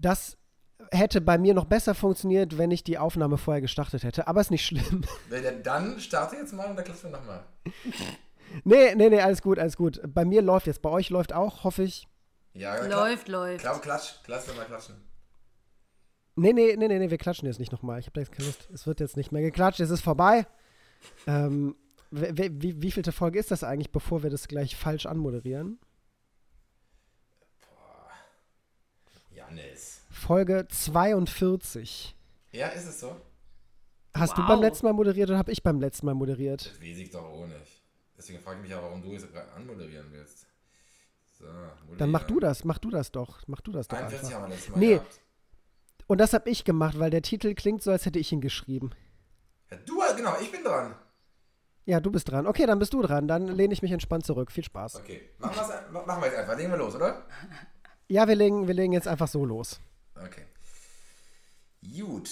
Das hätte bei mir noch besser funktioniert, wenn ich die Aufnahme vorher gestartet hätte. Aber ist nicht schlimm. Dann starte jetzt mal und dann klopfen wir nochmal. Nee, alles gut, alles gut. Bei mir läuft jetzt. Bei euch läuft auch, hoffe ich. Ja, läuft. Klatsch mal klatschen. Nee, wir klatschen jetzt nicht nochmal. Ich habe da jetzt keine Lust. Es wird jetzt nicht mehr geklatscht, es ist vorbei. Wievielte Folge ist das eigentlich, bevor wir das gleich falsch anmoderieren? Boah. Janis. Folge 42. Ja, ist es so? Hast du beim letzten Mal moderiert oder habe ich beim letzten Mal moderiert? Das weiß ich doch auch nicht. Deswegen frage ich mich auch, warum du es anmoderieren willst. So, dann mach du das doch. 41 haben wir letztes Mal gehabt. Und das habe ich gemacht, weil der Titel klingt so, als hätte ich ihn geschrieben. Ja, genau, ich bin dran. Ja, du bist dran. Okay, dann bist du dran. Dann lehne ich mich entspannt zurück. Viel Spaß. Okay, machen wir jetzt einfach. Legen wir los, oder? Ja, wir legen jetzt einfach so los. Okay. Gut.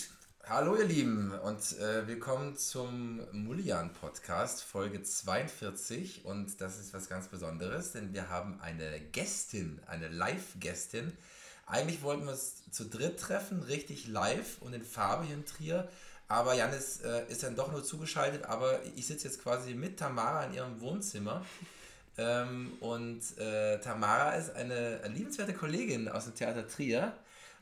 Hallo ihr Lieben und willkommen zum Mullian-Podcast, Folge 42. Und das ist was ganz Besonderes, denn wir haben eine Gästin, eine Live-Gästin. Eigentlich wollten wir uns zu dritt treffen, richtig live und in Farbe hier in Trier. Aber Janis ist dann doch nur zugeschaltet, aber ich sitze jetzt quasi mit Tamara in ihrem Wohnzimmer. Tamara ist eine liebenswerte Kollegin aus dem Theater Trier.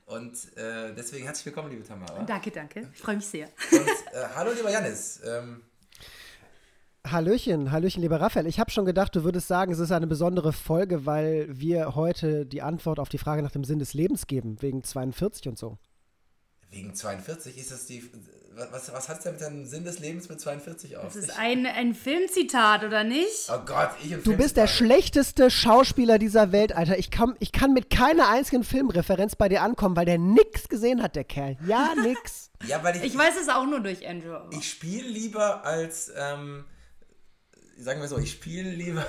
Und deswegen herzlich willkommen, liebe Tamara. Danke. Ich freue mich sehr. Und hallo, lieber Janis. Hallöchen, lieber Raphael. Ich habe schon gedacht, du würdest sagen, es ist eine besondere Folge, weil wir heute die Antwort auf die Frage nach dem Sinn des Lebens geben, wegen 42 und so. Wegen 42? Ist das die... Was hat es denn mit dem Sinn des Lebens mit 42 auf? Das ist ein Filmzitat, oder nicht? Oh Gott, du bist der schlechteste Schauspieler dieser Welt, Alter. Ich kann mit keiner einzigen Filmreferenz bei dir ankommen, weil der nix gesehen hat, der Kerl. Ja, nix. Ja, weil ich weiß es auch nur durch Andrew. Aber. Ich spiele lieber als... sagen wir so, ich spiele lieber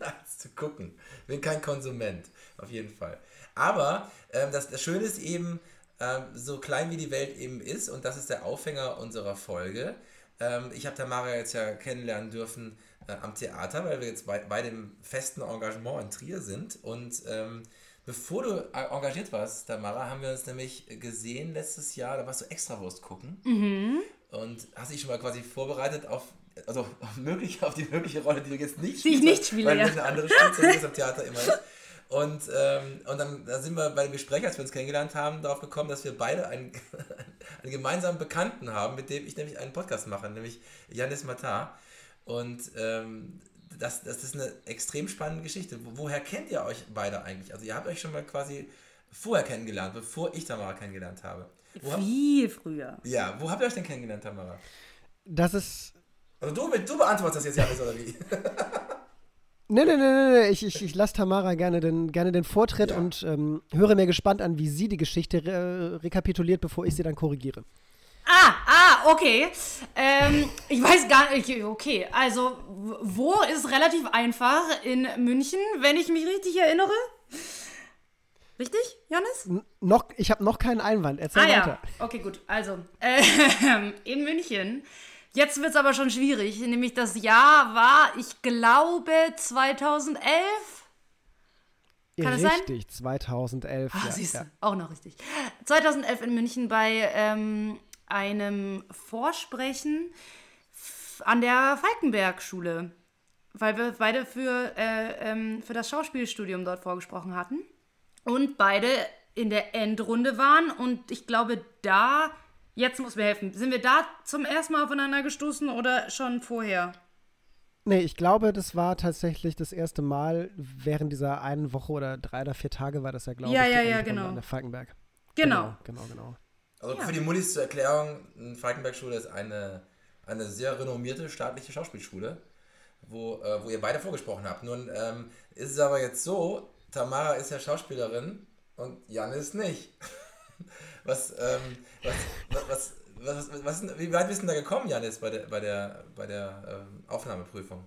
als zu gucken. Ich bin kein Konsument, auf jeden Fall. Aber das Schöne ist eben, so klein wie die Welt eben ist, und das ist der Aufhänger unserer Folge. Ich habe Tamara jetzt ja kennenlernen dürfen am Theater, weil wir jetzt bei dem festen Engagement in Trier sind. Und bevor du engagiert warst, Tamara, haben wir uns nämlich gesehen letztes Jahr, da warst du Extrawurst gucken. Mhm. Und hast dich schon mal quasi vorbereitet auf die mögliche Rolle, die du jetzt nicht spielst, weil du eine andere spielst, am Theater immer ist. Und dann sind wir bei dem Gespräch, als wir uns kennengelernt haben, darauf gekommen, dass wir beide einen gemeinsamen Bekannten haben, mit dem ich nämlich einen Podcast mache, nämlich Janis Matar. Und das ist eine extrem spannende Geschichte. Woher kennt ihr euch beide eigentlich? Also ihr habt euch schon mal quasi vorher kennengelernt, bevor ich Tamara kennengelernt habe. Viel früher. Ja, wo habt ihr euch denn kennengelernt, Tamara? Das ist... Also du beantwortest das jetzt ja alles, oder wie? Nee. Ich lasse Tamara gerne den Vortritt und höre mir gespannt an, wie sie die Geschichte rekapituliert, bevor ich sie dann korrigiere. Okay. Ich weiß gar nicht, okay. Also, wo ist relativ einfach in München, wenn ich mich richtig erinnere? Richtig, Janis? Ich habe noch keinen Einwand, erzähl weiter. Ja, okay, gut. Also, in München... Jetzt wird es aber schon schwierig, nämlich das Jahr war, ich glaube, 2011. Kann das sein? Richtig, 2011. Ach, ja, siehst du, ja. Auch noch richtig. 2011 in München bei einem Vorsprechen an der Falkenberg-Schule, weil wir beide für das Schauspielstudium dort vorgesprochen hatten und beide in der Endrunde waren, und ich glaube, da... Jetzt muss mir helfen. Sind wir da zum ersten Mal aufeinander gestoßen oder schon vorher? Nee, ich glaube, das war tatsächlich das erste Mal während dieser einen Woche oder 3 oder 4 Tage war das ja, glaube ich. Ja, genau. An der Falkenberg. Genau. Also für die Mullis zur Erklärung, die Falkenberg-Schule ist eine sehr renommierte staatliche Schauspielschule, wo ihr beide vorgesprochen habt. Nun ist es aber jetzt so, Tamara ist ja Schauspielerin und Janis nicht. Wie weit bist du da gekommen, Janis, bei der Aufnahmeprüfung?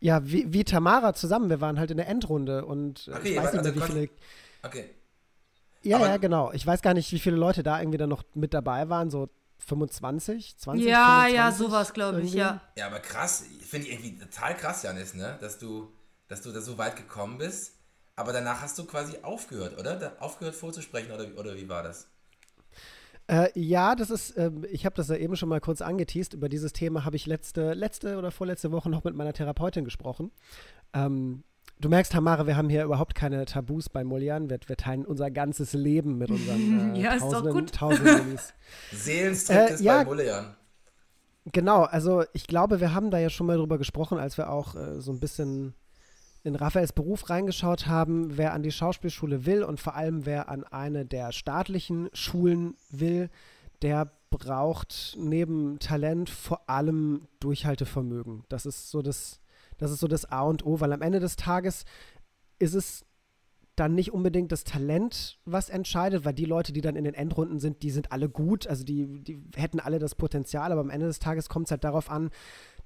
Ja, wie Tamara zusammen, wir waren halt in der Endrunde und ich weiß nicht, wie viele... Okay. Ja, genau. Ich weiß gar nicht, wie viele Leute da irgendwie dann noch mit dabei waren, so 25? Ja, sowas, glaube ich, ja. Ja, aber krass, finde ich irgendwie total krass, Janis, ne? Dass du da so weit gekommen bist, Aber danach hast du quasi aufgehört, oder? Aufgehört vorzusprechen, oder wie war das? Ja, das ist, ich habe das ja eben schon mal kurz angeteast. Über dieses Thema habe ich letzte oder vorletzte Woche noch mit meiner Therapeutin gesprochen. Du merkst, Tamara, wir haben hier überhaupt keine Tabus bei Molian. Wir teilen unser ganzes Leben mit unseren ja, Tausenden. Seelenstrikt ist ja, bei Molian. Genau, also ich glaube, wir haben da ja schon mal drüber gesprochen, als wir auch so ein bisschen in Raphaels Beruf reingeschaut haben, wer an die Schauspielschule will und vor allem wer an eine der staatlichen Schulen will, der braucht neben Talent vor allem Durchhaltevermögen. Das ist so das A und O, weil am Ende des Tages ist es dann nicht unbedingt das Talent, was entscheidet, weil die Leute, die dann in den Endrunden sind, die sind alle gut, also die hätten alle das Potenzial, aber am Ende des Tages kommt es halt darauf an,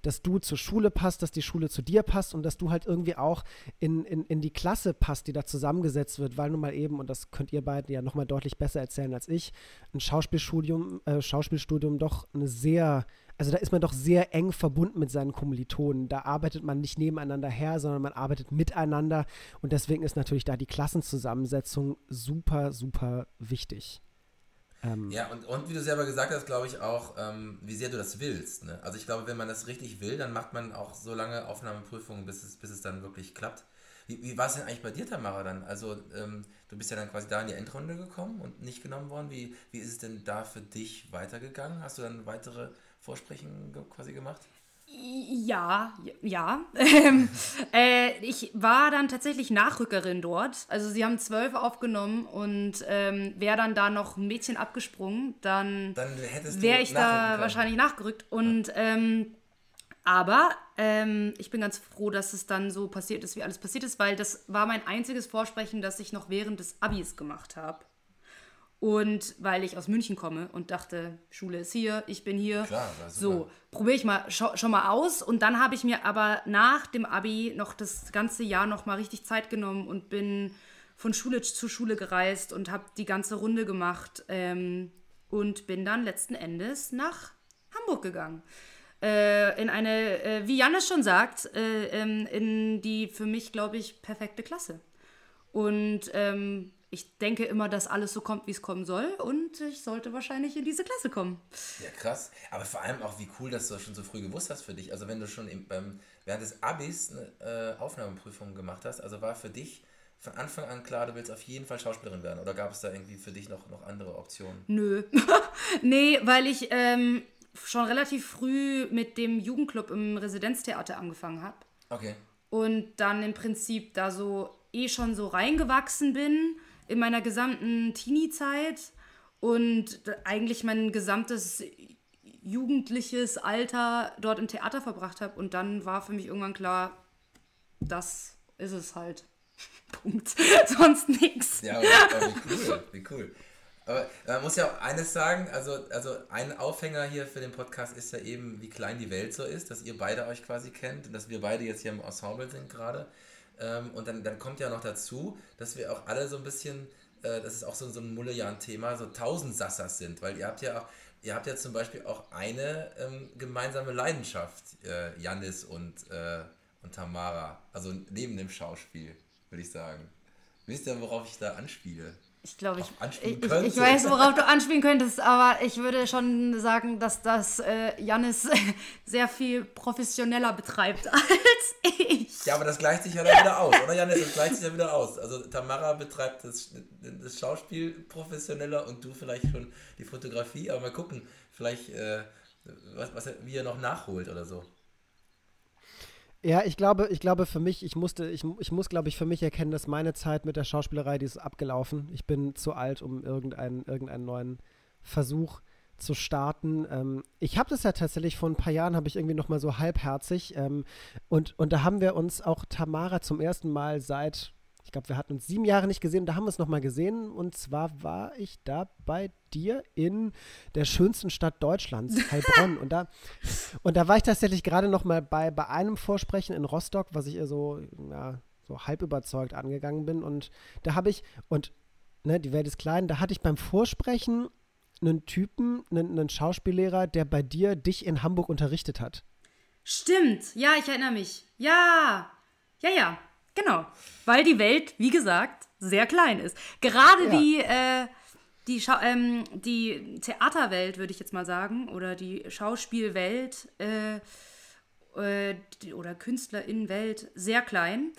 dass du zur Schule passt, dass die Schule zu dir passt und dass du halt irgendwie auch in die Klasse passt, die da zusammengesetzt wird, weil nun mal eben, und das könnt ihr beiden ja nochmal deutlich besser erzählen als ich, ein Schauspielstudium doch eine sehr, also da ist man doch sehr eng verbunden mit seinen Kommilitonen. Da arbeitet man nicht nebeneinander her, sondern man arbeitet miteinander und deswegen ist natürlich da die Klassenzusammensetzung super, super wichtig. Ja, und wie du selber gesagt hast, glaube ich auch, wie sehr du das willst. Ne? Also ich glaube, wenn man das richtig will, dann macht man auch so lange Aufnahmeprüfungen, bis es dann wirklich klappt. Wie war es denn eigentlich bei dir, Tamara, dann? Also du bist ja dann quasi da in die Endrunde gekommen und nicht genommen worden. Wie ist es denn da für dich weitergegangen? Hast du dann weitere Vorsprechen quasi gemacht? Ja. Ich war dann tatsächlich Nachrückerin dort. Also sie haben 12 aufgenommen und wäre dann da noch ein Mädchen abgesprungen, dann wäre ich da wahrscheinlich nachgerückt. Und aber ich bin ganz froh, dass es dann so passiert ist, wie alles passiert ist, weil das war mein einziges Vorsprechen, das ich noch während des Abis gemacht habe. Und weil ich aus München komme und dachte, Schule ist hier, ich bin hier, klar, so probiere ich mal schon mal aus. Und dann habe ich mir aber nach dem Abi noch das ganze Jahr noch mal richtig Zeit genommen und bin von Schule zu Schule gereist und habe die ganze Runde gemacht und bin dann letzten Endes nach Hamburg gegangen. In eine, wie Janis schon sagt, in die für mich, glaube ich, perfekte Klasse. Und ich denke immer, dass alles so kommt, wie es kommen soll und ich sollte wahrscheinlich in diese Klasse kommen. Ja, krass. Aber vor allem auch, wie cool, dass du das schon so früh gewusst hast für dich. Also wenn du schon während des Abis eine Aufnahmeprüfung gemacht hast, also war für dich von Anfang an klar, du willst auf jeden Fall Schauspielerin werden oder gab es da irgendwie für dich noch andere Optionen? Nö. Nee, weil ich schon relativ früh mit dem Jugendclub im Residenztheater angefangen habe. Okay. Und dann im Prinzip da so schon so reingewachsen bin in meiner gesamten Teenie-Zeit und eigentlich mein gesamtes jugendliches Alter dort im Theater verbracht habe. Und dann war für mich irgendwann klar, das ist es halt. Punkt. Sonst nichts. Ja, aber wie cool. Aber man muss ja auch eines sagen, also ein Aufhänger hier für den Podcast ist ja eben, wie klein die Welt so ist, dass ihr beide euch quasi kennt und dass wir beide jetzt hier im Ensemble sind gerade. Und dann kommt ja noch dazu, dass wir auch alle so ein bisschen, das ist auch so ein Mullian-Thema, so Tausendsassers sind, weil ihr habt ja zum Beispiel auch eine gemeinsame Leidenschaft, Janis und Tamara, also neben dem Schauspiel, würde ich sagen. Wisst ihr, worauf ich da anspiele? Ich glaube, ich weiß, worauf du anspielen könntest, aber ich würde schon sagen, dass das Janis sehr viel professioneller betreibt als ich. Ja, aber das gleicht sich ja dann wieder aus, oder Janis? Das gleicht sich ja wieder aus. Also Tamara betreibt das Schauspiel professioneller und du vielleicht schon die Fotografie, aber mal gucken, vielleicht wie er noch nachholt oder so. Ja, ich glaube für mich, ich muss, glaube ich, für mich erkennen, dass meine Zeit mit der Schauspielerei, die ist abgelaufen. Ich bin zu alt, um irgendeinen neuen Versuch zu starten. Ich habe das ja tatsächlich vor ein paar Jahren, habe ich irgendwie nochmal so halbherzig und da haben wir uns auch Tamara zum ersten Mal seit, ich glaube, wir hatten uns 7 Jahre nicht gesehen, da haben wir es nochmal gesehen und zwar war ich da bei dir in der schönsten Stadt Deutschlands, Heilbronn. Und da war ich tatsächlich gerade nochmal bei einem Vorsprechen in Rostock, was ich eher so halb überzeugt angegangen bin und da habe ich, und ne, die Welt ist klein, da hatte ich beim Vorsprechen einen Typen, einen Schauspiellehrer, der bei dir dich in Hamburg unterrichtet hat. Stimmt, ja, ich erinnere mich. Ja, ja, ja. Genau, weil die Welt, wie gesagt, sehr klein ist. Gerade die Theaterwelt, würde ich jetzt mal sagen, oder die Schauspielwelt oder KünstlerInnenwelt sehr klein.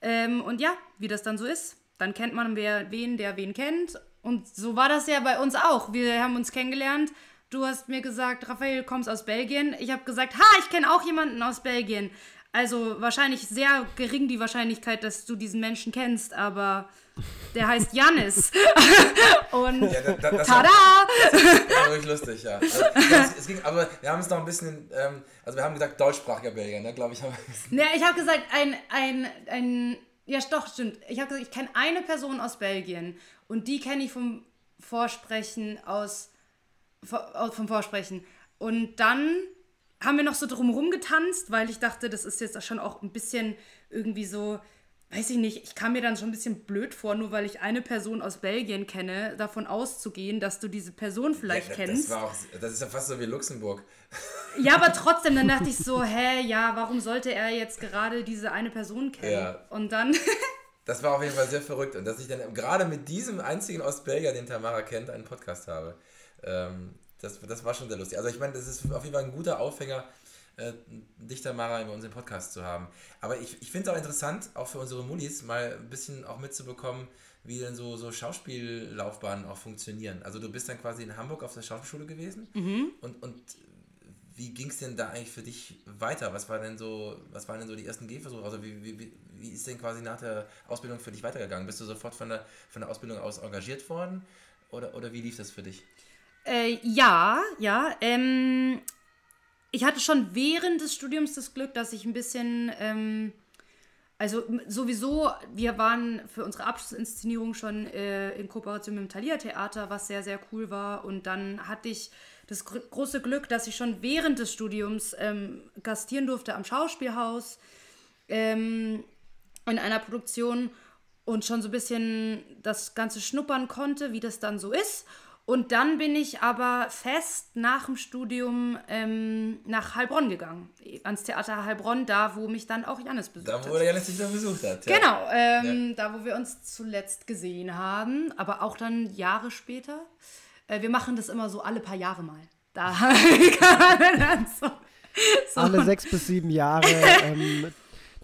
Und ja, wie das dann so ist, dann kennt man wen, der wen kennt. Und so war das ja bei uns auch. Wir haben uns kennengelernt. Du hast mir gesagt, Raphael, kommst aus Belgien. Ich habe gesagt, ich kenne auch jemanden aus Belgien. Also wahrscheinlich sehr gering die Wahrscheinlichkeit, dass du diesen Menschen kennst, aber der heißt Janis. Und tada! Das war wirklich lustig, ja. Also, es ging, aber wir haben es noch ein bisschen, wir haben gesagt, deutschsprachiger Belgier, ne, glaube ich. Ich habe gesagt, ich habe gesagt, ich kenne eine Person aus Belgien und die kenne ich vom Vorsprechen. Und dann haben wir noch so drumherum getanzt, weil ich dachte, das ist jetzt schon auch ein bisschen irgendwie so, weiß ich nicht, ich kam mir dann schon ein bisschen blöd vor, nur weil ich eine Person aus Belgien kenne, davon auszugehen, dass du diese Person vielleicht kennst. Das ist ja fast so wie Luxemburg. Ja, aber trotzdem, dann dachte ich so, warum sollte er jetzt gerade diese eine Person kennen? Ja. Und dann... Das war auf jeden Fall sehr verrückt. Und dass ich dann gerade mit diesem einzigen Ostbelgier, den Tamara kennt, einen Podcast habe. Das war schon sehr lustig. Also ich meine, das ist auf jeden Fall ein guter Aufhänger, dich, Tamara, über unseren Podcast zu haben. Aber ich finde es auch interessant, auch für unsere Mullis, mal ein bisschen auch mitzubekommen, wie denn so Schauspiellaufbahnen auch funktionieren. Also du bist dann quasi in Hamburg auf der Schauspielschule gewesen. Mhm. Und wie ging es denn da eigentlich für dich weiter? Was waren denn so die ersten Gehversuche? Also wie ist denn quasi nach der Ausbildung für dich weitergegangen? Bist du sofort von der Ausbildung aus engagiert worden? Oder wie lief das für dich? Ich hatte schon während des Studiums das Glück, dass ich ein bisschen, wir waren für unsere Abschlussinszenierung schon in Kooperation mit dem Thalia Theater, was sehr, sehr cool war. Und dann hatte ich das große Glück, dass ich schon während des Studiums gastieren durfte am Schauspielhaus in einer Produktion und schon so ein bisschen das Ganze schnuppern konnte, wie das dann so ist. Und dann bin ich aber fest nach dem Studium nach Heilbronn gegangen, ans Theater Heilbronn, da wo mich dann auch Janis besucht hat. Da wo Janis dich dann besucht hat. Ja. Genau, da wo wir uns zuletzt gesehen haben, aber auch dann Jahre später. Wir machen das immer so alle paar Jahre mal. Da kann man dann so. Alle 6 bis 7 Jahre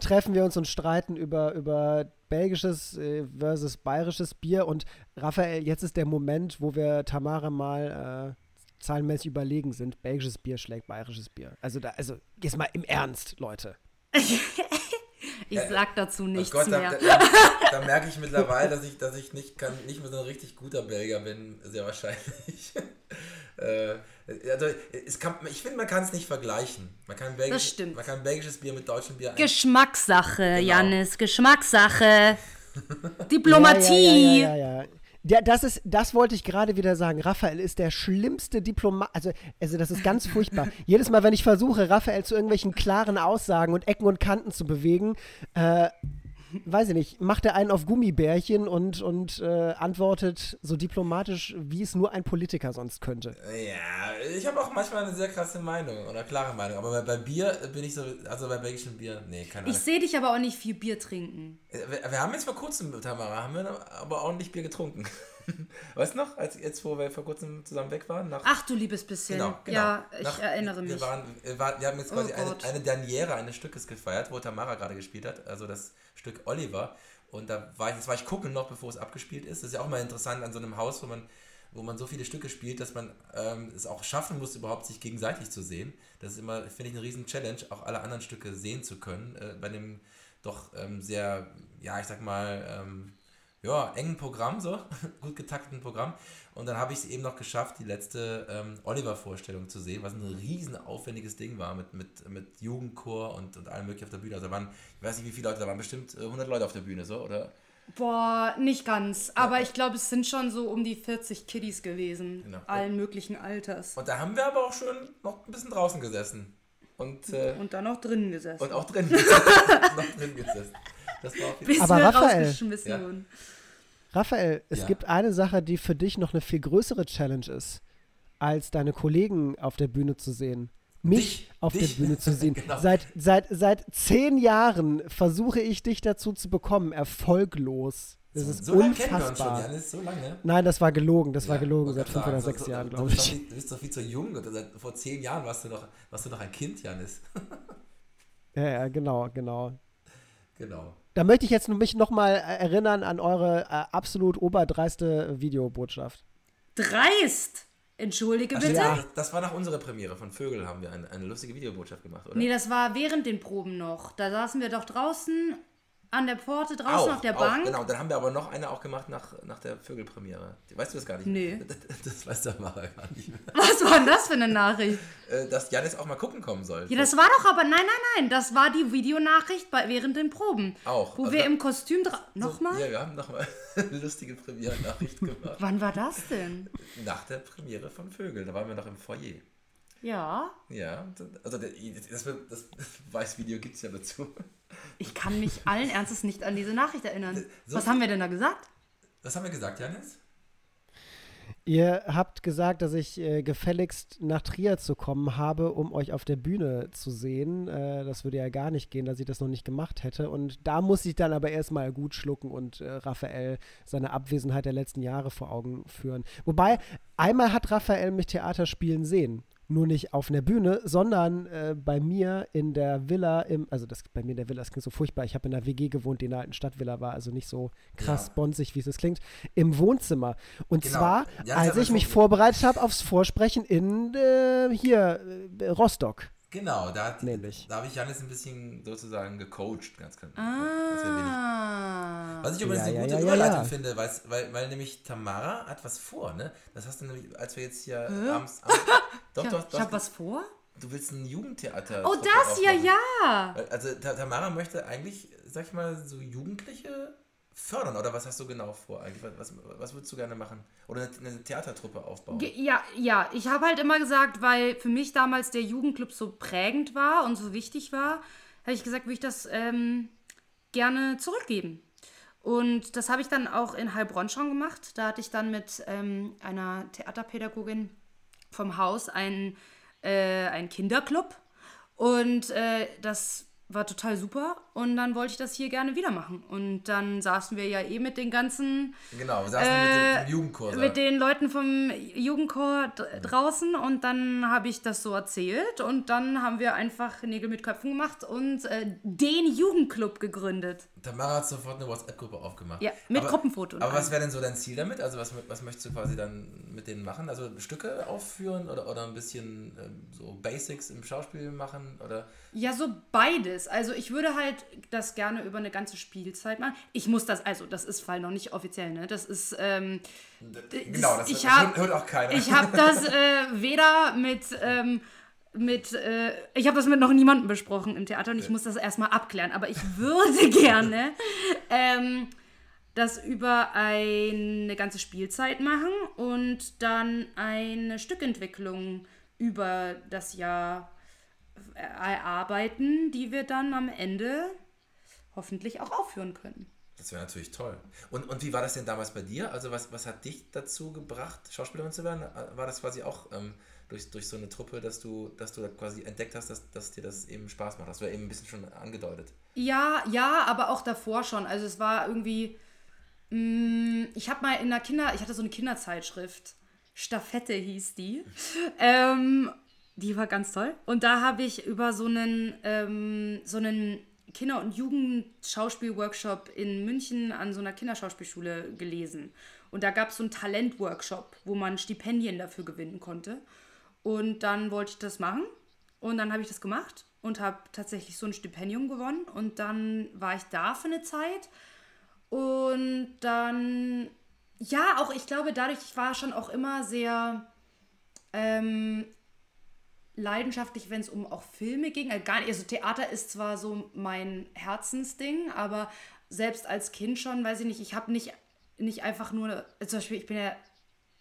treffen wir uns und streiten über belgisches versus bayerisches Bier. Und Raphael, jetzt ist der Moment, wo wir Tamara mal zahlenmäßig überlegen sind. Belgisches Bier schlägt bayerisches Bier. Also jetzt mal im Ernst, Leute. Ich sag dazu nichts mehr. Da merke ich mittlerweile, dass ich nicht mehr so ein richtig guter Belgier bin, sehr wahrscheinlich. Ich finde, man kann es nicht vergleichen. Man kann belgisches Bier mit deutschem Bier Geschmackssache, genau. Janis, Geschmackssache. Diplomatie. Ja. Ja, das wollte ich gerade wieder sagen. Raphael ist der schlimmste Diplomat. Also das ist ganz furchtbar. Jedes Mal, wenn ich versuche, Raphael zu irgendwelchen klaren Aussagen und Ecken und Kanten zu bewegen, weiß ich nicht, macht er einen auf Gummibärchen und antwortet so diplomatisch, wie es nur ein Politiker sonst könnte. Ja, ich habe auch manchmal eine sehr krasse Meinung oder klare Meinung, aber bei Bier bin ich so, also bei belgischem Bier, nee, keine Ahnung. Ich sehe dich aber auch nicht viel Bier trinken. Wir haben jetzt vor kurzem, Tamara, haben wir aber ordentlich Bier getrunken. Weißt du noch, wo wir vor kurzem zusammen weg waren? Ach du liebes bisschen. Genau. Ja, ich erinnere mich. Wir haben jetzt quasi eine Derniere eines Stückes gefeiert, wo Tamara gerade gespielt hat, also das Stück Oliver. Und da war ich gucken noch, bevor es abgespielt ist. Das ist ja auch mal interessant an so einem Haus, wo man so viele Stücke spielt, dass man es auch schaffen muss, überhaupt sich gegenseitig zu sehen. Das ist immer, finde ich, eine riesen Challenge, auch alle anderen Stücke sehen zu können. Bei dem doch sehr, ja, ich sag mal... engen Programm, so, gut getakteten Programm. Und dann habe ich es eben noch geschafft, die letzte Oliver-Vorstellung zu sehen, was ein riesen aufwendiges Ding war mit Jugendchor und allem möglichen auf der Bühne. Also da waren, ich weiß nicht, wie viele Leute, da waren bestimmt 100 Leute auf der Bühne, so, oder? Boah, nicht ganz. Aber ich glaube, es sind schon so um die 40 Kiddies gewesen, genau. Allen möglichen Alters. Und da haben wir aber auch schon noch ein bisschen draußen gesessen. Und dann auch drinnen gesessen. Und auch drinnen gesessen. Das war auf jeden Fall. Aber Raphael, es gibt eine Sache, die für dich noch eine viel größere Challenge ist, als deine Kollegen auf der Bühne zu sehen. mich auf der Bühne zu sehen. Genau. Seit 10 Jahren versuche ich, dich dazu zu bekommen, erfolglos. Das ist so unfassbar. Lange kennen wir uns schon, Janis, so lange? Nein, das war gelogen. Das war gelogen seit 5 oder 6 Jahren, glaube ich. Du bist doch viel zu jung. Vor 10 Jahren warst du noch ein Kind, Janis. Ja, genau. Da möchte ich jetzt mich nochmal erinnern an eure absolut oberdreiste Videobotschaft. Dreist? Entschuldige bitte? Ja, das war nach unserer Premiere von Vögel, haben wir eine lustige Videobotschaft gemacht, oder? Nee, das war während den Proben noch. Da saßen wir doch draußen an der Pforte, draußen auf der Bank. Genau, dann haben wir aber noch eine auch gemacht nach der Vögel-Premiere. Weißt du das gar nicht? Nee. Das weißt du aber gar nicht mehr. Was war denn das für eine Nachricht? Dass Janis auch mal gucken kommen sollte. Ja, das war doch aber, nein, das war die Videonachricht während den Proben. Auch. Wo also wir im Kostüm, nochmal? Ja, wir haben nochmal eine lustige Premiere-Nachricht gemacht. Wann war das denn? Nach der Premiere von Vögel, da waren wir noch im Foyer. Ja. Ja, also das Weißvideo gibt es ja dazu. Ich kann mich allen Ernstes nicht an diese Nachricht erinnern. Was haben wir denn da gesagt? Was haben wir gesagt, Janis? Ihr habt gesagt, dass ich gefälligst nach Trier zu kommen habe, um euch auf der Bühne zu sehen. Das würde ja gar nicht gehen, dass ich das noch nicht gemacht hätte. Und da muss ich dann aber erstmal gut schlucken und Raphael seine Abwesenheit der letzten Jahre vor Augen führen. Wobei, einmal hat Raphael mich Theater spielen sehen. Nur nicht auf einer Bühne, sondern bei mir in der Villa, bei mir in der Villa, das klingt so furchtbar, ich habe in der WG gewohnt, die in der alten Stadtvilla war, also nicht so krass bonsig, wie es klingt, im Wohnzimmer. Und zwar, als ich mich vorbereitet habe aufs Vorsprechen in Rostock. Genau, da habe ich Janis ein bisschen sozusagen gecoacht, ganz klar. Was ich übrigens eine gute Überleitung finde, weil nämlich Tamara hat was vor, ne? Das hast du nämlich, als wir jetzt hier abends... Ich habe was vor? Du willst ein Jugendtheater... Oh, das aufmachen. Ja! Also Tamara möchte eigentlich, sag ich mal, so Jugendliche fördern, oder was hast du genau vor eigentlich? Was würdest du gerne machen? Oder eine Theatertruppe aufbauen? Ja, ich habe halt immer gesagt, weil für mich damals der Jugendclub so prägend war und so wichtig war, habe ich gesagt, würde ich das gerne zurückgeben. Und das habe ich dann auch in Heilbronn schon gemacht. Da hatte ich dann mit einer Theaterpädagogin vom Haus einen Kinderclub. Und das war total super. Und dann wollte ich das hier gerne wieder machen. Und dann saßen wir ja mit den ganzen... Genau, wir saßen mit dem Jugendchor. Mit den Leuten vom Jugendchor draußen. Und dann habe ich das so erzählt. Und dann haben wir einfach Nägel mit Köpfen gemacht und den Jugendclub gegründet. Tamara hat sofort eine WhatsApp-Gruppe aufgemacht. Ja, mit Gruppenfoto. Aber was wäre denn so dein Ziel damit? Also was möchtest du quasi dann mit denen machen? Also Stücke aufführen oder ein bisschen so Basics im Schauspiel machen? Oder? Ja, so beides. Also ich würde halt das gerne über eine ganze Spielzeit machen. Ich muss das, also das ist noch nicht offiziell, ne? Das ist, genau, das hört auch keiner. Ich habe das weder mit... ich habe das mit noch niemandem besprochen im Theater und ich muss das erstmal abklären, aber ich würde gerne das über eine ganze Spielzeit machen und dann eine Stückentwicklung über das Jahr erarbeiten, die wir dann am Ende hoffentlich auch aufführen können. Das wäre natürlich toll. Und wie war das denn damals bei dir? Also was hat dich dazu gebracht, Schauspielerin zu werden? War das quasi auch... Durch so eine Truppe, dass du da quasi entdeckt hast, dass dir das eben Spaß macht. Das war eben ein bisschen schon angedeutet. Ja, aber auch davor schon. Also es war irgendwie, ich habe mal ich hatte so eine Kinderzeitschrift, Stafette hieß die. Die war ganz toll. Und da habe ich über so einen Kinder- und Jugendschauspiel-Workshop in München an so einer Kinderschauspielschule gelesen. Und da gab es so einen Talent-Workshop, wo man Stipendien dafür gewinnen konnte. Und dann wollte ich das machen und dann habe ich das gemacht und habe tatsächlich so ein Stipendium gewonnen und dann war ich da für eine Zeit und dann, ja, auch ich glaube, dadurch war schon auch immer sehr leidenschaftlich, wenn es um auch Filme ging. Also Theater ist zwar so mein Herzensding, aber selbst als Kind schon, weiß ich nicht, ich habe nicht einfach nur, zum Beispiel, ich bin ja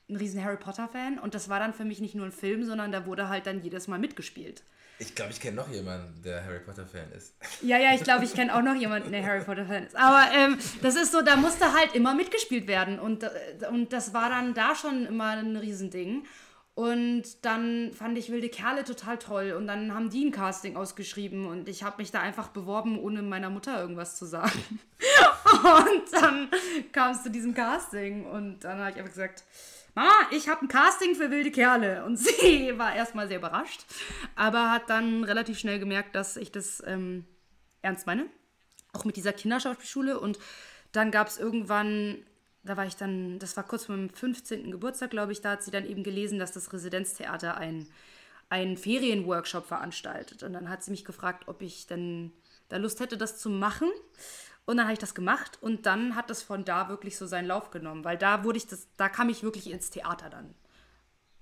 ein riesen Harry Potter-Fan und das war dann für mich nicht nur ein Film, sondern da wurde halt dann jedes Mal mitgespielt. Ich glaube, ich kenne noch jemanden, der Harry Potter-Fan ist. Ja, ich glaube, ich kenne auch noch jemanden, der Harry Potter-Fan ist. Aber das ist so, da musste halt immer mitgespielt werden und das war dann da schon immer ein Riesending. Und dann fand ich Wilde Kerle total toll und dann haben die ein Casting ausgeschrieben und ich habe mich da einfach beworben, ohne meiner Mutter irgendwas zu sagen. Und dann kam es zu diesem Casting und dann habe ich einfach gesagt, Mama, ich habe ein Casting für Wilde Kerle. Und sie war erstmal sehr überrascht, aber hat dann relativ schnell gemerkt, dass ich das ernst meine, auch mit dieser Kinderschauspielschule. Und dann gab es irgendwann... Da war ich dann, das war kurz vor meinem 15. Geburtstag, glaube ich, da hat sie dann eben gelesen, dass das Residenztheater einen Ferienworkshop veranstaltet. Und dann hat sie mich gefragt, ob ich denn da Lust hätte, das zu machen. Und dann habe ich das gemacht und dann hat das von da wirklich so seinen Lauf genommen, weil da kam ich wirklich ins Theater dann,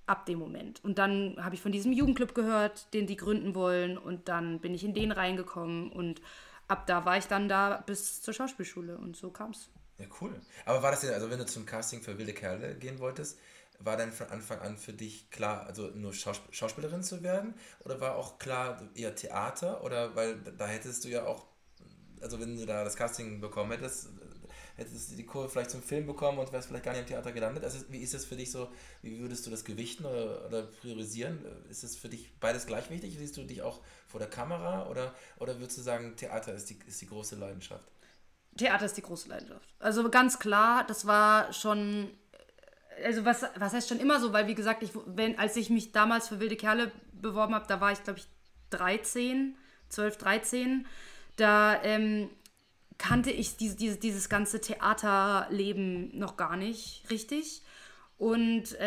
ab dem Moment. Und dann habe ich von diesem Jugendclub gehört, den die gründen wollen und dann bin ich in den reingekommen und ab da war ich dann da bis zur Schauspielschule und so kam es. Ja, cool. Aber war das denn, also wenn du zum Casting für Wilde Kerle gehen wolltest, war dann von Anfang an für dich klar, also nur Schauspielerin zu werden? Oder war auch klar eher Theater? Oder weil da hättest du ja auch, also wenn du da das Casting bekommen hättest, hättest du die Kurve vielleicht zum Film bekommen und wärst vielleicht gar nicht im Theater gelandet. Also wie ist das für dich so, wie würdest du das gewichten oder priorisieren? Ist das für dich beides gleich wichtig? Siehst du dich auch vor der Kamera? Oder würdest du sagen, Theater ist die große Leidenschaft? Theater ist die große Leidenschaft. Also ganz klar, das war schon, also was heißt schon immer so, weil wie gesagt, als ich mich damals für Wilde Kerle beworben habe, da war ich glaube ich 13, da kannte ich dieses ganze Theaterleben noch gar nicht richtig und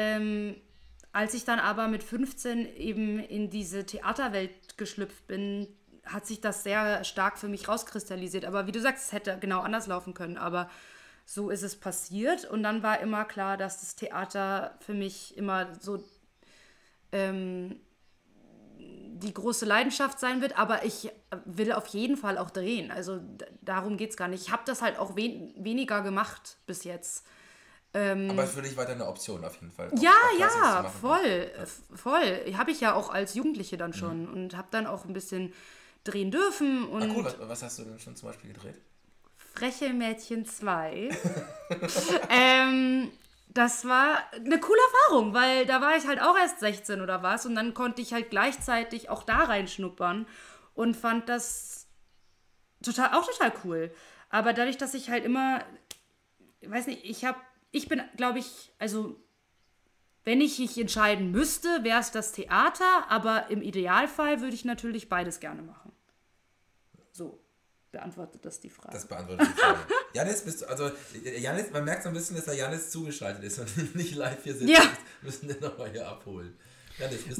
als ich dann aber mit 15 eben in diese Theaterwelt geschlüpft bin, hat sich das sehr stark für mich rauskristallisiert. Aber wie du sagst, es hätte genau anders laufen können. Aber so ist es passiert. Und dann war immer klar, dass das Theater für mich immer so die große Leidenschaft sein wird. Aber ich will auf jeden Fall auch drehen. Also darum geht es gar nicht. Ich habe das halt auch weniger gemacht bis jetzt. Aber für dich war da eine Option auf jeden Fall. Ja, voll. Habe ich ja auch als Jugendliche dann schon und habe dann auch ein bisschen drehen dürfen. Und cool, was hast du denn schon zum Beispiel gedreht? Freche Mädchen 2. Das war eine coole Erfahrung, weil da war ich halt auch erst 16 oder was und dann konnte ich halt gleichzeitig auch da reinschnuppern und fand das total cool. Aber dadurch, dass ich halt immer, weiß nicht, ich bin, glaube ich, also wenn ich mich entscheiden müsste, wäre es das Theater, aber im Idealfall würde ich natürlich beides gerne machen. So. Beantwortet das die Frage? Das beantwortet die Frage. Janis, Janis, man merkt so ein bisschen, dass da Janis zugeschaltet ist und nicht live hier sitzt. Ja. Müssen wir nochmal hier abholen. Nein, ich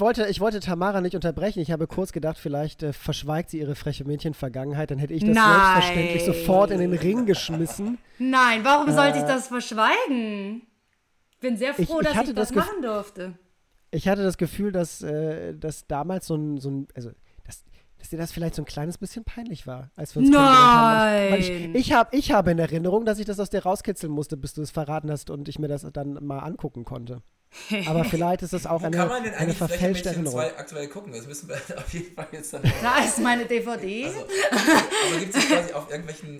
wollte Tamara nicht unterbrechen. Ich habe kurz gedacht, vielleicht verschweigt sie ihre freche Mädchen-Vergangenheit. Dann hätte ich das selbstverständlich sofort in den Ring geschmissen. Nein, warum sollte ich das verschweigen? Ich bin sehr froh, dass ich das machen durfte. Ich hatte das Gefühl, dass damals dass dir das vielleicht so ein kleines bisschen peinlich war, als wir uns kennengelernt haben. Ich habe in Erinnerung, dass ich das aus dir rauskitzeln musste, bis du es verraten hast und ich mir das dann mal angucken konnte. Aber vielleicht ist das auch eine verfälschte Erinnerung. Kann man denn eigentlich Freche Mädchen 2 aktuell gucken? Das müssen wir auf jeden Fall jetzt dann... Da ist meine DVD. Also gibt es quasi auf irgendwelchen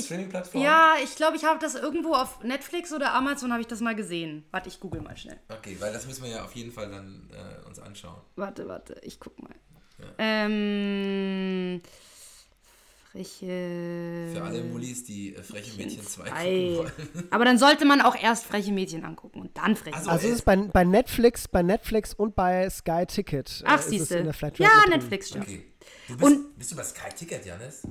Streaming-Plattformen? Ja, ich glaube, ich habe das irgendwo auf Netflix oder Amazon habe ich das mal gesehen. Warte, ich google mal schnell. Okay, weil das müssen wir ja auf jeden Fall dann uns anschauen. Warte, ich guck mal. Ja. Für alle Mullis, die Freche Mädchen 2 gucken wollen. Aber dann sollte man auch erst Freche Mädchen angucken und dann Freche Mädchen. Also es ist bei Netflix und bei Sky Ticket. Ach, siehst du. Ja, Netflix stimmt. Okay. Bist du bei Sky Ticket, Janis?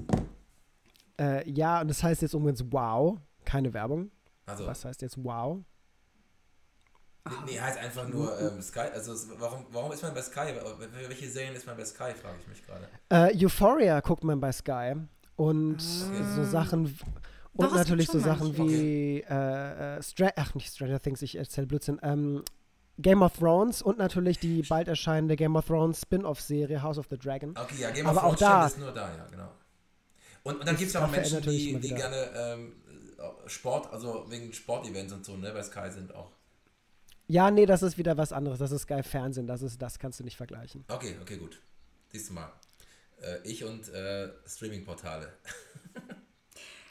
Ja, und das heißt jetzt übrigens wow. Keine Werbung. Also. Was heißt jetzt wow? Nee, heißt einfach nur Sky. Also warum ist man bei Sky? Welche Serien ist man bei Sky, frage ich mich gerade. Euphoria guckt man bei Sky. Und so Sachen... Und natürlich so Sachen wie... nicht Stranger Things, ich erzähle Blödsinn. Game of Thrones und natürlich die bald erscheinende Game of Thrones Spin-Off-Serie House of the Dragon. Okay, ja, Game of Thrones ist nur da, ja, genau. Und dann gibt es auch Menschen, die gerne Sport, also wegen Sportevents und so, ne, bei Sky sind auch. Ja, nee, das ist wieder was anderes. Das ist Sky Fernsehen. Das kannst du nicht vergleichen. Okay, gut. Siehst du mal. Ich und Streaming-Portale.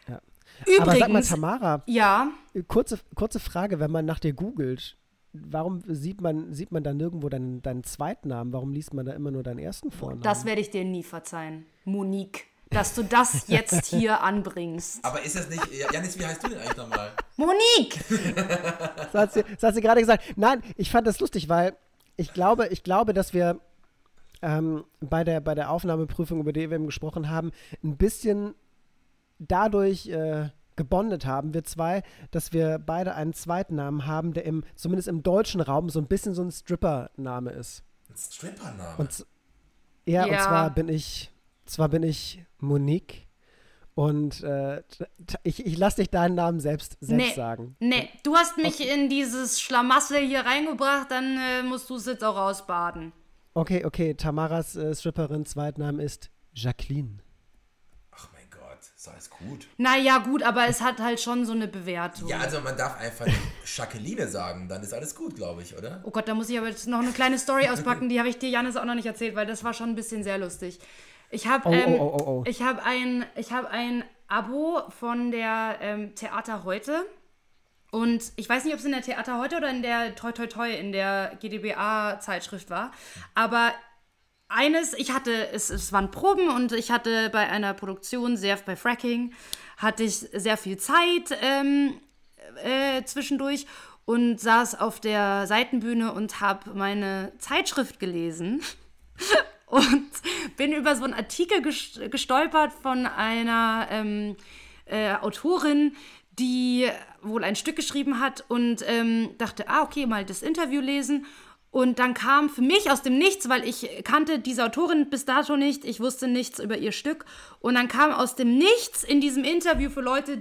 Ja. Übrigens. Aber sag mal, Tamara. Ja? Kurze Frage, wenn man nach dir googelt, warum sieht man da nirgendwo deinen Zweitnamen? Warum liest man da immer nur deinen ersten Vornamen? Das werde ich dir nie verzeihen, Monique, dass du das jetzt hier anbringst. Aber ist das nicht, Janis, wie heißt du denn eigentlich nochmal? Monique! Das hat sie gerade gesagt. Nein, ich fand das lustig, weil ich glaube, dass wir bei der Aufnahmeprüfung, über die wir eben gesprochen haben, ein bisschen dadurch gebondet haben, wir zwei, dass wir beide einen Zweitnamen haben, der zumindest im deutschen Raum so ein bisschen so ein Stripper-Name ist. Ein Stripper-Name? Und zwar bin ich Monique und ich lass dich deinen Namen selbst sagen. Nee, du hast mich in dieses Schlamassel hier reingebracht, dann musst du es jetzt auch ausbaden. Okay, Tamaras Stripperin Zweitname ist Jacqueline. Das heißt gut. Naja, gut, aber es hat halt schon so eine Bewertung. Ja, also man darf einfach Jacqueline sagen, dann ist alles gut, glaube ich, oder? Oh Gott, da muss ich aber jetzt noch eine kleine Story auspacken, die habe ich dir, Janis, auch noch nicht erzählt, weil das war schon ein bisschen sehr lustig. Ich habe ein Abo von der Theater Heute und ich weiß nicht, ob es in der Theater Heute oder in der Toi Toi Toi in der GdBA-Zeitschrift war, aber es waren Proben und ich hatte bei einer Produktion, bei Fracking, hatte ich sehr viel Zeit zwischendurch und saß auf der Seitenbühne und habe meine Zeitschrift gelesen und bin über so einen Artikel gestolpert von einer Autorin, die wohl ein Stück geschrieben hat und dachte, okay, mal das Interview lesen. Und dann kam für mich aus dem Nichts, weil ich kannte diese Autorin bis dato nicht, ich wusste nichts über ihr Stück. Und dann kam aus dem Nichts in diesem Interview für Leute,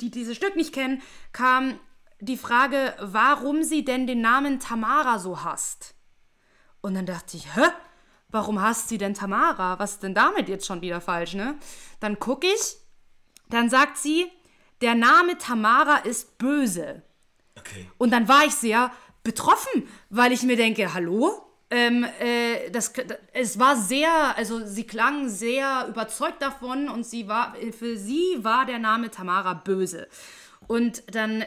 die dieses Stück nicht kennen, kam die Frage, warum sie denn den Namen Tamara so hasst. Und dann dachte ich, warum hasst sie denn Tamara? Was ist denn damit jetzt schon wieder falsch, ne? Dann gucke ich, dann sagt sie, der Name Tamara ist böse. Okay. Und dann war ich sehr betroffen, weil ich mir denke, hallo? Es war sie klang sehr überzeugt davon und für sie war der Name Tamara böse. Und dann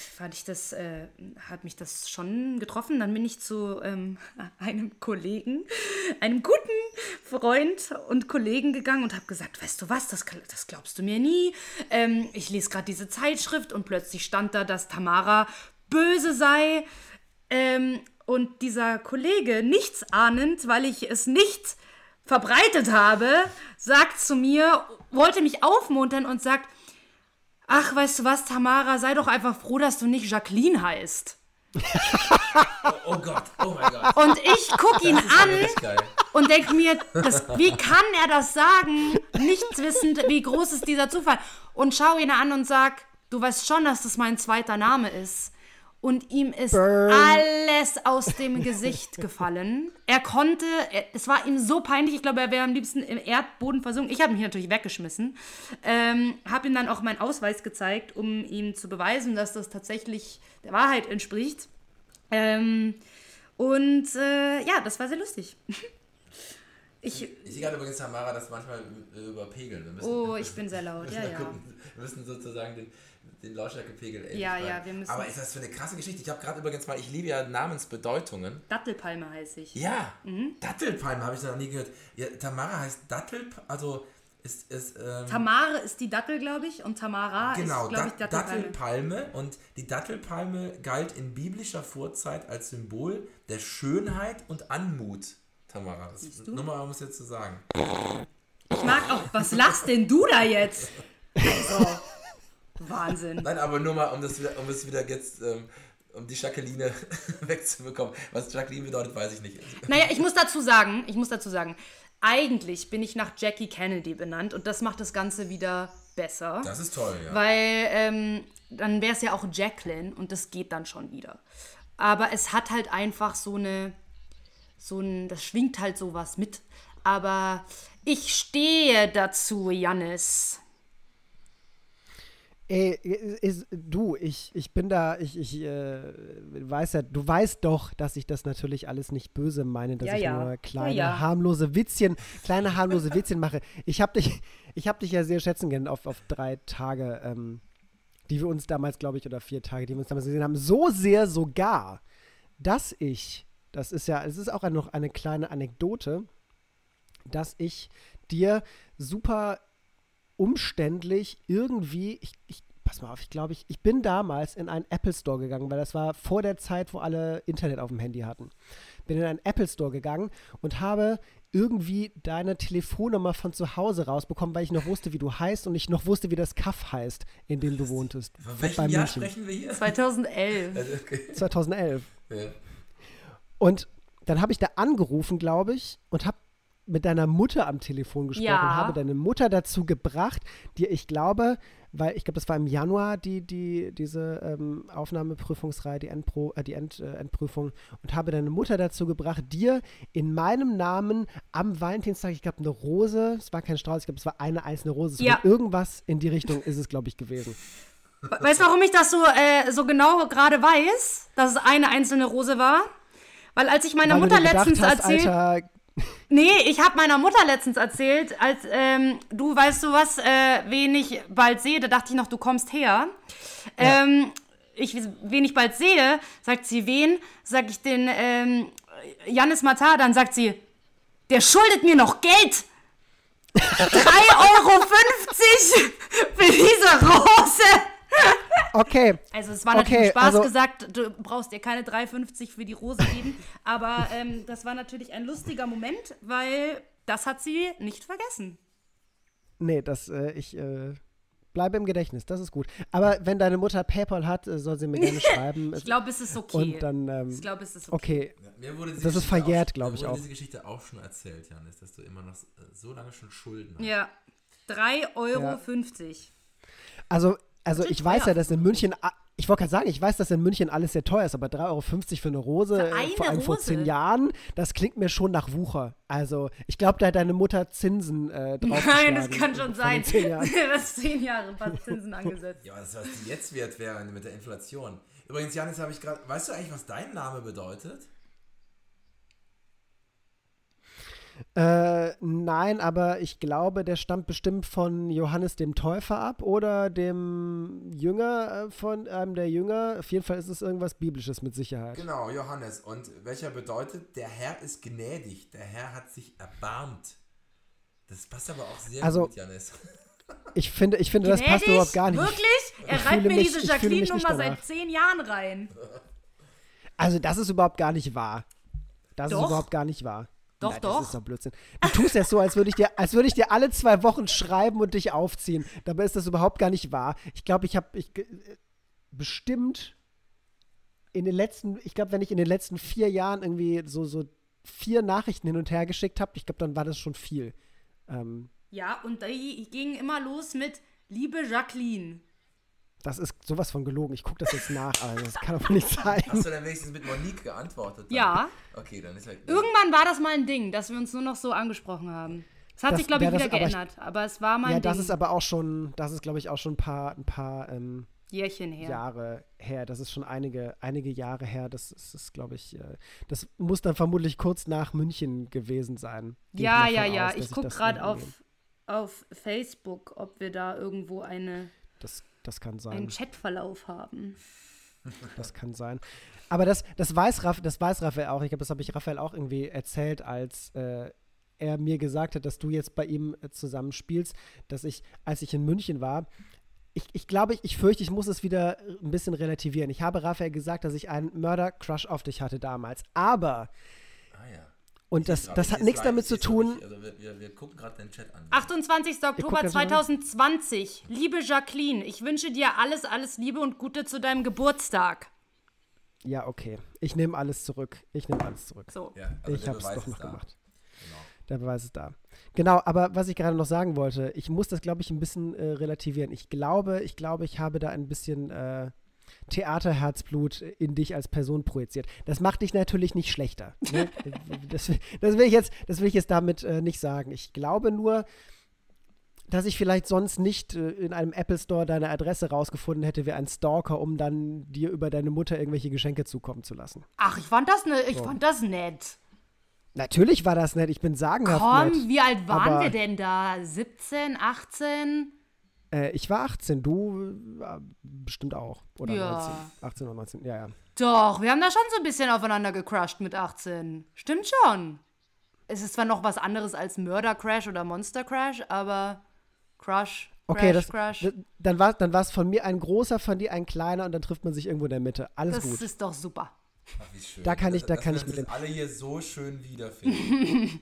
hat mich das schon getroffen. Dann bin ich zu einem guten Freund und Kollegen gegangen und habe gesagt, weißt du was, das glaubst du mir nie. Ich lese gerade diese Zeitschrift und plötzlich stand da, dass Tamara böse sei, und dieser Kollege, nichts ahnend, weil ich es nicht verbreitet habe, sagt zu mir, wollte mich aufmuntern und sagt, ach, weißt du was, Tamara, sei doch einfach froh, dass du nicht Jacqueline heißt. Oh Gott, oh mein Gott. Und ich gucke ihn an und denke mir, wie kann er das sagen, nicht wissend, wie groß ist dieser Zufall, und schaue ihn an und sage, du weißt schon, dass das mein zweiter Name ist. Und ihm ist alles aus dem Gesicht gefallen. Es war ihm so peinlich, ich glaube, er wäre am liebsten im Erdboden versunken. Ich habe ihn hier natürlich weggeschmissen. Habe ihm dann auch meinen Ausweis gezeigt, um ihm zu beweisen, dass das tatsächlich der Wahrheit entspricht. Das war sehr lustig. Ich sehe gerade übrigens, Tamara, das manchmal überpegeln. Wir müssen, ich bin sehr laut, ja. Wir müssen sozusagen den Lautstärkepegel ändern. Ja, wir müssen. Aber ist das für eine krasse Geschichte? Ich habe gerade übrigens mal, ich liebe ja Namensbedeutungen. Dattelpalme heiße ich. Ja, Dattelpalme habe ich noch nie gehört. Ja, Tamara heißt Dattelpalme, also ist Tamara ist die Dattel, glaube ich, und Tamara ist, glaube ich, Dattelpalme. Dattelpalme. Und die Dattelpalme galt in biblischer Vorzeit als Symbol der Schönheit und Anmut. Tamara, das ist nur mal, um es jetzt zu sagen. Ich mag auch, was lachst denn du da jetzt? So. Wahnsinn. Nein, aber nur mal, um die Jacqueline wegzubekommen. Was Jacqueline bedeutet, weiß ich nicht. Naja, ich muss dazu sagen, eigentlich bin ich nach Jackie Kennedy benannt und das macht das Ganze wieder besser. Das ist toll, ja. Weil dann wäre es ja auch Jacqueline und das geht dann schon wieder. Aber es hat halt einfach das schwingt halt sowas mit. Aber ich stehe dazu, Janis. Ich bin da, weiß ja, du weißt doch, dass ich das natürlich alles nicht böse meine, dass ich nur kleine harmlose Witzchen mache. Ich hab dich ja sehr schätzen können auf 3 Tage die wir uns damals, glaube ich, oder 4 Tage, die wir uns damals gesehen haben, so sehr sogar, dass ich, das ist ja, es ist auch noch eine kleine Anekdote, dass ich dir super umständlich irgendwie, pass mal auf, ich glaube, ich bin damals in einen Apple Store gegangen, weil das war vor der Zeit, wo alle Internet auf dem Handy hatten. Bin in einen Apple Store gegangen und habe irgendwie deine Telefonnummer von zu Hause rausbekommen, weil ich noch wusste, wie du heißt und ich noch wusste, wie das Kaff heißt, in dem du wohntest. Von welchem Jahr sprechen wir hier? 2011. Also okay. 2011. Ja. Und dann habe ich da angerufen, glaube ich, und habe mit deiner Mutter am Telefon gesprochen, ja, und habe deine Mutter dazu gebracht, dir, ich glaube, weil ich glaube, das war im Januar diese Aufnahmeprüfungsreihe, die Endprüfung, und habe deine Mutter dazu gebracht, dir in meinem Namen am Valentinstag, ich glaube, eine Rose, es war kein Strauß, ich glaube, es war eine einzelne Rose, ja, irgendwas in die Richtung ist es, glaube ich, gewesen. Weißt du, warum ich das so genau gerade weiß, dass es eine einzelne Rose war? Weil als ich meiner Mutter letztens erzählt... Nee, ich habe meiner Mutter letztens erzählt, als du, weißt du was, wen ich bald sehe, da dachte ich noch, du kommst her. Ja. Wen ich bald sehe, sagt sie, wen? Sag ich den Janis Matar, dann sagt sie, der schuldet mir noch Geld. 3,50 € für diese Rose. Okay. Also es war natürlich Spaß gesagt, du brauchst dir keine 3,50 € für die Rose geben, aber das war natürlich ein lustiger Moment, weil das hat sie nicht vergessen. Nee, ich bleibe im Gedächtnis, das ist gut. Aber wenn deine Mutter PayPal hat, soll sie mir gerne schreiben. Ich glaube, es ist okay. Und dann, okay. Ja, das ist verjährt, glaube ich auch. Mir wurde diese Geschichte auch schon erzählt, Janis, dass du immer noch so lange schon Schulden hast. Ja, 3,50 € Ja. Also ich weiß ja, dass in München, ich wollte gerade sagen, ich weiß, dass in München alles sehr teuer ist, aber 3,50 € für eine Rose, vor allem vor 10 Jahren, das klingt mir schon nach Wucher. Also ich glaube, da hat deine Mutter Zinsen draufgeschlagen. Nein, das kann schon sein. 10 Jahre waren Zinsen angesetzt. Ja, aber das, was die jetzt wert wäre mit der Inflation. Übrigens, Janis, habe ich gerade, weißt du eigentlich, was dein Name bedeutet? Nein, aber ich glaube, der stammt bestimmt von Johannes dem Täufer ab oder dem Jünger, von einem der Jünger. Auf jeden Fall ist es irgendwas Biblisches mit Sicherheit. Genau, Johannes. Und welcher bedeutet, der Herr ist gnädig, der Herr hat sich erbarmt. Das passt aber auch sehr gut, Janis. Ich finde gnädig? Das passt überhaupt gar nicht. Wirklich? Er reibt mir diese Jacqueline-Nummer seit 10 Jahren rein. Also das ist überhaupt gar nicht wahr. Ist überhaupt gar nicht wahr. Doch, nein, doch. Das ist doch Blödsinn. Du tust das so, als würde ich dir alle 2 Wochen schreiben und dich aufziehen. Dabei ist das überhaupt gar nicht wahr. Ich glaube, ich habe bestimmt wenn ich in den letzten 4 Jahren irgendwie so 4 Nachrichten hin und her geschickt habe, ich glaube, dann war das schon viel. Ja, und die gingen immer los mit liebe Jacqueline. Das ist sowas von gelogen. Ich gucke das jetzt nach, also das kann doch nicht sein. Hast du dann wenigstens mit Monique geantwortet? Dann? Ja. Okay, dann ist halt. Irgendwann war das mal ein Ding, dass wir uns nur noch so angesprochen haben. Das hat sich, glaube ich, wieder geändert. Aber es war mal ein Ding. Ja, das ist aber auch schon, glaube ich, auch schon ein paar Jährchen her. Jahre her. Das ist schon einige Jahre her. Das ist, glaube ich, das muss dann vermutlich kurz nach München gewesen sein. Ja. Ich gucke gerade auf Facebook, ob wir da irgendwo eine. Das kann sein. Einen Chatverlauf haben. Das kann sein. Aber das weiß Raphael auch. Ich glaube, das habe ich Raphael auch irgendwie erzählt, als er mir gesagt hat, dass du jetzt bei ihm zusammenspielst, dass ich, als ich in München war, ich glaube, ich fürchte, ich muss es wieder ein bisschen relativieren. Ich habe Raphael gesagt, dass ich einen Mörder-Crush auf dich hatte damals. Aber ja. Und das hat nichts damit zu tun. Also wir gucken gerade den Chat an. 28. Oktober 2020. Liebe Jacqueline, ich wünsche dir alles, alles Liebe und Gute zu deinem Geburtstag. Ja, okay. Ich nehme alles zurück. So. Ja, also ich habe es doch noch gemacht. Genau. Der Beweis ist da. Genau, aber was ich gerade noch sagen wollte, ich muss das, glaube ich, ein bisschen relativieren. Ich glaube, ich habe da ein bisschen Theaterherzblut in dich als Person projiziert. Das macht dich natürlich nicht schlechter. Ne? Das will ich jetzt damit nicht sagen. Ich glaube nur, dass ich vielleicht sonst nicht in einem Apple Store deine Adresse rausgefunden hätte wie ein Stalker, um dann dir über deine Mutter irgendwelche Geschenke zukommen zu lassen. Ach, ich fand das nett. Natürlich war das nett. Ich bin sagenhaft nett. Komm, wie alt waren wir denn da? 17, 18? Ich war 18, du bestimmt auch. Oder ja. 19. 18 oder 19, ja, ja. Doch, wir haben da schon so ein bisschen aufeinander gecrushed mit 18. Stimmt schon. Es ist zwar noch was anderes als Mörder-Crash oder Monster-Crash, aber Crush, okay, Crash. Dann war es von mir ein großer, von dir ein kleiner und dann trifft man sich irgendwo in der Mitte. Alles das gut. Das ist doch super. Ach, wie schön. Da kann ich mit dem alle hier so schön wiederfinden.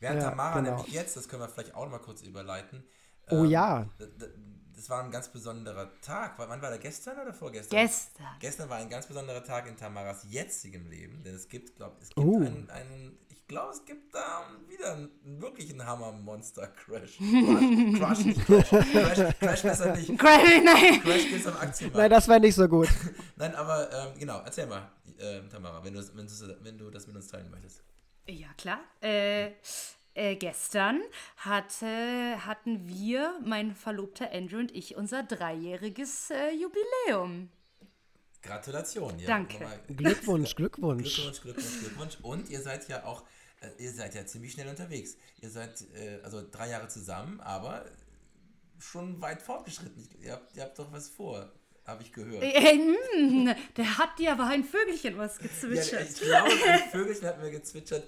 Während ja, Tamara genau. nämlich jetzt, das können wir vielleicht auch noch mal kurz überleiten. Oh ja. Das war ein ganz besonderer Tag. Wann war der? Gestern oder vorgestern? Gestern. Gestern war ein ganz besonderer Tag in Tamaras jetzigem Leben, denn es gibt wieder einen wirklichen Hammer-Monster-Crash. Crash besser nicht. Crash geht's am Aktienmarkt. Nein, das wäre nicht so gut. Nein, aber genau, erzähl mal, Tamara, wenn du das mit uns teilen möchtest. Ja, klar. Gestern hatten wir, mein Verlobter Andrew und ich, unser 3-jähriges Jubiläum. Gratulation. Ja. Danke. Glückwunsch. Und ihr seid ja auch, ziemlich schnell unterwegs. Ihr seid 3 Jahre zusammen, aber schon weit fortgeschritten. Ihr habt doch was vor, habe ich gehört. Der hat dir aber ein Vögelchen was gezwitschert. Ja, ich glaube, ein Vögelchen hat mir gezwitschert,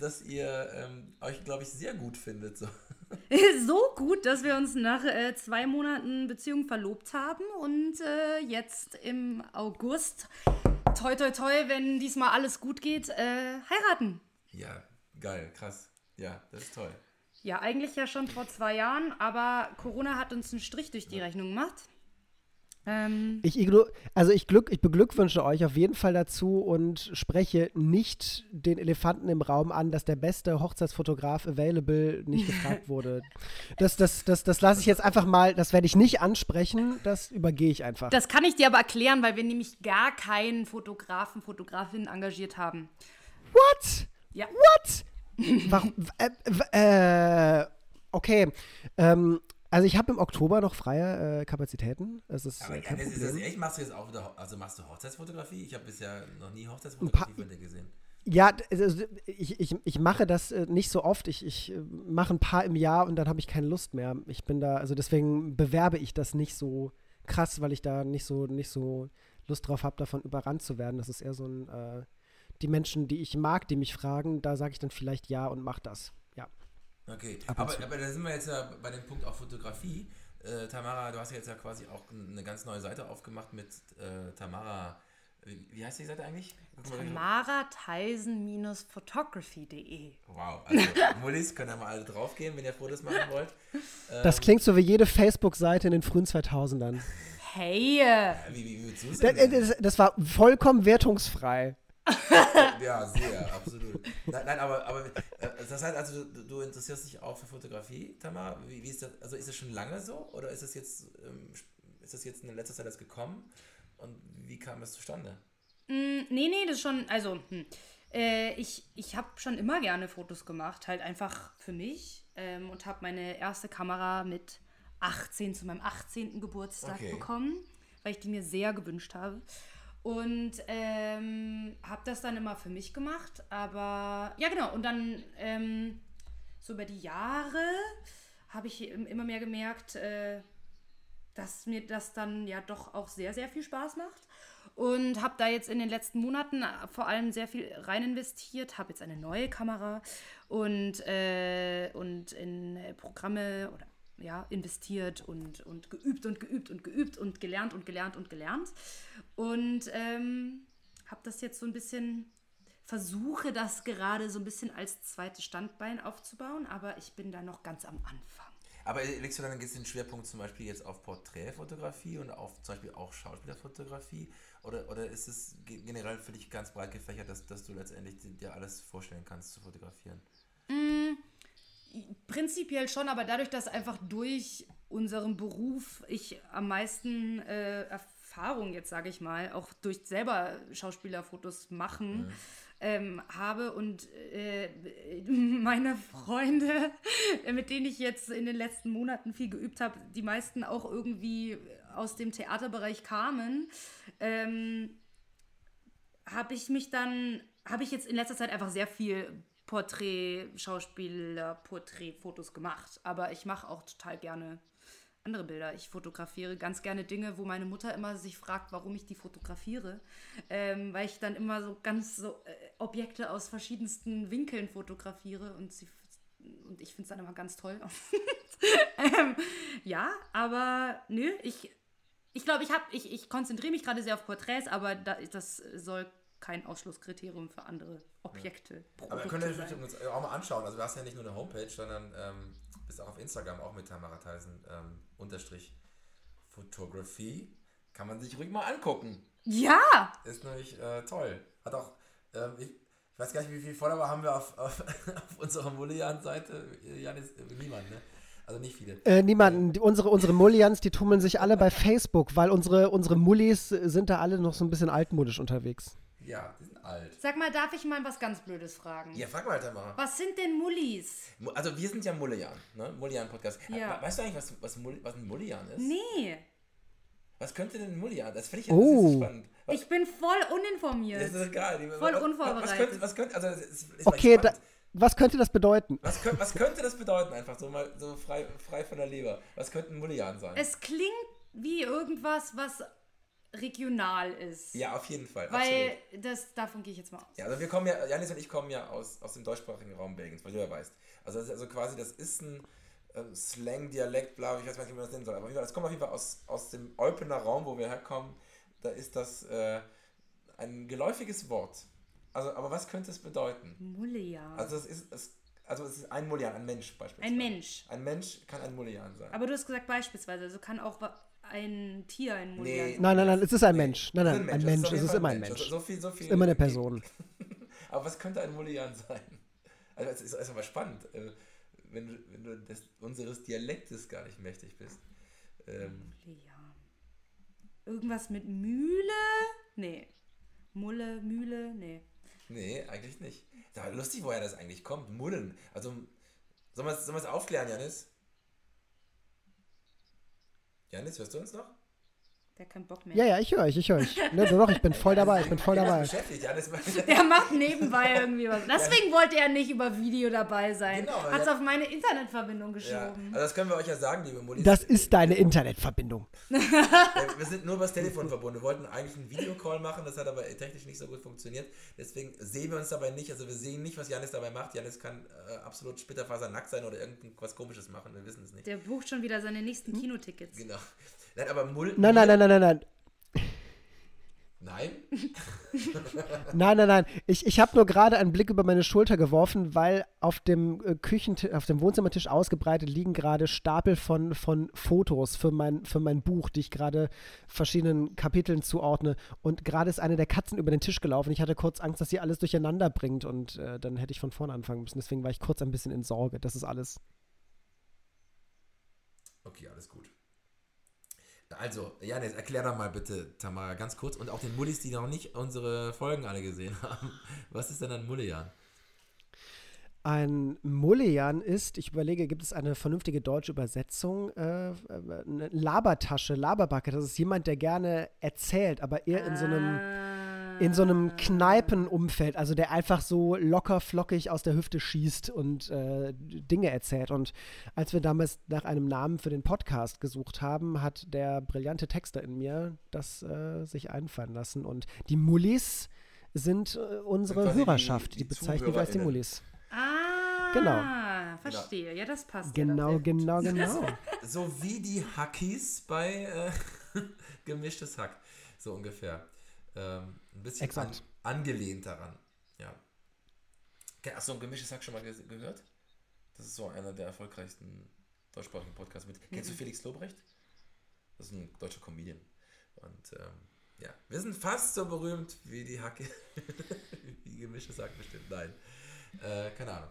dass ihr euch, glaube ich, sehr gut findet. So gut, dass wir uns nach 2 Monaten Beziehung verlobt haben und jetzt im August, toi toi toi, wenn diesmal alles gut geht, heiraten. Ja, geil, krass. Ja, das ist toll. Ja, eigentlich ja schon vor 2 Jahren, aber Corona hat uns einen Strich durch die Rechnung gemacht. Ich beglückwünsche euch auf jeden Fall dazu und spreche nicht den Elefanten im Raum an, dass der beste Hochzeitsfotograf available nicht gefragt wurde. Das lasse ich jetzt einfach mal, das werde ich nicht ansprechen, das übergehe ich einfach. Das kann ich dir aber erklären, weil wir nämlich gar keinen Fotografen, Fotografinnen engagiert haben. What? Ja. What? Warum? Okay, also ich habe im Oktober noch freie Kapazitäten. Machst du jetzt auch wieder, also machst du Hochzeitsfotografie? Ich habe bisher noch nie Hochzeitsfotografie von dir gesehen. Ja, also ich mache das nicht so oft. Ich mache ein paar im Jahr und dann habe ich keine Lust mehr. Ich bin da, also deswegen bewerbe ich das nicht so krass, weil ich da nicht so Lust drauf habe, davon überrannt zu werden. Das ist eher so ein, die Menschen, die ich mag, die mich fragen, da sage ich dann vielleicht ja und mach das. Okay, aber da sind wir jetzt ja bei dem Punkt auch Fotografie. Tamara, du hast ja jetzt ja quasi auch eine ganz neue Seite aufgemacht mit Tamara. Wie heißt die Seite eigentlich? Tamara Theisen-photography.de. Wow, also Mullis, können da mal alle draufgehen, wenn ihr Fotos machen wollt. Das klingt so wie jede Facebook-Seite in den frühen 2000ern. Hey! Wie würdest du es denn? Das war vollkommen wertungsfrei. Ja, sehr, absolut. Nein, aber das heißt, also du interessierst dich auch für Fotografie, Tamara? Wie ist das, also ist das schon lange so oder ist das jetzt in letzter Zeit erst gekommen und wie kam das zustande? Nee, das ist schon, also ich habe schon immer gerne Fotos gemacht, halt einfach für mich und habe meine erste Kamera mit 18 zu meinem 18. Geburtstag bekommen, weil ich die mir sehr gewünscht habe. Und habe das dann immer für mich gemacht, aber ja genau, und dann so über die Jahre habe ich immer mehr gemerkt, dass mir das dann ja doch auch sehr, sehr viel Spaß macht und habe da jetzt in den letzten Monaten vor allem sehr viel rein investiert, habe jetzt eine neue Kamera und in Programme oder ja, investiert und geübt und gelernt. Und habe das jetzt so ein bisschen, versuche das gerade so ein bisschen als zweites Standbein aufzubauen, aber ich bin da noch ganz am Anfang. Aber legst du dann den Schwerpunkt zum Beispiel jetzt auf Porträtfotografie und auf zum Beispiel auch Schauspielerfotografie? Oder ist es generell für dich ganz breit gefächert, dass du letztendlich dir alles vorstellen kannst zu fotografieren? Prinzipiell schon, aber dadurch, dass einfach durch unseren Beruf ich am meisten Erfahrung jetzt, sage ich mal, auch durch selber Schauspielerfotos machen habe und meine Freunde, mit denen ich jetzt in den letzten Monaten viel geübt habe, die meisten auch irgendwie aus dem Theaterbereich kamen, habe ich jetzt in letzter Zeit einfach sehr viel Porträtfotos gemacht, aber ich mache auch total gerne andere Bilder. Ich fotografiere ganz gerne Dinge, wo meine Mutter immer sich fragt, warum ich die fotografiere, weil ich dann immer so ganz so Objekte aus verschiedensten Winkeln fotografiere und ich finde es dann immer ganz toll. Ja, aber nö, ich glaube, ich konzentriere mich gerade sehr auf Porträts, aber das soll kein Ausschlusskriterium für andere Objekte. Ja. Aber wir können uns auch mal anschauen. Also du hast ja nicht nur eine Homepage, sondern bist auch auf Instagram, auch mit Tamara Theisen _Photography. Kann man sich ruhig mal angucken. Ja! Ist nämlich toll. Hat auch, ich weiß gar nicht, wie viele Follower haben wir auf unserer Mullian-Seite. Janis, niemand, ne? Also nicht viele. Niemanden. Unsere Mullians, die tummeln sich alle bei Facebook, weil unsere Mullis sind da alle noch so ein bisschen altmodisch unterwegs. Ja, die sind alt. Sag mal, darf ich mal was ganz Blödes fragen? Ja, frag mal, Tamara. Was sind denn Mullis? Also wir sind ja Mullian, ne? Mullian-Podcast. Ja. Weißt du eigentlich, was ein Mullian ist? Nee. Was könnte denn ein Mullian? Das finde ich das ist spannend. Was? Ich bin voll uninformiert. Das ist egal. Voll unvorbereitet. Was könnte das bedeuten? Was könnte das bedeuten? Einfach so mal so frei von der Leber. Was könnte ein Mullian sein? Es klingt wie irgendwas, was regional ist. Ja, auf jeden Fall. Weil absolut. Davon gehe ich jetzt mal aus. Ja, also Janis und ich kommen ja aus dem deutschsprachigen Raum Belgiens, weil du ja weißt. Also quasi, das ist ein Slang, Dialekt, bla, ich weiß nicht, wie man das nennen soll. Aber das kommt auf jeden Fall aus dem Olpener Raum, wo wir herkommen. Da ist das ein geläufiges Wort. Also, aber was könnte es bedeuten? Mullian. Also es ist ein Mullian, ein Mensch beispielsweise. Ein Mensch. Ein Mensch kann ein Mullian sein. Aber du hast gesagt beispielsweise, also kann auch ein Tier ein Mullian sein. Nein, es ist ein Mensch. Nein, ein Mensch. Es ist immer ein Mensch. So viel ist immer eine Person. Aber was könnte ein Mullian sein? Also es ist erstmal spannend, wenn du unseres Dialektes gar nicht mächtig bist. Mullian. Irgendwas mit Mühle? Nee. Mulle, Mühle? Nee. Nee, eigentlich nicht. Da war lustig, woher das eigentlich kommt. Mullen. Also, sollen wir es aufklären, Janis? Janis, hörst du uns noch? Der hat keinen Bock mehr. Ja, ich höre euch. Ne, doch, ich bin voll dabei. Der macht nebenbei irgendwie was. Deswegen wollte er nicht über Video dabei sein. Genau, hat es auf meine Internetverbindung geschoben. Ja. Also das können wir euch ja sagen, liebe Mutti. Das ist deine Internetverbindung. Wir sind nur über das Telefon verbunden. Wir wollten eigentlich einen Videocall machen, das hat aber technisch nicht so gut funktioniert. Deswegen sehen wir uns dabei nicht. Also wir sehen nicht, was Janis dabei macht. Janis kann absolut splitterfasernackt sein oder irgendwas Komisches machen. Wir wissen es nicht. Der bucht schon wieder seine nächsten Kinotickets. Genau. Nein, aber Nein. Ich habe nur gerade einen Blick über meine Schulter geworfen, weil auf dem Wohnzimmertisch ausgebreitet liegen gerade Stapel von Fotos für mein Buch, die ich gerade verschiedenen Kapiteln zuordne. Und gerade ist eine der Katzen über den Tisch gelaufen. Ich hatte kurz Angst, dass sie alles durcheinander bringt und dann hätte ich von vorne anfangen müssen. Deswegen war ich kurz ein bisschen in Sorge. Das ist alles. Okay, alles gut. Also, Janis, erklär doch mal bitte, Tamara, ganz kurz und auch den Mullis, die noch nicht unsere Folgen alle gesehen haben. Was ist denn ein Mullian? Ein Mullian ist, ich überlege, gibt es eine vernünftige deutsche Übersetzung? Eine Labertasche, Laberbacke, das ist jemand, der gerne erzählt, aber eher in so einem Kneipenumfeld, also der einfach so locker flockig aus der Hüfte schießt und Dinge erzählt. Und als wir damals nach einem Namen für den Podcast gesucht haben, hat der brillante Texter in mir das sich einfallen lassen. Und die Mullis sind unsere Hörerschaft, die bezeichnen wir als die Mullis. Ah, genau. Verstehe. Ja, das passt. Genau. So wie die Hackies bei Gemischtes Hack, so ungefähr. Ein bisschen angelehnt daran. Ja. Achso, Gemischtes Hack schon mal gehört? Das ist so einer der erfolgreichsten deutschsprachigen Podcasts mit. Kennst du Felix Lobrecht? Das ist ein deutscher Comedian. Und ja, wir sind fast so berühmt wie die Hacke. Wie Gemischtes Hack bestimmt. Nein. Keine Ahnung.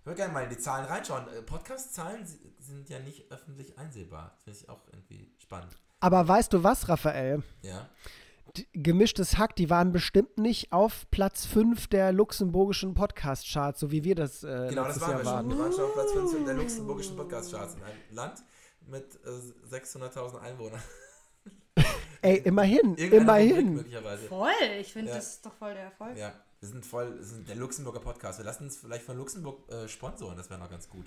Ich würde gerne mal in die Zahlen reinschauen. Podcast-Zahlen sind ja nicht öffentlich einsehbar. Das finde ich auch irgendwie spannend. Aber weißt du was, Raphael? Ja. Gemischtes Hack, die waren bestimmt nicht auf Platz 5 der luxemburgischen Podcast-Charts, so wie wir das Genau, das waren wir schon. Wir waren schon auf Platz 5 der luxemburgischen Podcast-Charts in einem Land mit 600.000 Einwohnern. Ey, immerhin. Voll, ich finde, das ist doch voll der Erfolg. Ja, wir sind der Luxemburger Podcast. Wir lassen uns vielleicht von Luxemburg sponsoren, das wäre noch ganz gut.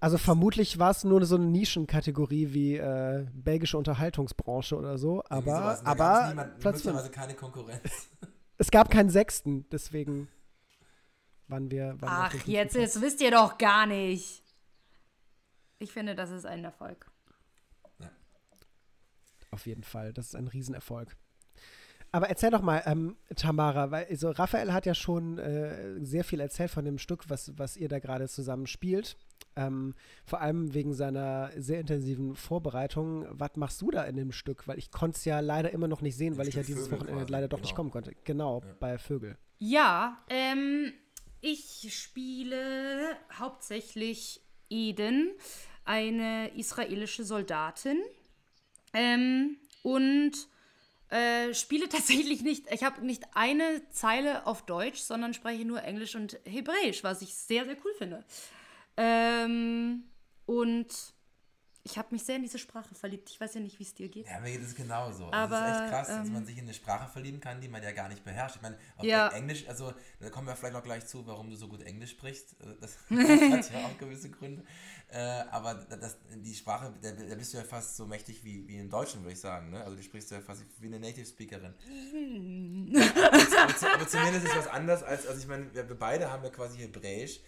Also vermutlich war es nur so eine Nischenkategorie wie belgische Unterhaltungsbranche oder so, aber möglicherweise keine Konkurrenz. Es gab keinen Sechsten, deswegen waren wir... Jetzt wisst ihr doch gar nicht. Ich finde, das ist ein Erfolg. Ja. Auf jeden Fall, das ist ein Riesenerfolg. Aber erzähl doch mal, Tamara, weil also Raphael hat ja schon sehr viel erzählt von dem Stück, was ihr da gerade zusammen spielt. Vor allem wegen seiner sehr intensiven Vorbereitung. Was machst du da in dem Stück? Weil ich konnte es ja leider immer noch nicht sehen, weil ich ja dieses Wochenende leider doch nicht kommen konnte. Genau, ja. Bei Vögel. Ja, ich spiele hauptsächlich Eden, eine israelische Soldatin. Spiele tatsächlich nicht, ich habe nicht eine Zeile auf Deutsch, sondern spreche nur Englisch und Hebräisch, was ich sehr, sehr cool finde. Und ich habe mich sehr in diese Sprache verliebt. Ich weiß ja nicht, wie es dir geht. Ja, mir geht es genauso. Aber, es ist echt krass, dass man sich in eine Sprache verlieben kann, die man ja gar nicht beherrscht. Ich meine, auf Englisch, also da kommen wir vielleicht noch gleich zu, warum du so gut Englisch sprichst. Das hat ja auch gewisse Gründe. Aber die Sprache, da bist du ja fast so mächtig wie im Deutschen, würde ich sagen. Ne? Also du sprichst ja fast wie eine Native-Speakerin. aber zumindest ist was anders als, also ich meine, wir beide haben ja quasi Hebräisch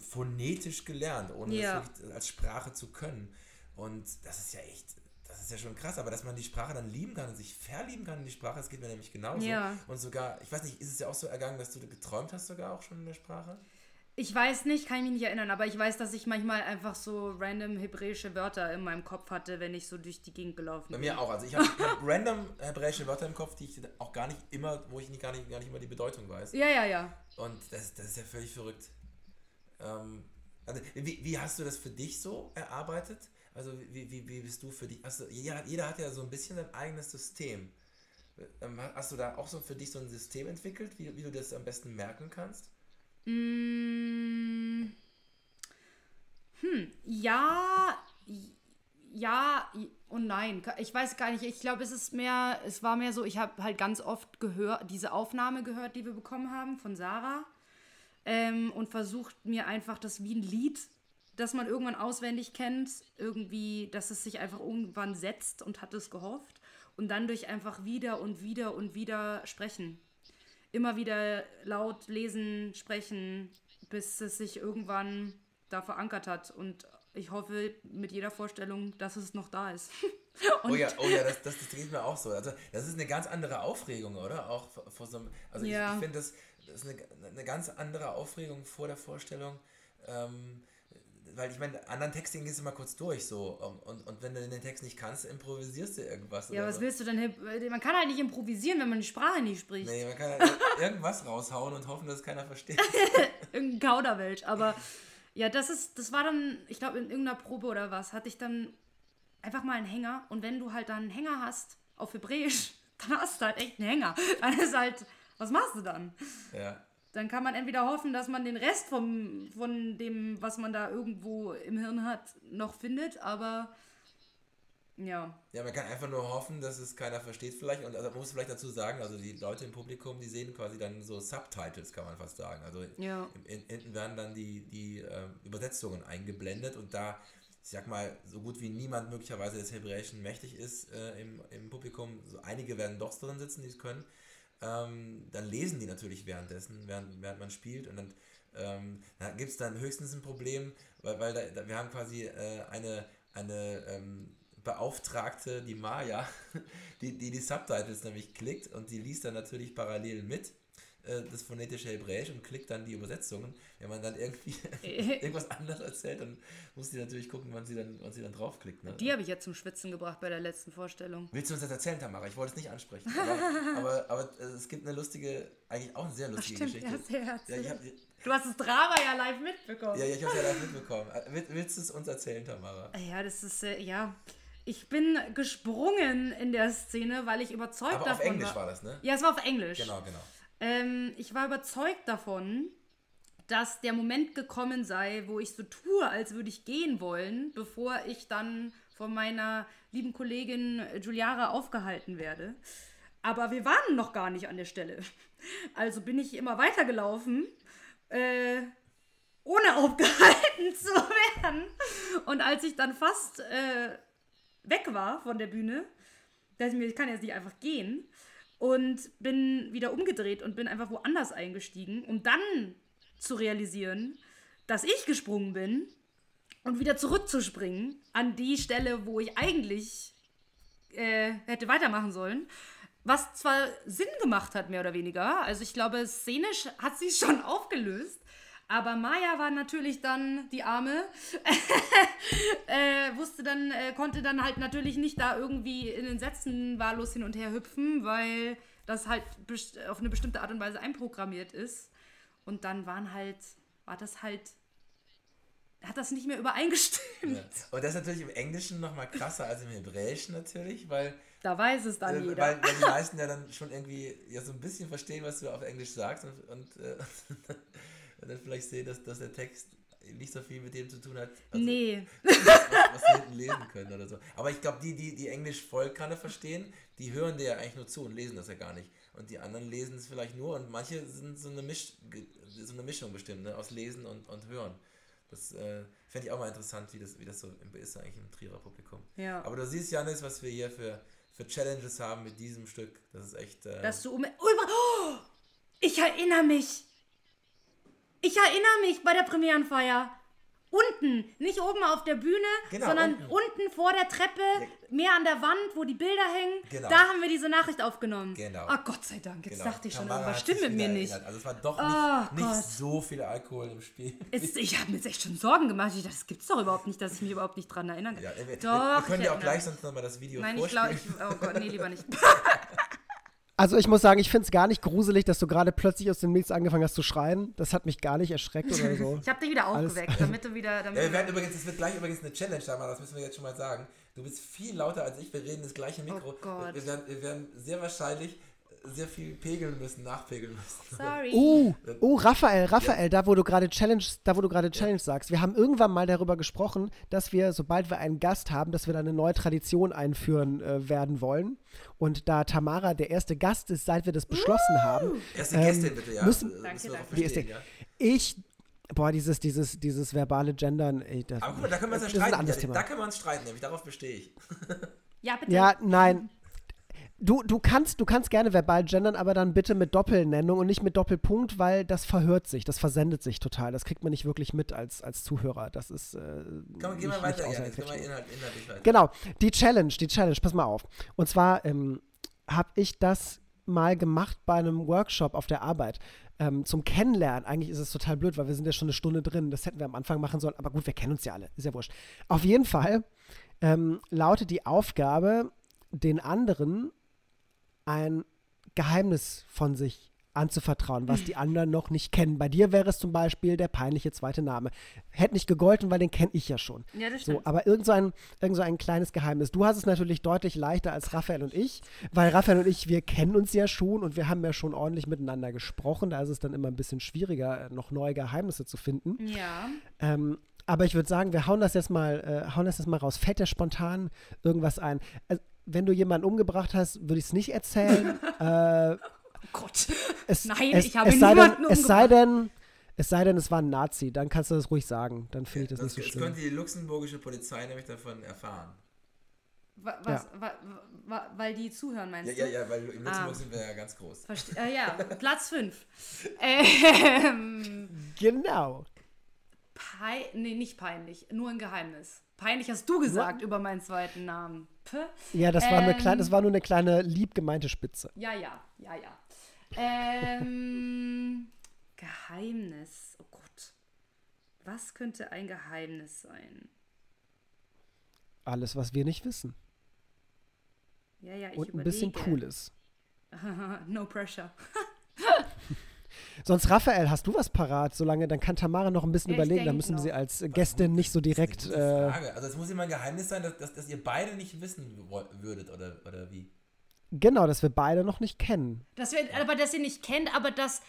phonetisch gelernt, ohne das als Sprache zu können. Und das ist ja schon krass, aber dass man die Sprache dann lieben kann und sich verlieben kann in die Sprache, das geht mir nämlich genauso. Ja. Und sogar, ich weiß nicht, ist es ja auch so ergangen, dass du geträumt hast sogar auch schon in der Sprache? Ich weiß nicht, kann ich mich nicht erinnern, aber ich weiß, dass ich manchmal einfach so random hebräische Wörter in meinem Kopf hatte, wenn ich so durch die Gegend gelaufen bin. Bei mir auch, also ich habe random hebräische Wörter im Kopf, die ich auch gar nicht immer, wo ich gar nicht immer die Bedeutung weiß. Ja. Und das ist ja völlig verrückt. Also, wie hast du das für dich so erarbeitet? Also wie bist du für dich? Also jeder hat ja so ein bisschen ein eigenes System. Hast du da auch so für dich so ein System entwickelt, wie du das am besten merken kannst? Ja und nein. Ich weiß gar nicht. Ich glaube, es war mehr so, ich habe halt ganz oft diese Aufnahme gehört, die wir bekommen haben von Sarah. Und versucht mir einfach das wie ein Lied, das man irgendwann auswendig kennt, irgendwie, dass es sich einfach irgendwann setzt und hat es gehofft. Und dann durch einfach wieder und wieder und wieder sprechen. Immer wieder laut lesen, sprechen, bis es sich irgendwann da verankert hat. Und ich hoffe mit jeder Vorstellung, dass es noch da ist. Oh ja, das geht mir auch so. Also das ist eine ganz andere Aufregung, oder? Auch vor so einem, also ich finde das ist eine ganz andere Aufregung vor der Vorstellung, weil ich meine, anderen Texten gehst du mal kurz durch so und wenn du den Text nicht kannst, improvisierst du irgendwas. Ja, was willst du denn? Man kann halt nicht improvisieren, wenn man die Sprache nicht spricht. Nee, man kann halt irgendwas raushauen und hoffen, dass keiner versteht. Irgendein Kauderwelsch, aber ja, das war dann, ich glaube in irgendeiner Probe oder was, hatte ich dann einfach mal einen Hänger und wenn du halt dann einen Hänger hast, auf Hebräisch, dann hast du halt echt einen Hänger. Dann ist halt... Was machst du dann? Ja. Dann kann man entweder hoffen, dass man den Rest von dem, was man da irgendwo im Hirn hat, noch findet, aber ja. Ja, man kann einfach nur hoffen, dass es keiner versteht vielleicht und also man muss vielleicht dazu sagen, also die Leute im Publikum, die sehen quasi dann so Subtitles, kann man fast sagen. Also hinten werden dann die Übersetzungen eingeblendet und da, ich sag mal, so gut wie niemand möglicherweise des Hebräischen mächtig ist im Publikum, so einige werden doch drin sitzen, die es können. Dann lesen die natürlich während man spielt und dann gibt es dann höchstens ein Problem, weil wir haben quasi eine Beauftragte, die Maya, die Subtitles nämlich klickt und die liest dann natürlich parallel mit das phonetische Hebräisch und klickt dann die Übersetzungen. Wenn man dann irgendwie irgendwas anderes erzählt, dann muss sie natürlich gucken, wann sie dann draufklickt. Ne? Die habe ich ja zum Schwitzen gebracht bei der letzten Vorstellung. Willst du uns das erzählen, Tamara? Ich wollte es nicht ansprechen. aber es gibt eine lustige, eigentlich auch eine sehr lustige Geschichte. Du hast das Drama ja live mitbekommen. Ja, ich habe es ja live mitbekommen. Willst du es uns erzählen, Tamara? Ja, das ist, Ich bin gesprungen in der Szene, weil ich überzeugt davon war. Aber auf Englisch war das, ne? Ja, es war auf Englisch. Genau. Ich war überzeugt davon, dass der Moment gekommen sei, wo ich so tue, als würde ich gehen wollen, bevor ich dann von meiner lieben Kollegin Juliara aufgehalten werde. Aber wir waren noch gar nicht an der Stelle. Also bin ich immer weitergelaufen ohne aufgehalten zu werden. Und als ich dann fast weg war von der Bühne, dachte ich mir, ich kann jetzt nicht einfach gehen. Und bin wieder umgedreht und bin einfach woanders eingestiegen, um dann zu realisieren, dass ich gesprungen bin und wieder zurückzuspringen an die Stelle, wo ich eigentlich hätte weitermachen sollen. Was zwar Sinn gemacht hat, mehr oder weniger. Also ich glaube, szenisch hat sie schon aufgelöst. Aber Maya war natürlich dann die Arme, konnte dann halt natürlich nicht da irgendwie in den Sätzen wahllos hin und her hüpfen, weil das halt auf eine bestimmte Art und Weise einprogrammiert ist. Und dann hat das nicht mehr übereingestimmt. Ja. Und das ist natürlich im Englischen nochmal krasser als im Hebräischen natürlich, weil... Da weiß es dann jeder. Weil die meisten ja dann schon irgendwie ja so ein bisschen verstehen, was du auf Englisch sagst und dann vielleicht sehen, dass der Text nicht so viel mit dem zu tun hat, also nee. Was sie hinten lesen können oder so. Aber ich glaube, die Englisch Vollkanne verstehen, die hören dir ja eigentlich nur zu und lesen das ja gar nicht. Und die anderen lesen es vielleicht nur und manche sind so eine Mischung bestimmt, ne? Aus Lesen und Hören. Das fände ich auch mal interessant, wie das so ist eigentlich im Trierer Publikum. Ja. Aber du siehst, Janis, was wir hier für Challenges haben mit diesem Stück. Das ist echt... ich erinnere mich! Ich erinnere mich bei der Premierenfeier. Unten, nicht oben auf der Bühne, genau, sondern unten vor der Treppe, mehr an der Wand, wo die Bilder hängen. Genau. Da haben wir diese Nachricht aufgenommen. Genau. Oh Gott sei Dank, jetzt dachte ich schon, was stimmt mit mir nicht. Also es war doch nicht so viel Alkohol im Spiel. Ich habe mir jetzt echt schon Sorgen gemacht. Ich dachte, das gibt's doch überhaupt nicht, dass ich mich überhaupt nicht dran erinnern kann. Ja, wir können ja auch gleich sonst nochmal das Video vorspielen. Nein, lieber nicht. Also ich muss sagen, ich finde es gar nicht gruselig, dass du gerade plötzlich aus dem Nichts angefangen hast zu schreien. Das hat mich gar nicht erschreckt oder so. Ich habe dich wieder aufgeweckt, damit du wieder... es wird gleich übrigens eine Challenge, das müssen wir jetzt schon mal sagen. Du bist viel lauter als ich, wir reden das gleiche Mikro. Oh Gott. Wir werden sehr wahrscheinlich sehr viel nachpegeln müssen. Sorry. Raphael, ja. Da wo du gerade Challenge sagst. Wir haben irgendwann mal darüber gesprochen, dass wir, sobald wir einen Gast haben, dass wir da eine neue Tradition einführen werden wollen. Und da Tamara der erste Gast ist, seit wir das beschlossen haben. Erste Gästin bitte, ja. Müssen wir verstehen, ja. Dieses verbale Gendern. Aber gut, da können wir uns streiten. Da können wir uns streiten, nämlich darauf bestehe ich. Ja, bitte. Ja, nein. Du kannst gerne verbal gendern, aber dann bitte mit Doppelnennung und nicht mit Doppelpunkt, weil das verhört sich, das versendet sich total. Das kriegt man nicht wirklich mit als Zuhörer. Das ist Gehen wir inhaltlich weiter. Genau, die Challenge, pass mal auf. Und zwar habe ich das mal gemacht bei einem Workshop auf der Arbeit. Zum Kennenlernen, eigentlich ist es total blöd, weil wir sind ja schon eine Stunde drin. Das hätten wir am Anfang machen sollen, aber gut, wir kennen uns ja alle, ist ja wurscht. Auf jeden Fall lautet die Aufgabe, den anderen ein Geheimnis von sich anzuvertrauen, was die anderen noch nicht kennen. Bei dir wäre es zum Beispiel der peinliche zweite Name. Hätte nicht gegolten, weil den kenne ich ja schon. Ja, das stimmt. So, aber irgend so ein kleines Geheimnis. Du hast es natürlich deutlich leichter als Raphael und ich, weil Raphael und ich, wir kennen uns ja schon und wir haben ja schon ordentlich miteinander gesprochen. Da ist es dann immer ein bisschen schwieriger, noch neue Geheimnisse zu finden. Ja. Aber ich würde sagen, wir hauen das jetzt mal raus. Fällt dir spontan irgendwas ein? Also, wenn du jemanden umgebracht hast, würde ich es nicht erzählen. Oh Gott. Ich habe niemanden umgebracht. Es sei denn, es war ein Nazi. Dann kannst du das ruhig sagen. Dann finde ich das nicht so schlimm. Das könnte die luxemburgische Polizei nämlich davon erfahren. Weil die zuhören, meinst du? Ja, weil in Luxemburg sind wir ja ganz groß. Platz 5. Genau. Nicht peinlich. Nur ein Geheimnis. Peinlich hast du gesagt über meinen zweiten Namen. Ja, das war nur eine kleine lieb gemeinte Spitze. Ja. Geheimnis. Oh Gott. Was könnte ein Geheimnis sein? Alles, was wir nicht wissen. Ja, ich überlege. Und ein bisschen cool ist. No pressure. Sonst, Raphael, hast du was parat? Solange, dann kann Tamara noch ein bisschen überlegen. Dann müssen sie als Gästin nicht so direkt... Das ist eine Frage. Also es muss immer ein Geheimnis sein, dass ihr beide nicht wissen würdet, oder wie? Genau, dass wir beide noch nicht kennen. Dass ihr nicht kennt, aber dass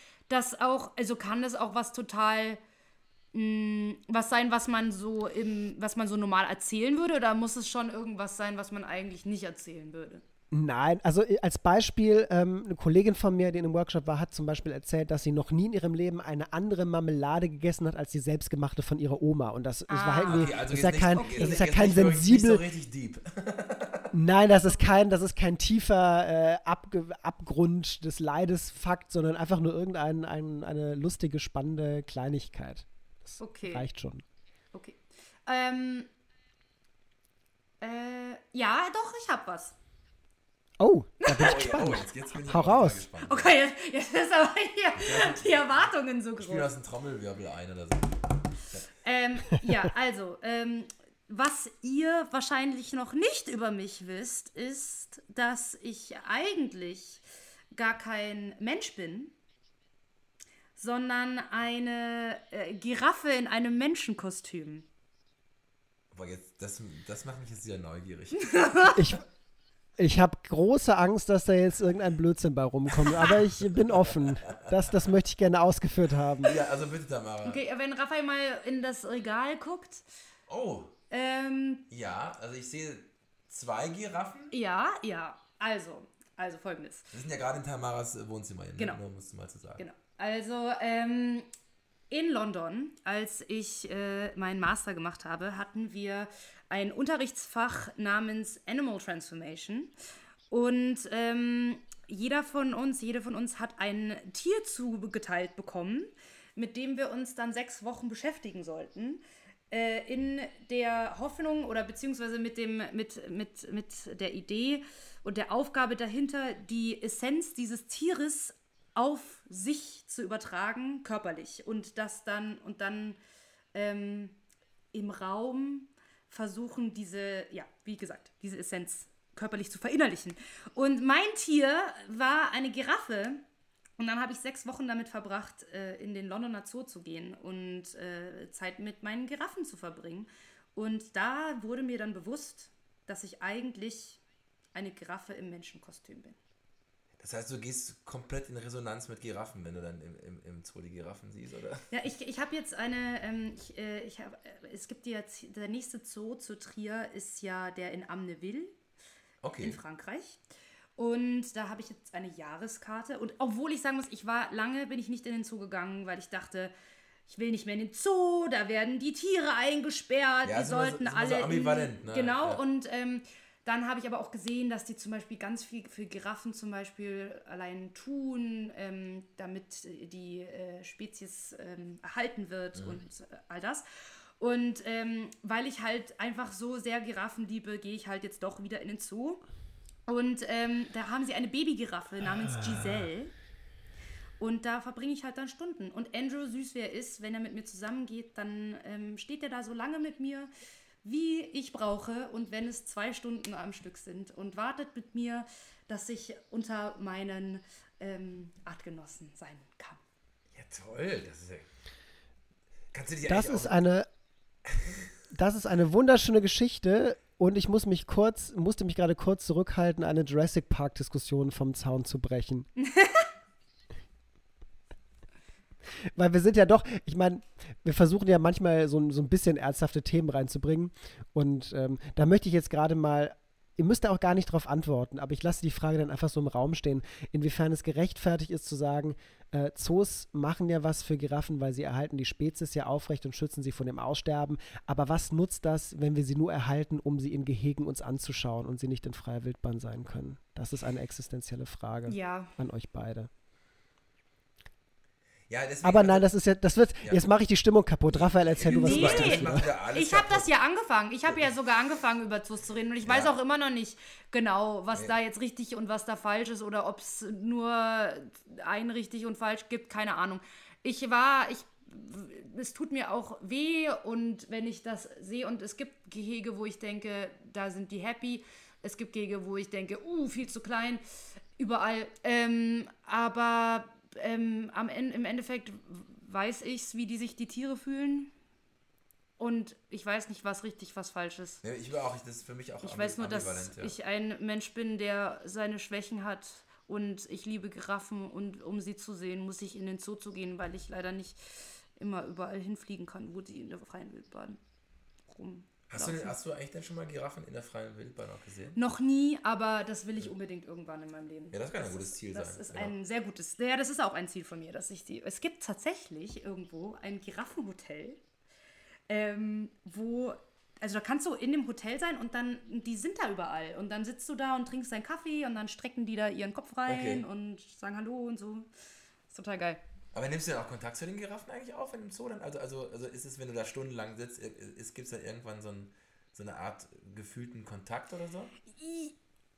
auch... Also kann das auch was total... was sein, was man so normal erzählen würde? Oder muss es schon irgendwas sein, was man eigentlich nicht erzählen würde? Nein, also als Beispiel, eine Kollegin von mir, die in einem Workshop war, hat zum Beispiel erzählt, dass sie noch nie in ihrem Leben eine andere Marmelade gegessen hat, als die selbstgemachte von ihrer Oma. Und das war halt irgendwie, okay, also das ist ja kein sensibel... So richtig deep. Nein, das ist kein tiefer Abgrund des Leides-Fakt, sondern einfach nur eine lustige, spannende Kleinigkeit. Das reicht schon. Okay. Ja, doch, ich hab was. Oh, da bin ich gespannt. Jetzt bin ich gespannt. Okay, jetzt ist aber hier die Erwartungen so groß. Ich spiele aus dem Trommelwirbel ein oder so. Was ihr wahrscheinlich noch nicht über mich wisst, ist, dass ich eigentlich gar kein Mensch bin, sondern eine Giraffe in einem Menschenkostüm. Aber jetzt, das macht mich jetzt sehr neugierig. Ich habe große Angst, dass da jetzt irgendein Blödsinn bei rumkommt, aber ich bin offen. Das möchte ich gerne ausgeführt haben. Ja, also bitte, Tamara. Okay, wenn Raphael mal in das Regal guckt. Oh. Ja, also ich sehe 2 Giraffen. Ja, also folgendes. Wir sind ja gerade in Tamaras Wohnzimmer. Genau. Nur musst du mal zu sagen. Genau. Also, in London, als ich meinen Master gemacht habe, hatten wir ein Unterrichtsfach namens Animal Transformation. Und jede von uns hat ein Tier zugeteilt bekommen, mit dem wir uns dann 6 Wochen beschäftigen sollten, in der Hoffnung oder beziehungsweise mit der Idee und der Aufgabe dahinter, die Essenz dieses Tieres auf sich zu übertragen, körperlich. Und dann im Raum versuchen, diese Essenz körperlich zu verinnerlichen. Und mein Tier war eine Giraffe. Und dann habe ich 6 Wochen damit verbracht, in den Londoner Zoo zu gehen und Zeit mit meinen Giraffen zu verbringen. Und da wurde mir dann bewusst, dass ich eigentlich eine Giraffe im Menschenkostüm bin. Das heißt, du gehst komplett in Resonanz mit Giraffen, wenn du dann im Zoo die Giraffen siehst, oder? Ja, ich habe jetzt es gibt jetzt, der nächste Zoo zu Trier ist ja der in Amnéville, okay, in Frankreich. Und da habe ich jetzt eine Jahreskarte. Und obwohl ich sagen muss, bin ich nicht in den Zoo gegangen, weil ich dachte, ich will nicht mehr in den Zoo, da werden die Tiere eingesperrt, ja, die sollten alle... Ja, so ambivalent, ne? Genau, ja. Und dann habe ich aber auch gesehen, dass die zum Beispiel ganz viel für Giraffen zum Beispiel allein tun, damit die Spezies erhalten wird, mhm, und all das. Und weil ich halt einfach so sehr Giraffen liebe, gehe ich halt jetzt doch wieder in den Zoo. Und da haben sie eine Babygiraffe namens Giselle. Und da verbringe ich halt dann Stunden. Und Andrew, süß wie er ist, wenn er mit mir zusammengeht, dann steht er da so lange mit mir, wie ich brauche. Und wenn es 2 Stunden am Stück sind, und wartet mit mir, dass ich unter meinen Artgenossen sein kann. Ja, toll. Das ist ja... Kannst du dir das eigentlich Das ist eine wunderschöne Geschichte. Und ich musste mich gerade kurz zurückhalten, eine Jurassic Park-Diskussion vom Zaun zu brechen. Weil wir sind ja doch, ich meine, wir versuchen ja manchmal so ein bisschen ernsthafte Themen reinzubringen. Und da möchte ich jetzt gerade mal, ihr müsst da auch gar nicht drauf antworten, aber ich lasse die Frage dann einfach so im Raum stehen, inwiefern es gerechtfertigt ist zu sagen, Zoos machen ja was für Giraffen, weil sie erhalten die Spezies ja aufrecht und schützen sie vor dem Aussterben. Aber was nutzt das, wenn wir sie nur erhalten, um sie in Gehegen uns anzuschauen und sie nicht in freier Wildbahn sein können? Das ist eine existenzielle Frage, ja, an euch beide. Ja, aber nein, das ist ja, das wird, ja, jetzt mache ich die Stimmung kaputt. Raphael, erzähl du was. Ich habe das ja angefangen. Ich habe ja sogar angefangen, über Zoos zu reden. Und ich weiß auch immer noch nicht genau, was da jetzt richtig und was da falsch ist oder ob es nur ein richtig und falsch gibt. Keine Ahnung. Es tut mir auch weh, und wenn ich das sehe, und es gibt Gehege, wo ich denke, da sind die happy. Es gibt Gehege, wo ich denke, viel zu klein. Überall. Aber... im Endeffekt weiß ich, wie die Tiere fühlen, und ich weiß nicht, was richtig, was falsch ist. Ja, das ist für mich auch ambivalent. Ich weiß nur, dass ich ein Mensch bin, der seine Schwächen hat, und ich liebe Giraffen, und um sie zu sehen, muss ich in den Zoo zu gehen, weil ich leider nicht immer überall hinfliegen kann, wo sie in der freien Wildbahn rum. Hast du eigentlich denn schon mal Giraffen in der freien Wildbahn auch gesehen? Noch nie, aber das will ich unbedingt irgendwann in meinem Leben. Ja, das kann ein gutes Ziel sein. Das ist ein sehr gutes, ja, das ist auch ein Ziel von mir, dass ich es gibt tatsächlich irgendwo ein Giraffenhotel, wo, also da kannst du in dem Hotel sein und dann, die sind da überall und dann sitzt du da und trinkst deinen Kaffee und dann strecken die da ihren Kopf rein und sagen Hallo und so. Ist total geil. Aber nimmst du dann auch Kontakt zu den Giraffen eigentlich auf in dem Zoo? Dann? Also ist es, wenn du da stundenlang sitzt, gibt es dann irgendwann so eine Art gefühlten Kontakt oder so?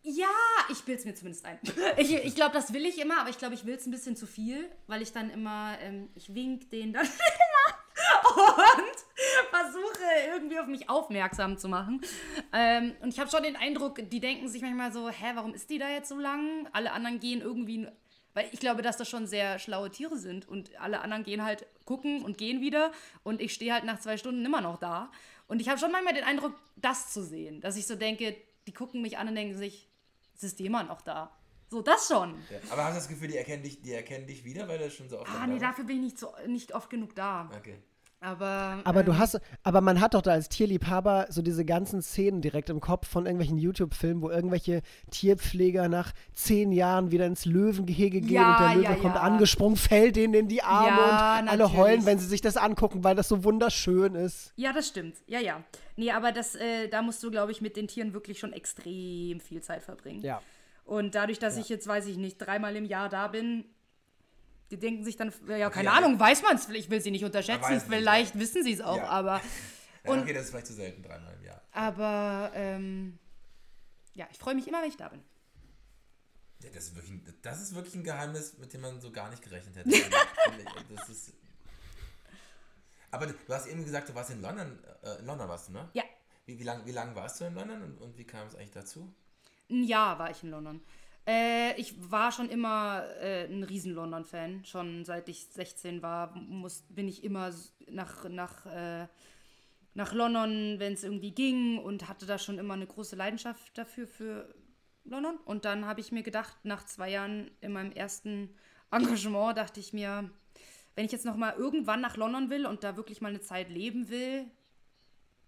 Ja, ich bilde es mir zumindest ein. Ich glaube, das will ich immer, aber ich glaube, ich will es ein bisschen zu viel, weil ich dann immer, ich wink denen dann immer und versuche irgendwie auf mich aufmerksam zu machen. Und ich habe schon den Eindruck, die denken sich manchmal so, warum ist die da jetzt so lang? Alle anderen gehen irgendwie... Weil ich glaube, dass das schon sehr schlaue Tiere sind und alle anderen gehen halt gucken und gehen wieder und ich stehe halt nach 2 Stunden immer noch da. Und ich habe schon manchmal den Eindruck, das zu sehen, dass ich so denke, die gucken mich an und denken sich, es ist jemand noch da. So, das schon. Ja, aber hast du das Gefühl, die erkennen dich wieder, weil das schon so oft da war? Nee, dafür bin ich nicht oft genug da. Okay. Aber man hat doch da als Tierliebhaber so diese ganzen Szenen direkt im Kopf von irgendwelchen YouTube-Filmen, wo irgendwelche Tierpfleger nach 10 Jahren wieder ins Löwengehege gehen und der Löwe kommt angesprungen, fällt denen in die Arme und alle heulen, wenn sie sich das angucken, weil das so wunderschön ist. Ja, das stimmt. Ja. Nee, aber das, da musst du, glaube ich, mit den Tieren wirklich schon extrem viel Zeit verbringen. Ja. Und dadurch, dass ich jetzt, weiß ich nicht, 3-mal im Jahr da bin, die denken sich dann, keine Ahnung, weiß man es, ich will sie nicht unterschätzen, vielleicht wissen sie es auch, aber... okay, das ist vielleicht zu selten, 3-mal im Jahr. Aber, ich freue mich immer, wenn ich da bin. Ja, das ist wirklich ein Geheimnis, mit dem man so gar nicht gerechnet hätte. Aber du hast eben gesagt, du warst in London, warst du, ne? Ja. Wie lang warst du in London und wie kam es eigentlich dazu? Ein Jahr war ich in London. Ich war schon immer ein Riesen-London-Fan. Schon seit ich 16 war, bin ich immer nach London, wenn es irgendwie ging, und hatte da schon immer eine große Leidenschaft dafür, für London. Und dann habe ich mir gedacht, nach 2 Jahren in meinem ersten Engagement, dachte ich mir, wenn ich jetzt noch mal irgendwann nach London will und da wirklich mal eine Zeit leben will,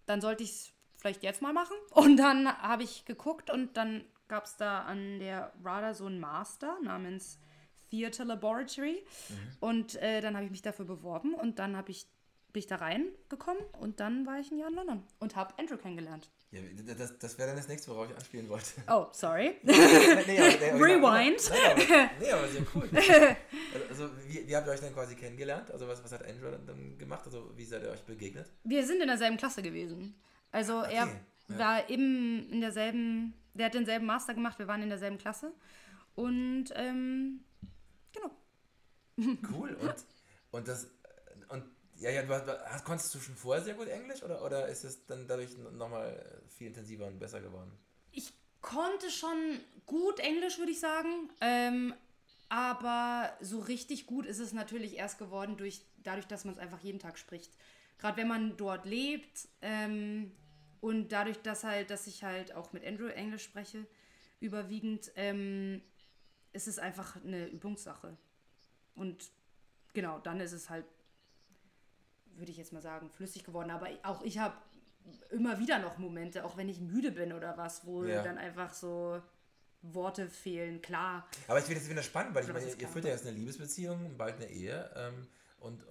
dann sollte ich es vielleicht jetzt mal machen. Und dann habe ich geguckt und dann gab es da an der RADA so einen Master namens Theater Laboratory. Und dann habe ich mich dafür beworben und dann bin ich da reingekommen und dann war ich ein Jahr in London und habe Andrew kennengelernt. Ja, das wäre dann das Nächste, worauf ich anspielen wollte. Oh, sorry. Rewind. Nee, aber sehr cool. Also, wie habt ihr euch dann quasi kennengelernt? Also, was hat Andrew dann gemacht? Also, wie seid ihr euch begegnet? Wir sind in derselben Klasse gewesen. Also, er war eben in derselben... Der hat denselben Master gemacht, wir waren in derselben Klasse. Und, genau. Cool. Konntest du schon vorher sehr gut Englisch oder ist es dann dadurch nochmal viel intensiver und besser geworden? Ich konnte schon gut Englisch, würde ich sagen. Aber so richtig gut ist es natürlich erst geworden, dadurch, dass man es einfach jeden Tag spricht. Gerade wenn man dort lebt, und dadurch, dass ich halt auch mit Andrew Englisch spreche, überwiegend, ist es einfach eine Übungssache. Und genau, dann ist es halt, würde ich jetzt mal sagen, flüssig geworden. Aber auch ich habe immer wieder noch Momente, auch wenn ich müde bin oder was, wo dann einfach so Worte fehlen, klar. Aber ich finde das wieder spannend, weil ich meine, ihr führt ja jetzt eine Liebesbeziehung, bald eine Ehe, Und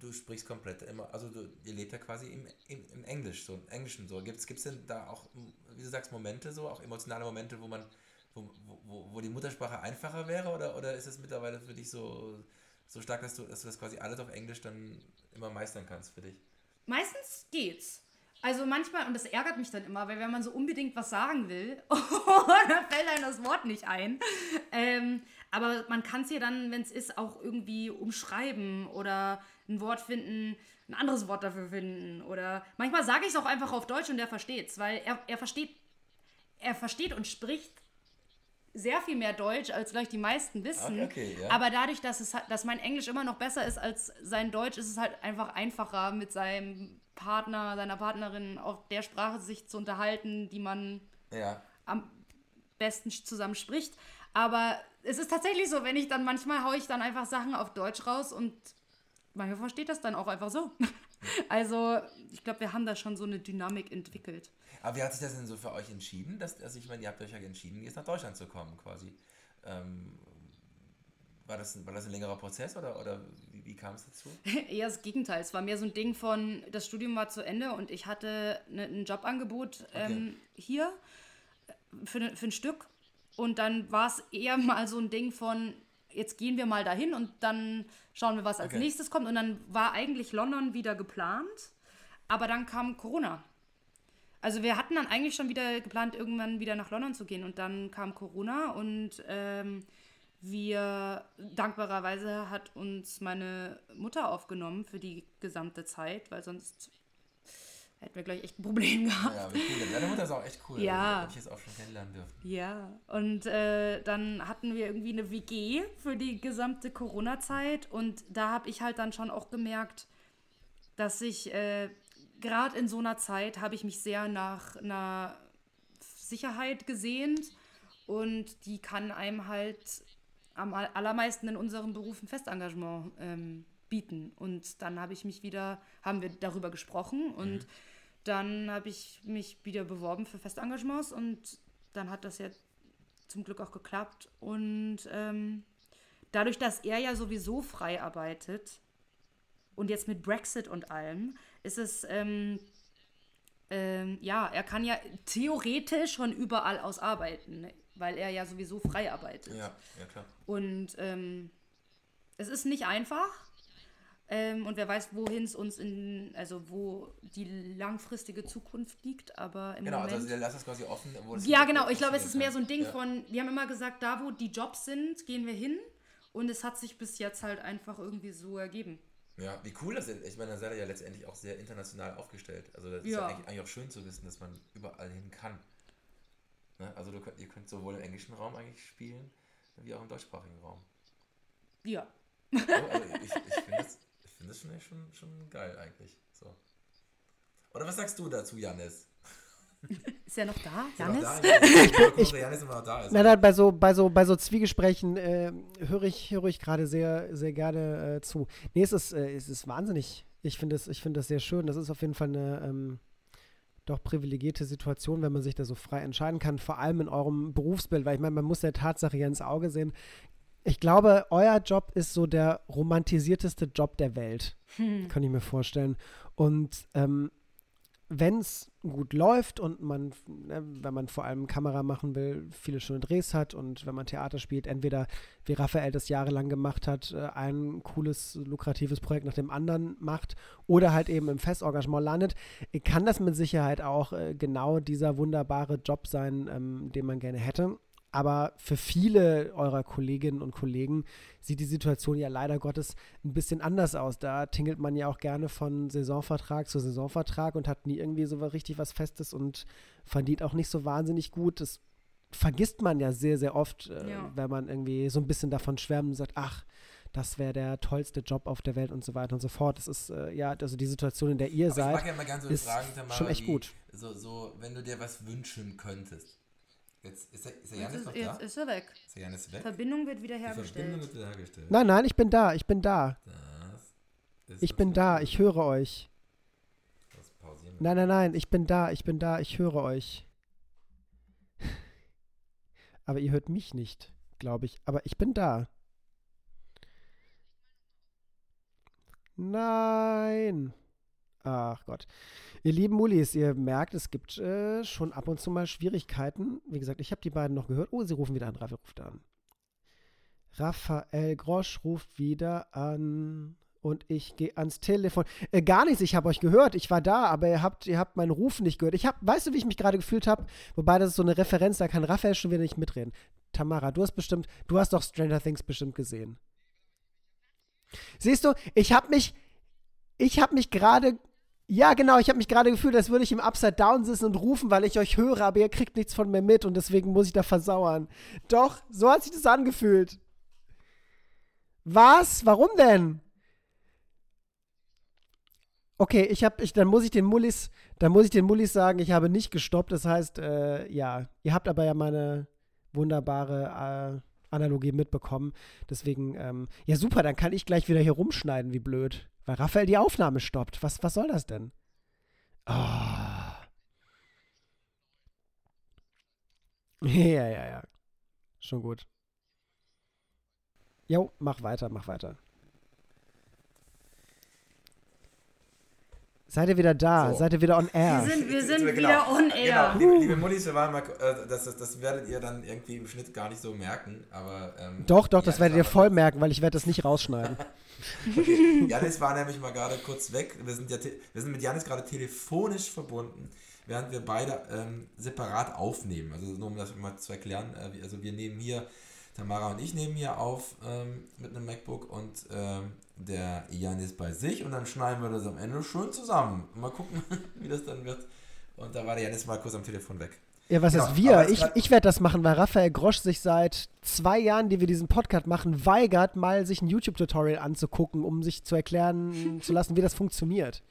du sprichst komplett immer, also ihr lebt ja quasi im Englisch, so im Englischen so. Gibt's denn da auch, wie du sagst, Momente so, auch emotionale Momente, wo die Muttersprache einfacher wäre oder ist es mittlerweile für dich so stark, dass du das quasi alles auf Englisch dann immer meistern kannst für dich? Meistens geht's. Also manchmal, und das ärgert mich dann immer, weil wenn man so unbedingt was sagen will, dann fällt einem das Wort nicht ein. Aber man kann es ja dann, wenn es ist, auch irgendwie umschreiben oder ein Wort finden, ein anderes Wort dafür finden. Oder manchmal sage ich es auch einfach auf Deutsch und der versteht es, weil er versteht und spricht sehr viel mehr Deutsch, als vielleicht die meisten wissen. Okay, aber dadurch, dass mein Englisch immer noch besser ist als sein Deutsch, ist es halt einfach einfacher, mit seinem Partner, seiner Partnerin auf der Sprache sich zu unterhalten, die man am besten zusammen spricht. Aber es ist tatsächlich so, wenn ich dann manchmal haue ich dann einfach Sachen auf Deutsch raus und manchmal versteht das dann auch einfach so. Also, ich glaube, wir haben da schon so eine Dynamik entwickelt. Aber wie hat sich das denn so für euch entschieden? Dass, also ich meine, ihr habt euch ja entschieden, jetzt nach Deutschland zu kommen quasi. War das ein längerer Prozess oder wie kam es dazu? Eher das Gegenteil. Es war mehr so ein Ding von, das Studium war zu Ende und ich hatte ein Jobangebot hier für ein Stück. Und dann war es eher mal so ein Ding von, jetzt gehen wir mal dahin und dann schauen wir, was als nächstes kommt. Und dann war eigentlich London wieder geplant, aber dann kam Corona. Also wir hatten dann eigentlich schon wieder geplant, irgendwann wieder nach London zu gehen. Und dann kam Corona und... dankbarerweise hat uns meine Mutter aufgenommen für die gesamte Zeit, weil sonst hätten wir gleich echt ein Problem gehabt. Ja, aber cool. Deine Mutter ist auch echt cool. Ja. Hab ich jetzt auch schon kennenlernen dürfen. Ja, und dann hatten wir irgendwie eine WG für die gesamte Corona-Zeit und da habe ich halt dann schon auch gemerkt, dass ich gerade in so einer Zeit habe ich mich sehr nach einer Sicherheit gesehnt und die kann einem halt am allermeisten in unseren Berufen Festengagement bieten. Und dann haben wir darüber gesprochen und dann habe ich mich wieder beworben für Festengagements und dann hat das ja zum Glück auch geklappt. Und dadurch, dass er ja sowieso frei arbeitet und jetzt mit Brexit und allem, ist es... er kann ja theoretisch schon überall aus arbeiten, weil er ja sowieso frei arbeitet. Ja klar. Und es ist nicht einfach und wer weiß, wohin es uns wo die langfristige Zukunft liegt, aber im Moment... Genau, also der lässt das quasi offen. Ich glaube, es ist mehr so ein Ding von, wir haben immer gesagt, da wo die Jobs sind, gehen wir hin und es hat sich bis jetzt halt einfach irgendwie so ergeben. Ja, wie cool das ist. Ich meine, da seid ihr ja letztendlich auch sehr international aufgestellt. Also das ist ja eigentlich auch schön zu wissen, dass man überall hin kann. Ne? Also ihr könnt sowohl im englischen Raum eigentlich spielen, wie auch im deutschsprachigen Raum. Ja. So, also ich finde das schon geil eigentlich. So. Oder was sagst du dazu, Janis? Ist er noch da, Janis? Janis immer noch da. Also. Nein, bei so Zwiegesprächen höre ich gerade sehr, sehr gerne zu. Nee, es ist wahnsinnig. Ich finde das sehr schön. Das ist auf jeden Fall eine doch privilegierte Situation, wenn man sich da so frei entscheiden kann, vor allem in eurem Berufsbild, weil ich meine, man muss der Tatsache ja ins Auge sehen. Ich glaube, euer Job ist so der romantisierteste Job der Welt. Kann ich mir vorstellen. Und wenn es gut läuft und man, wenn man vor allem Kamera machen will, viele schöne Drehs hat und wenn man Theater spielt, entweder, wie Raphael das jahrelang gemacht hat, ein cooles, lukratives Projekt nach dem anderen macht oder halt eben im Festengagement landet, kann das mit Sicherheit auch genau dieser wunderbare Job sein, den man gerne hätte. Aber für viele eurer Kolleginnen und Kollegen sieht die Situation ja leider Gottes ein bisschen anders aus. Da tingelt man ja auch gerne von Saisonvertrag zu Saisonvertrag und hat nie irgendwie so richtig was Festes und verdient auch nicht so wahnsinnig gut. Das vergisst man ja sehr, sehr oft, wenn man irgendwie so ein bisschen davon schwärmt und sagt, ach, das wäre der tollste Job auf der Welt und so weiter und so fort. Das ist, also die Situation, in der ihr seid, ich mag ja mal ganz so ist Fragen, Tamara, schon echt gut. So, wenn du dir was wünschen könntest. Jetzt ist der Janis noch da? Jetzt ist er weg. Ist der Janis weg? Verbindung wird wieder hergestellt. Nein, ich bin da. Ich höre euch. Nein, ich bin da, ich höre euch. Aber ihr hört mich nicht, glaube ich. Aber ich bin da. Nein. Ach Gott. Ihr lieben Mullis, ihr merkt, es gibt schon ab und zu mal Schwierigkeiten. Wie gesagt, ich habe die beiden noch gehört. Oh, sie rufen wieder an. Raphael ruft an. Raphael Grosch ruft wieder an. Und ich gehe ans Telefon. Gar nichts, ich habe euch gehört. Ich war da, aber ihr habt meinen Ruf nicht gehört. Weißt du, wie ich mich gerade gefühlt habe? Wobei, das ist so eine Referenz, da kann Raphael schon wieder nicht mitreden. Tamara, du hast doch Stranger Things bestimmt gesehen. Siehst du, ich habe mich gerade gefühlt, als würde ich im Upside Down sitzen und rufen, weil ich euch höre, aber ihr kriegt nichts von mir mit und deswegen muss ich da versauern. Doch, so hat sich das angefühlt. Was? Warum denn? Okay, dann muss ich den Mullis sagen, ich habe nicht gestoppt. Das heißt, ihr habt aber ja meine wunderbare Analogie mitbekommen. Deswegen, ja super, dann kann ich gleich wieder hier rumschneiden, wie blöd. Weil Raphael die Aufnahme stoppt. Was soll das denn? Oh. Ja. Schon gut. Jo, mach weiter. Seid ihr wieder da? So. Seid ihr wieder on air? Wir sind wieder on air. Genau. Liebe Muttis, wir waren mal, das werdet ihr dann irgendwie im Schnitt gar nicht so merken, aber... Doch, das werdet ihr voll merken, weil ich werde das nicht rausschneiden. Okay. Janis war nämlich mal gerade kurz weg. Wir sind mit Janis gerade telefonisch verbunden, während wir beide separat aufnehmen. Also nur um das mal zu erklären, also wir nehmen hier... Tamara und ich nehmen hier auf mit einem MacBook und der Jan ist bei sich und dann schneiden wir das am Ende schön zusammen. Mal gucken, wie das dann wird. Und da war der Janis mal kurz am Telefon weg. Ja, was ist wir? Ich werde das machen, weil Raphael Grosch sich seit 2 Jahren, die wir diesen Podcast machen, weigert, mal sich ein YouTube-Tutorial anzugucken, um sich zu erklären zu lassen, wie das funktioniert.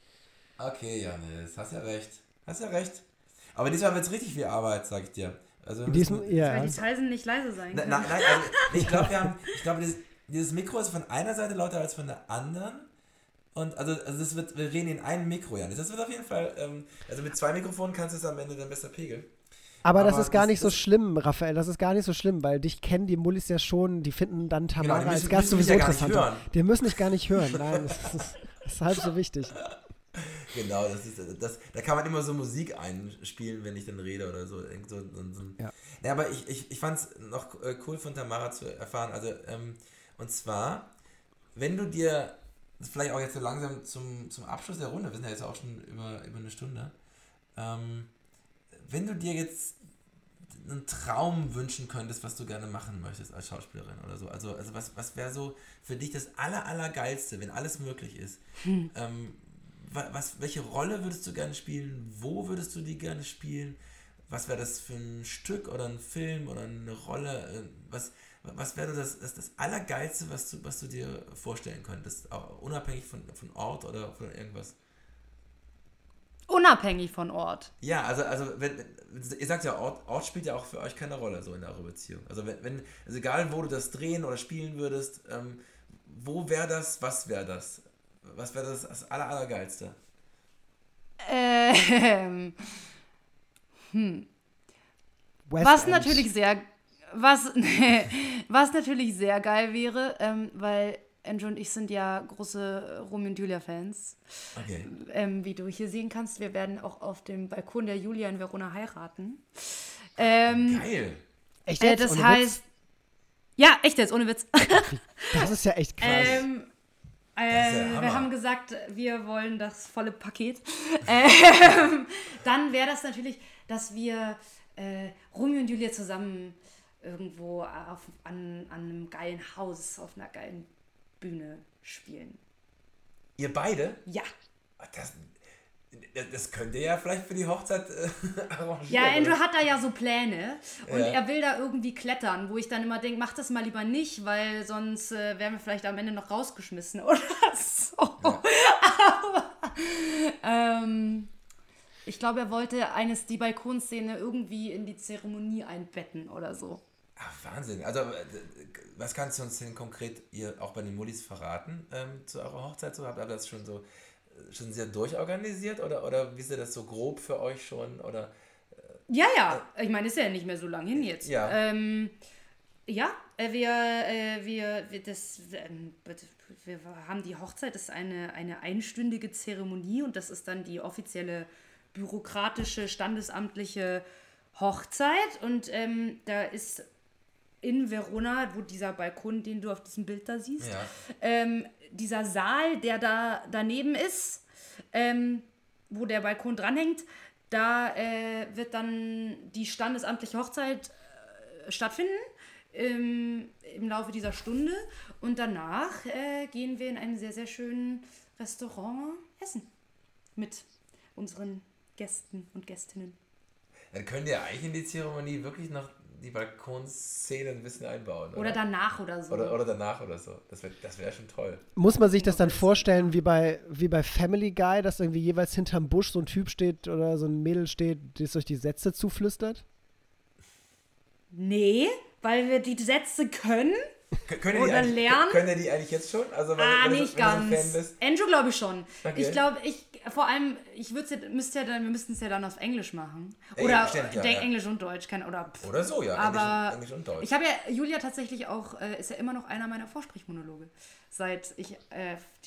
Okay, Janis, hast ja recht. Aber diesmal wird es richtig viel Arbeit, sag ich dir. Also weil die Theisen nicht leise sein können. Nein, also ich glaube, dieses Mikro ist von einer Seite lauter als von der anderen. Und also wir reden in einem Mikro, Janis. Das wird auf jeden Fall, also mit 2 Mikrofonen kannst du es am Ende dann besser pegeln. Aber das ist gar nicht so schlimm, Raphael. Das ist gar nicht so schlimm, weil dich kennen die Mullis ja schon. Die finden dann Tamara als Gast sowieso interessanter. Die müssen dich gar nicht hören. Nein, das ist halb so wichtig. Genau, da kann man immer so Musik einspielen, wenn ich dann rede oder so. Ja. Ja, aber ich fand es noch cool von Tamara zu erfahren. Also, und zwar, wenn du dir, vielleicht auch jetzt so langsam zum Abschluss der Runde, wir sind ja jetzt auch schon über eine Stunde, wenn du dir jetzt einen Traum wünschen könntest, was du gerne machen möchtest als Schauspielerin oder so. Also was wäre so für dich das Allergeilste, wenn alles möglich ist? Welche Rolle würdest du gerne spielen? Wo würdest du die gerne spielen? Was wäre das für ein Stück oder ein Film oder eine Rolle? Was wäre das Allergeilste, was du dir vorstellen könntest? Auch unabhängig von Ort oder von irgendwas? Unabhängig von Ort? Ja, also wenn, ihr sagt ja, Ort spielt ja auch für euch keine Rolle so in eurer Beziehung. Also, also egal, wo du das drehen oder spielen würdest, wo wäre das, was wäre das? Was wäre das Allergeilste? Was natürlich sehr geil wäre, weil Andrew und ich sind ja große Romeo und Julia-Fans. Okay. Wie du hier sehen kannst, wir werden auch auf dem Balkon der Julia in Verona heiraten. Geil! Echt jetzt? Das heißt... Witz? Ja, echt jetzt, ohne Witz. Das ist ja echt krass. Wir haben gesagt, wir wollen das volle Paket. Dann wäre das natürlich, dass wir Romeo und Julia zusammen irgendwo an einem geilen Haus, auf einer geilen Bühne spielen. Ihr beide? Ja. Das könnt ihr ja vielleicht für die Hochzeit arrangieren. Ja, Andrew hat da ja so Pläne und er will da irgendwie klettern, wo ich dann immer denke, mach das mal lieber nicht, weil sonst wären wir vielleicht am Ende noch rausgeschmissen oder so. Ja. Aber ich glaube, er wollte die Balkonszene irgendwie in die Zeremonie einbetten oder so. Ach, Wahnsinn. Also, was kannst du uns denn konkret ihr auch bei den Mullis verraten zu eurer Hochzeit? So habt ihr das schon so... schon sehr durchorganisiert oder wisst ihr das so grob für euch schon? Oder, ja, ich meine, ist ja nicht mehr so lang hin jetzt. Ja, wir haben die Hochzeit, das ist eine einstündige Zeremonie und das ist dann die offizielle bürokratische, standesamtliche Hochzeit und da ist in Verona, wo dieser Balkon, den du auf diesem Bild da siehst, dieser Saal, der da daneben ist, wo der Balkon dranhängt, da wird dann die standesamtliche Hochzeit stattfinden im Laufe dieser Stunde. Und danach gehen wir in einem sehr, sehr schönen Restaurant essen mit unseren Gästen und Gästinnen. Dann könnt ihr eigentlich in die Zeremonie wirklich noch die Balkonszene ein bisschen einbauen. Oder danach oder so. Oder danach oder so. Das wär schon toll. Muss man sich das dann vorstellen wie bei Family Guy, dass irgendwie jeweils hinterm Busch so ein Typ steht oder so ein Mädel steht, das euch die Sätze zuflüstert? Nee, weil wir die Sätze können. Können die eigentlich jetzt schon? Also, nicht ganz. Fan bist. Andrew glaube ich schon. Okay. Ich glaube, wir müssten es ja dann auf Englisch machen. Oder stimmt, Englisch und Deutsch. Oder so, ja. Aber Englisch und Deutsch. Ich habe ja Julia tatsächlich auch, ist ja immer noch einer meiner Vorsprechmonologe, seit ich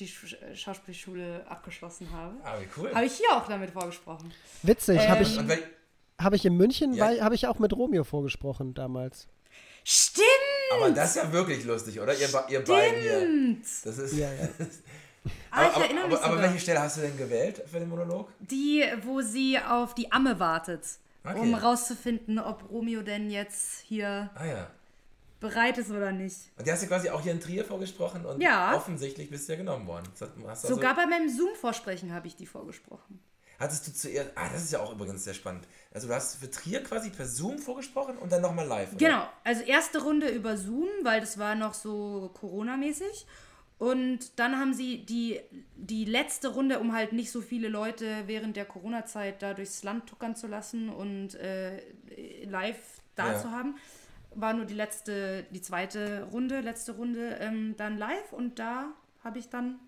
die Schauspielschule abgeschlossen habe. Ah, wie cool. Habe ich hier auch damit vorgesprochen. Witzig, habe ich in München, habe ich auch mit Romeo vorgesprochen damals. Stimmt! Aber das ist ja wirklich lustig, oder? Ihr beiden hier. Das ist... Ja. Aber welche Stelle hast du denn gewählt für den Monolog? Die, wo sie auf die Amme wartet, um rauszufinden, ob Romeo denn jetzt hier bereit ist oder nicht. Und die hast du quasi auch hier in Trier vorgesprochen und offensichtlich bist du ja genommen worden. Sogar bei meinem Zoom-Vorsprechen habe ich die vorgesprochen. Hattest du zuerst... Ah, das ist ja auch übrigens sehr spannend. Also du hast für Trier quasi per Zoom vorgesprochen und dann nochmal live, oder? Genau, also erste Runde über Zoom, weil das war noch so Corona-mäßig. Und dann haben sie die letzte Runde, um halt nicht so viele Leute während der Corona-Zeit da durchs Land tuckern zu lassen und live da zu haben, war nur die letzte Runde dann live. Und da habe ich dann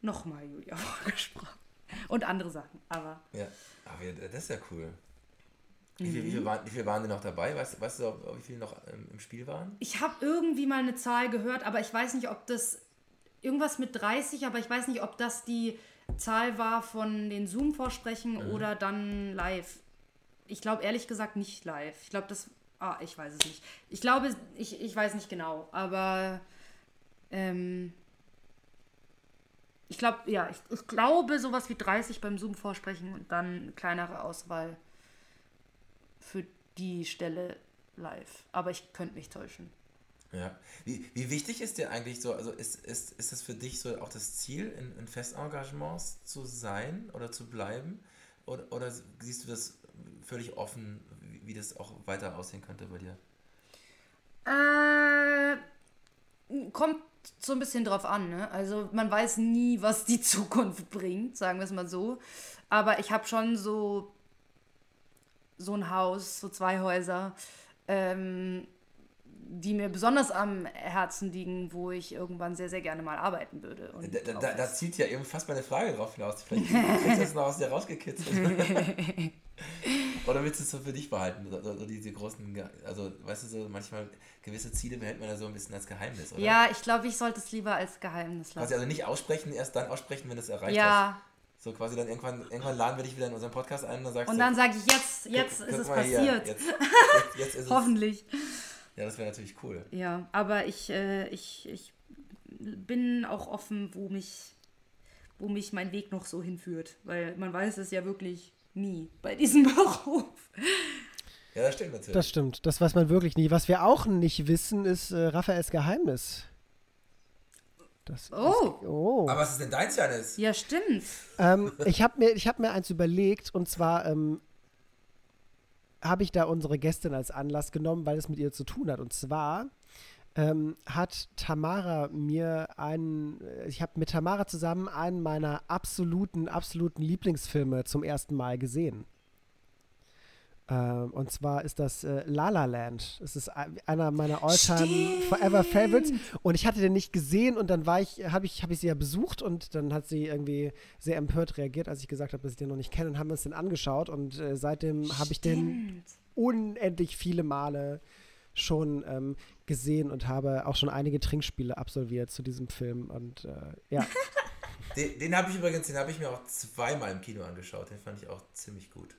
nochmal Julia vorgesprochen. Und andere Sachen, aber... Ja, aber das ist ja cool. Wie viel waren denn noch dabei? Weißt du, wie viele noch im Spiel waren? Ich habe irgendwie mal eine Zahl gehört, aber ich weiß nicht, ob das... Irgendwas mit 30, aber ich weiß nicht, ob das die Zahl war von den Zoom-Vorsprechen oder dann live. Ich glaube, ehrlich gesagt, nicht live. Ich glaube, das... Ah, ich weiß es nicht. Ich glaube, ich weiß nicht genau, aber... Ich glaube, sowas wie 30 beim Zoom vorsprechen und dann kleinere Auswahl für die Stelle live. Aber ich könnte mich täuschen. Ja. Wie wichtig ist dir eigentlich so, also ist das für dich so auch das Ziel, in Festengagements zu sein oder zu bleiben? Oder siehst du das völlig offen, wie das auch weiter aussehen könnte bei dir? Kommt so ein bisschen drauf an, ne? Also man weiß nie, was die Zukunft bringt, sagen wir es mal so. Aber ich habe schon so ein Haus, so 2 Häuser, die mir besonders am Herzen liegen, wo ich irgendwann sehr, sehr gerne mal arbeiten würde. Und da zieht ja eben fast meine Frage drauf hinaus. Vielleicht kriegst du das noch aus dir rausgekitzelt. Oder willst du es so für dich behalten? So diese großen, also weißt du, so manchmal gewisse Ziele behält man ja so ein bisschen als Geheimnis, oder? Ja, ich glaube, ich sollte es lieber als Geheimnis lassen. Also nicht aussprechen, erst dann aussprechen, wenn du es erreicht hast. So quasi dann irgendwann laden wir dich wieder in unseren Podcast ein und dann sagst du... Und dann sage ich, jetzt ist es passiert. Jetzt ist hoffentlich. Ja, das wäre natürlich cool. Ja, aber ich bin auch offen, wo mich mein Weg noch so hinführt, weil man weiß es ja wirklich nie bei diesem Beruf. Ja, das stimmt natürlich. Das stimmt, das weiß man wirklich nie. Was wir auch nicht wissen, ist Raphaels Geheimnis. Aber was ist denn deins, Janis? Ja, stimmt. Ich hab mir eins überlegt, und zwar habe ich da unsere Gästin als Anlass genommen, weil es mit ihr zu tun hat. Und zwar hat Tamara ich habe mit Tamara zusammen einen meiner absoluten Lieblingsfilme zum ersten Mal gesehen. Und zwar ist das La La Land. Es ist einer meiner All-Time Forever Favorites. Und ich hatte den nicht gesehen und dann habe ich sie ja besucht und dann hat sie irgendwie sehr empört reagiert, als ich gesagt habe, dass ich den noch nicht kenne, und haben uns den angeschaut und seitdem habe ich den unendlich viele Male schon gesehen und habe auch schon einige Trinkspiele absolviert zu diesem Film und ja. Den habe ich mir auch zweimal im Kino angeschaut. Den fand ich auch ziemlich gut.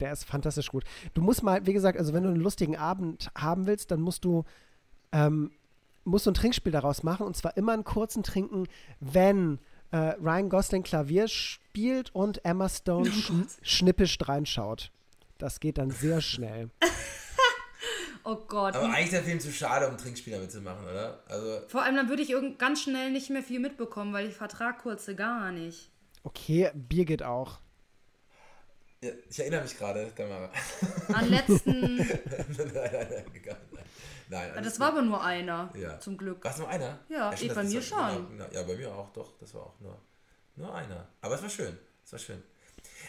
Der ist fantastisch gut. Du musst mal, wie gesagt, also wenn du einen lustigen Abend haben willst, dann musst du ein Trinkspiel daraus machen, und zwar immer einen kurzen Trinken, wenn Ryan Gosling Klavier spielt und Emma Stone schnippisch reinschaut. Das geht dann sehr schnell. Oh Gott. Aber eigentlich ist der Film zu schade, um Trinkspieler mitzumachen, oder? Also vor allem, dann würde ich ganz schnell nicht mehr viel mitbekommen, weil ich vertrag kurze gar nicht. Okay, Bier geht auch. Ja, ich erinnere mich gerade, Tamara. An letzten... Nein. Das war aber nur einer, zum Glück. War es nur einer? Ja, bei mir schon. Ja, bei mir auch, doch. Das war auch nur einer. Aber es war schön.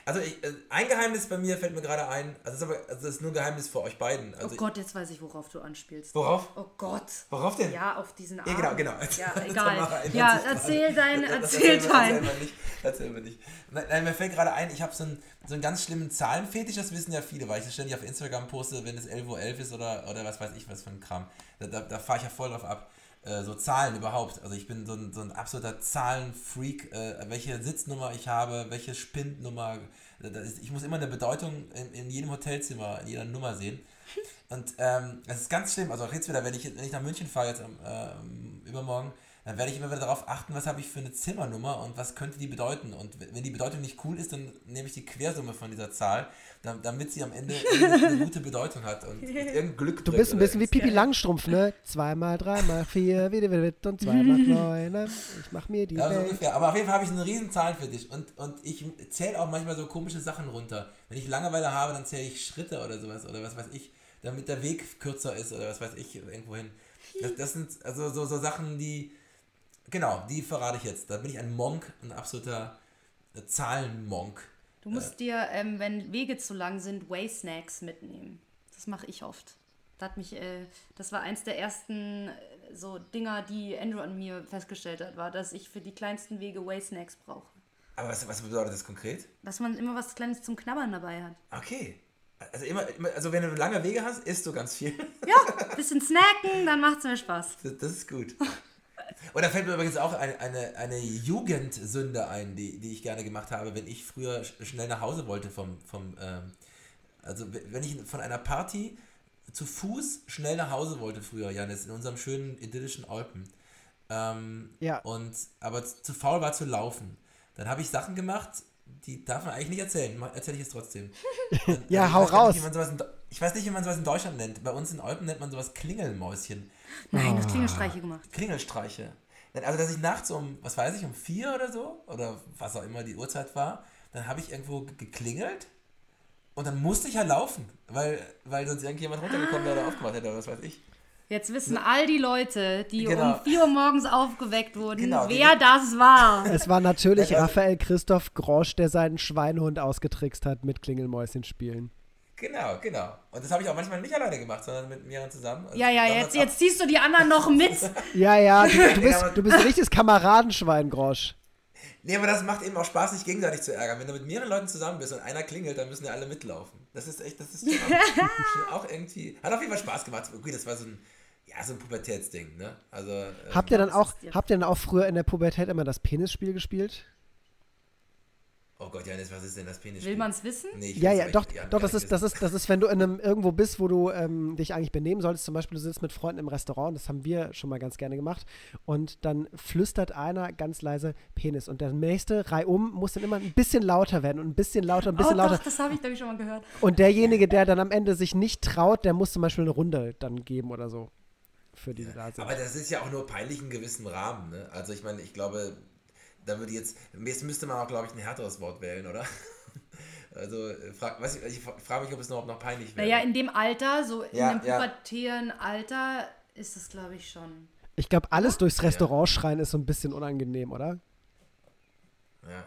Also ein Geheimnis bei mir fällt mir gerade ein, also das ist nur ein Geheimnis für euch beiden. Also oh Gott, jetzt weiß ich, worauf du anspielst. Worauf? Oh Gott. Worauf denn? Ja, auf diesen Abend. Ja, genau. Ja, egal. Ja, erzähl dein. Erzähl mir nicht. Nein, mir fällt gerade ein, ich habe so einen ganz schlimmen Zahlenfetisch, das wissen ja viele, weil ich das ständig auf Instagram poste, wenn es 11:11 ist oder was weiß ich was für ein Kram. Da fahre ich ja voll drauf ab. So Zahlen überhaupt. Also ich bin so ein absoluter Zahlenfreak, welche Sitznummer ich habe, welche Spindnummer. Ich muss immer eine Bedeutung in jedem Hotelzimmer, in jeder Nummer sehen. Und das ist ganz schlimm. Also auch jetzt wieder, wenn ich nach München fahre jetzt übermorgen, dann werde ich immer wieder darauf achten, was habe ich für eine Zimmernummer und was könnte die bedeuten. Und wenn die Bedeutung nicht cool ist, dann nehme ich die Quersumme von dieser Zahl, damit sie am Ende eine gute Bedeutung hat und irgendein Glück. Du bist ein bisschen wie Pipi Langstrumpf, ne? 2 mal 3 mal 4, wieder und 2 mal 9, ne? Ich mach mir die ja, so ungefähr. Aber auf jeden Fall habe ich eine riesen Zahl für dich. Und ich zähle auch manchmal so komische Sachen runter. Wenn ich Langeweile habe, dann zähle ich Schritte oder sowas oder was weiß ich, damit der Weg kürzer ist oder was weiß ich, irgendwo hin. Das sind also so Sachen, die... Genau, die verrate ich jetzt. Da bin ich ein Monk, ein absoluter Zahlenmonk. Du musst dir, wenn Wege zu lang sind, Waysnacks mitnehmen. Das mache ich oft. Das war eins der ersten so Dinger, die Andrew an mir festgestellt hat, war, dass ich für die kleinsten Wege Waysnacks brauche. Aber was bedeutet das konkret? Dass man immer was Kleines zum Knabbern dabei hat. Okay. Also immer, wenn du lange Wege hast, isst du ganz viel. Ja, ein bisschen snacken, dann macht's mir Spaß. Das ist gut. Und da fällt mir übrigens auch eine Jugendsünde ein, die ich gerne gemacht habe, wenn ich früher schnell nach Hause wollte also wenn ich von einer Party zu Fuß schnell nach Hause wollte früher, Janis, in unserem schönen idyllischen Olpen. Ja. Aber zu faul war zu laufen. Dann habe ich Sachen gemacht, die darf man eigentlich nicht erzählen. Erzähle ich es trotzdem. Ja, hau raus. Ich weiß nicht, wie man sowas in Deutschland nennt. Bei uns in Olpen nennt man sowas Klingelmäuschen. Nein, du hast Klingelstreiche gemacht. Klingelstreiche. Also, dass ich nachts um 4 oder so, oder was auch immer die Uhrzeit war, dann habe ich irgendwo geklingelt und dann musste ich ja laufen, weil sonst irgendjemand runtergekommen wäre oder aufgemacht hätte oder was weiß ich. Jetzt wissen all die Leute, die um 4 Uhr morgens aufgeweckt wurden, wer das war. Es war natürlich Raphael Christoph Grosch, der seinen Schweinehund ausgetrickst hat mit Klingelmäuschen spielen. Genau. Und das habe ich auch manchmal nicht alleine gemacht, sondern mit mehreren zusammen. Also jetzt ziehst du die anderen noch mit. Du bist ein richtiges Kameradenschwein, Grosch. Nee, aber das macht eben auch Spaß, sich gegenseitig zu ärgern. Wenn du mit mehreren Leuten zusammen bist und einer klingelt, dann müssen ja alle mitlaufen. Das ist schon auch irgendwie, hat auf jeden Fall Spaß gemacht. Okay, das war so ein Pubertätsding, ne? Also, habt ihr dann auch früher in der Pubertät immer das Penisspiel gespielt? Oh Gott, Janis, was ist denn das Penisspiel? Will man es wissen? Nee, doch, das ist, wenn du in einem irgendwo bist, wo du dich eigentlich benehmen solltest. Zum Beispiel, du sitzt mit Freunden im Restaurant, das haben wir schon mal ganz gerne gemacht. Und dann flüstert einer ganz leise Penis. Und der nächste reihum muss dann immer ein bisschen lauter werden und ein bisschen lauter. Doch, das habe ich, glaube ich, schon mal gehört. Und derjenige, der dann am Ende sich nicht traut, der muss zum Beispiel eine Runde dann geben oder so. Für die da sind. Aber das ist ja auch nur peinlich in einem gewissen Rahmen, ne? Also ich meine, ich glaube... Da würde jetzt müsste man auch, glaube ich, ein härteres Wort wählen, oder? Also ich frage mich, ob es überhaupt noch peinlich wäre. Naja, in dem Alter, in dem pubertären Alter, ist das, glaube ich, schon. Ich glaube, alles durchs Restaurant schreien ist so ein bisschen unangenehm, oder? Ja.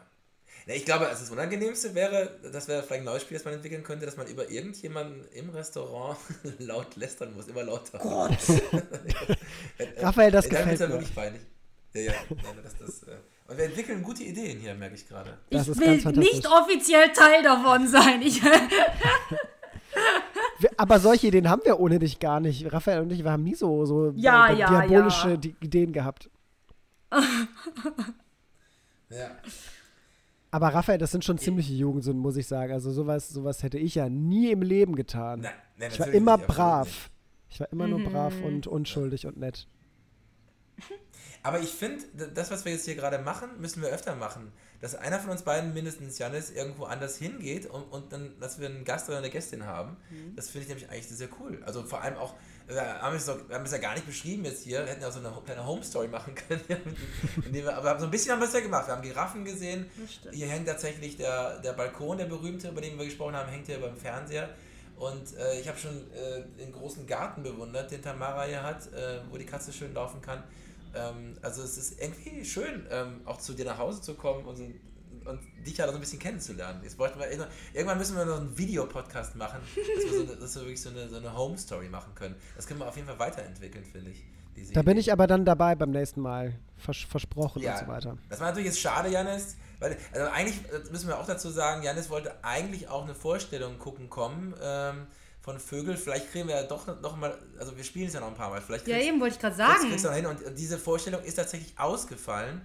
Na, ich glaube, das Unangenehmste wäre, das wäre vielleicht ein neues Spiel, das man entwickeln könnte, dass man über irgendjemanden im Restaurant laut lästern muss, immer lauter. Gott! Raphael, das gefällt mir. Wirklich peinlich. Ja, nein, das und wir entwickeln gute Ideen hier, merke ich gerade. Ich will nicht offiziell Teil davon sein. Aber solche Ideen haben wir ohne dich gar nicht. Raphael und ich, wir haben nie so diabolische Ideen gehabt. Ja. Aber Raphael, das sind schon ziemliche Jugendsünden, muss ich sagen. Also sowas hätte ich ja nie im Leben getan. Nein, ich war immer brav. Ich war immer nur brav und unschuldig und nett. Aber ich finde, das, was wir jetzt hier gerade machen, müssen wir öfter machen. Dass einer von uns beiden, mindestens Janis, irgendwo anders hingeht und dann, dass wir einen Gast oder eine Gästin haben. Mhm. Das finde ich nämlich eigentlich sehr cool. Also vor allem auch, wir haben es ja gar nicht beschrieben jetzt hier. Wir hätten ja auch so eine kleine Home-Story machen können. Aber so ein bisschen haben wir es ja gemacht. Wir haben Giraffen gesehen. Hier hängt tatsächlich der Balkon, der berühmte, über den wir gesprochen haben, hängt hier beim Fernseher. Und ich habe schon den großen Garten bewundert, den Tamara hier hat, wo die Katze schön laufen kann. Also es ist irgendwie schön, auch zu dir nach Hause zu kommen und so und dich ja noch so ein bisschen kennenzulernen. Jetzt bräuchten wir irgendwann müssen wir noch einen Videopodcast machen, dass wir wirklich so eine Home-Story machen können. Das können wir auf jeden Fall weiterentwickeln, finde ich. Da bin ich aber dann dabei beim nächsten Mal, versprochen ja, und so weiter. Das war natürlich jetzt schade, Janis, weil eigentlich müssen wir auch dazu sagen, Janis wollte eigentlich auch eine Vorstellung kommen von Vögel. Vielleicht kriegen wir ja doch noch mal, also wir spielen es ja noch ein paar Mal. Vielleicht eben, wollte ich gerade sagen. Kriegst du noch hin. Und diese Vorstellung ist tatsächlich ausgefallen.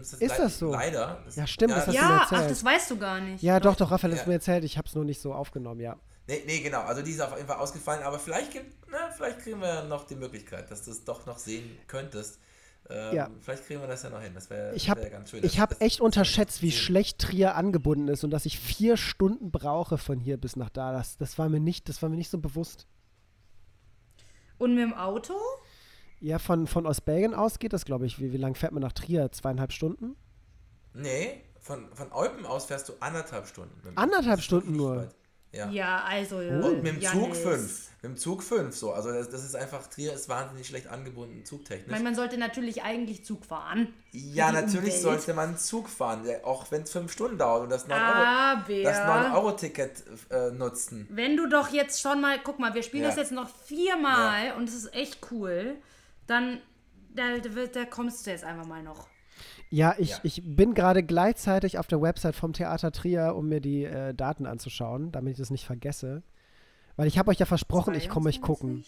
Ist das so? Leider. Ja, stimmt, das hast du mir erzählt. Ach, das weißt du gar nicht. Ja, doch, Raphael hat es mir erzählt, ich habe es nur nicht so aufgenommen, ja. Nee, genau, also die ist auf jeden Fall ausgefallen, aber vielleicht kriegen wir noch die Möglichkeit, dass du es doch noch sehen könntest. Vielleicht kriegen wir das ja noch hin, das wäre ganz schön. Ich habe echt unterschätzt, wie schlecht Trier angebunden ist und dass ich 4 Stunden brauche von hier bis nach da. Das war mir nicht so bewusst. Und mit dem Auto? Ja, von Ostbelgien aus geht das, glaube ich. Wie lange fährt man nach Trier? 2,5 Stunden? Nee, von Eupen aus fährst du 1,5 Stunden. 1,5 Stunden nur? Weit. Ja, also. Und mit dem Zug 5. Mit dem Zug 5, so. Also, das ist einfach, Trier ist wahnsinnig schlecht angebunden, zugtechnisch. Ich meine, man sollte natürlich eigentlich Zug fahren. Ja, natürlich sollte man Zug fahren, auch wenn es 5 Stunden dauert und das 9-Euro-Ticket nutzen. Wenn du doch jetzt schon mal, guck mal, wir spielen das jetzt noch 4-mal und es ist echt cool, dann da kommst du jetzt einfach mal noch. Ja, ich bin gerade gleichzeitig auf der Website vom Theater Trier, um mir die Daten anzuschauen, damit ich das nicht vergesse. Weil ich habe euch ja versprochen, 22, ich komme euch gucken.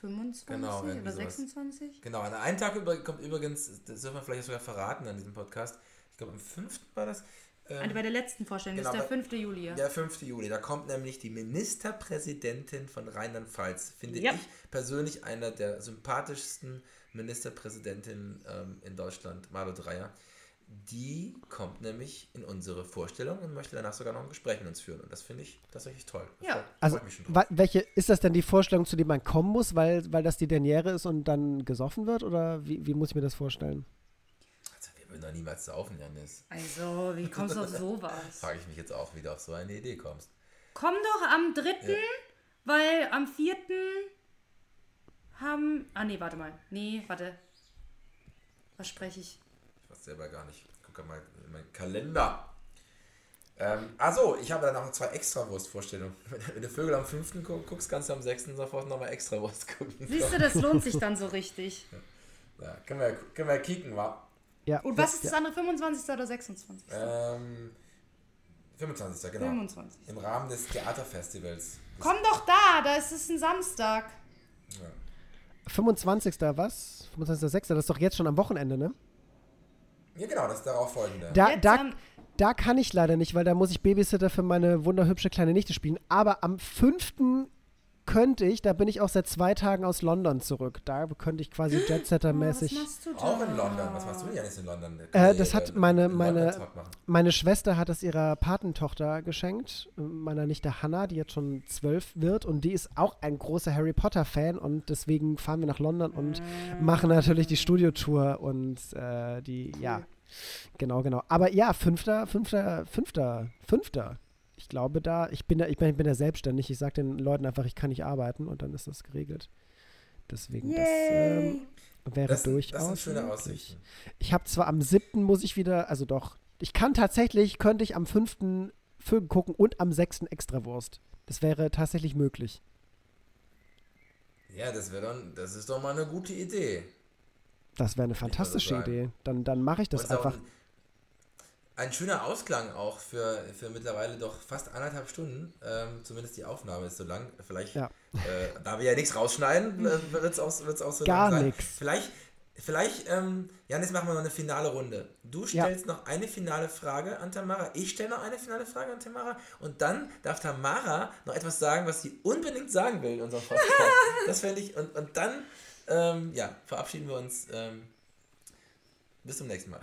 25 oder 26? Genau, an einem Tag kommt übrigens, das dürfen wir vielleicht sogar verraten an diesem Podcast, ich glaube am 5. war das. Bei der letzten Vorstellung, das ist der 5. Juli. Der 5. Juli, da kommt nämlich die Ministerpräsidentin von Rheinland-Pfalz. Finde ich persönlich einer der sympathischsten Ministerpräsidentin in Deutschland, Malu Dreyer, die kommt nämlich in unsere Vorstellung und möchte danach sogar noch ein Gespräch mit uns führen. Und das finde ich tatsächlich toll. Freut mich schon drauf. Welche ist das denn die Vorstellung, zu der man kommen muss, weil das die Derniere ist und dann gesoffen wird? Oder wie muss ich mir das vorstellen? Also, wir würden doch niemals saufen, Janis. Also, wie kommst du auf sowas? Frage ich mich jetzt auch, wie du auf so eine Idee kommst. Komm doch am 3., weil am 4. Warte. Was spreche ich? Ich weiß selber gar nicht. Ich gucke mal in meinen Kalender. Ich habe dann auch 2 Extrawurst-Vorstellungen. Wenn du Vögel am 5. guckst, kannst du am 6. sofort nochmal Extrawurst gucken. Siehst du, das lohnt sich dann so richtig. Ja, können wir kicken, wa? Ja. Und was ist das andere, 25. oder 26.? 25. genau. 25. Im Rahmen des Theaterfestivals. Komm doch da ist es ein Samstag. Ja. 25. was? 25.06. Das ist doch jetzt schon am Wochenende, ne? Ja, genau, das ist darauf folgende. Da kann ich leider nicht, weil da muss ich Babysitter für meine wunderhübsche kleine Nichte spielen. Aber am 5. könnte ich, da bin ich auch seit 2 Tagen aus London zurück. Da könnte ich quasi Jetsetter-mäßig. Auch in London? Was machst du denn jetzt in London? Das hat meine Schwester hat es ihrer Patentochter geschenkt, meiner Nichte Hannah, die jetzt schon 12 wird und die ist auch ein großer Harry Potter-Fan und deswegen fahren wir nach London und machen natürlich die Studiotour und Genau. Aber ja, Fünfter. Ich glaube da, ich bin ja selbstständig, ich sage den Leuten einfach, ich kann nicht arbeiten und dann ist das geregelt. Deswegen, yay. Das wäre durchaus. Das sind schöne Aussichten. Ich habe zwar am 7. muss ich wieder, also doch, könnte ich am 5. Film gucken und am 6. Extrawurst. Das wäre tatsächlich möglich. Ja, das ist doch mal eine gute Idee. Das wäre eine fantastische Idee. Dann mache ich das einfach. Ein schöner Ausklang auch für mittlerweile doch fast 1,5 Stunden. Zumindest die Aufnahme ist so lang. Vielleicht, da wir ja nichts rausschneiden, wird es auch so lang sein. Gar nichts. Vielleicht, Janis, machen wir noch eine finale Runde. Du stellst noch eine finale Frage an Tamara. Ich stelle noch eine finale Frage an Tamara. Und dann darf Tamara noch etwas sagen, was sie unbedingt sagen will in unserem Podcast. Das fände ich. Und dann verabschieden wir uns. Bis zum nächsten Mal.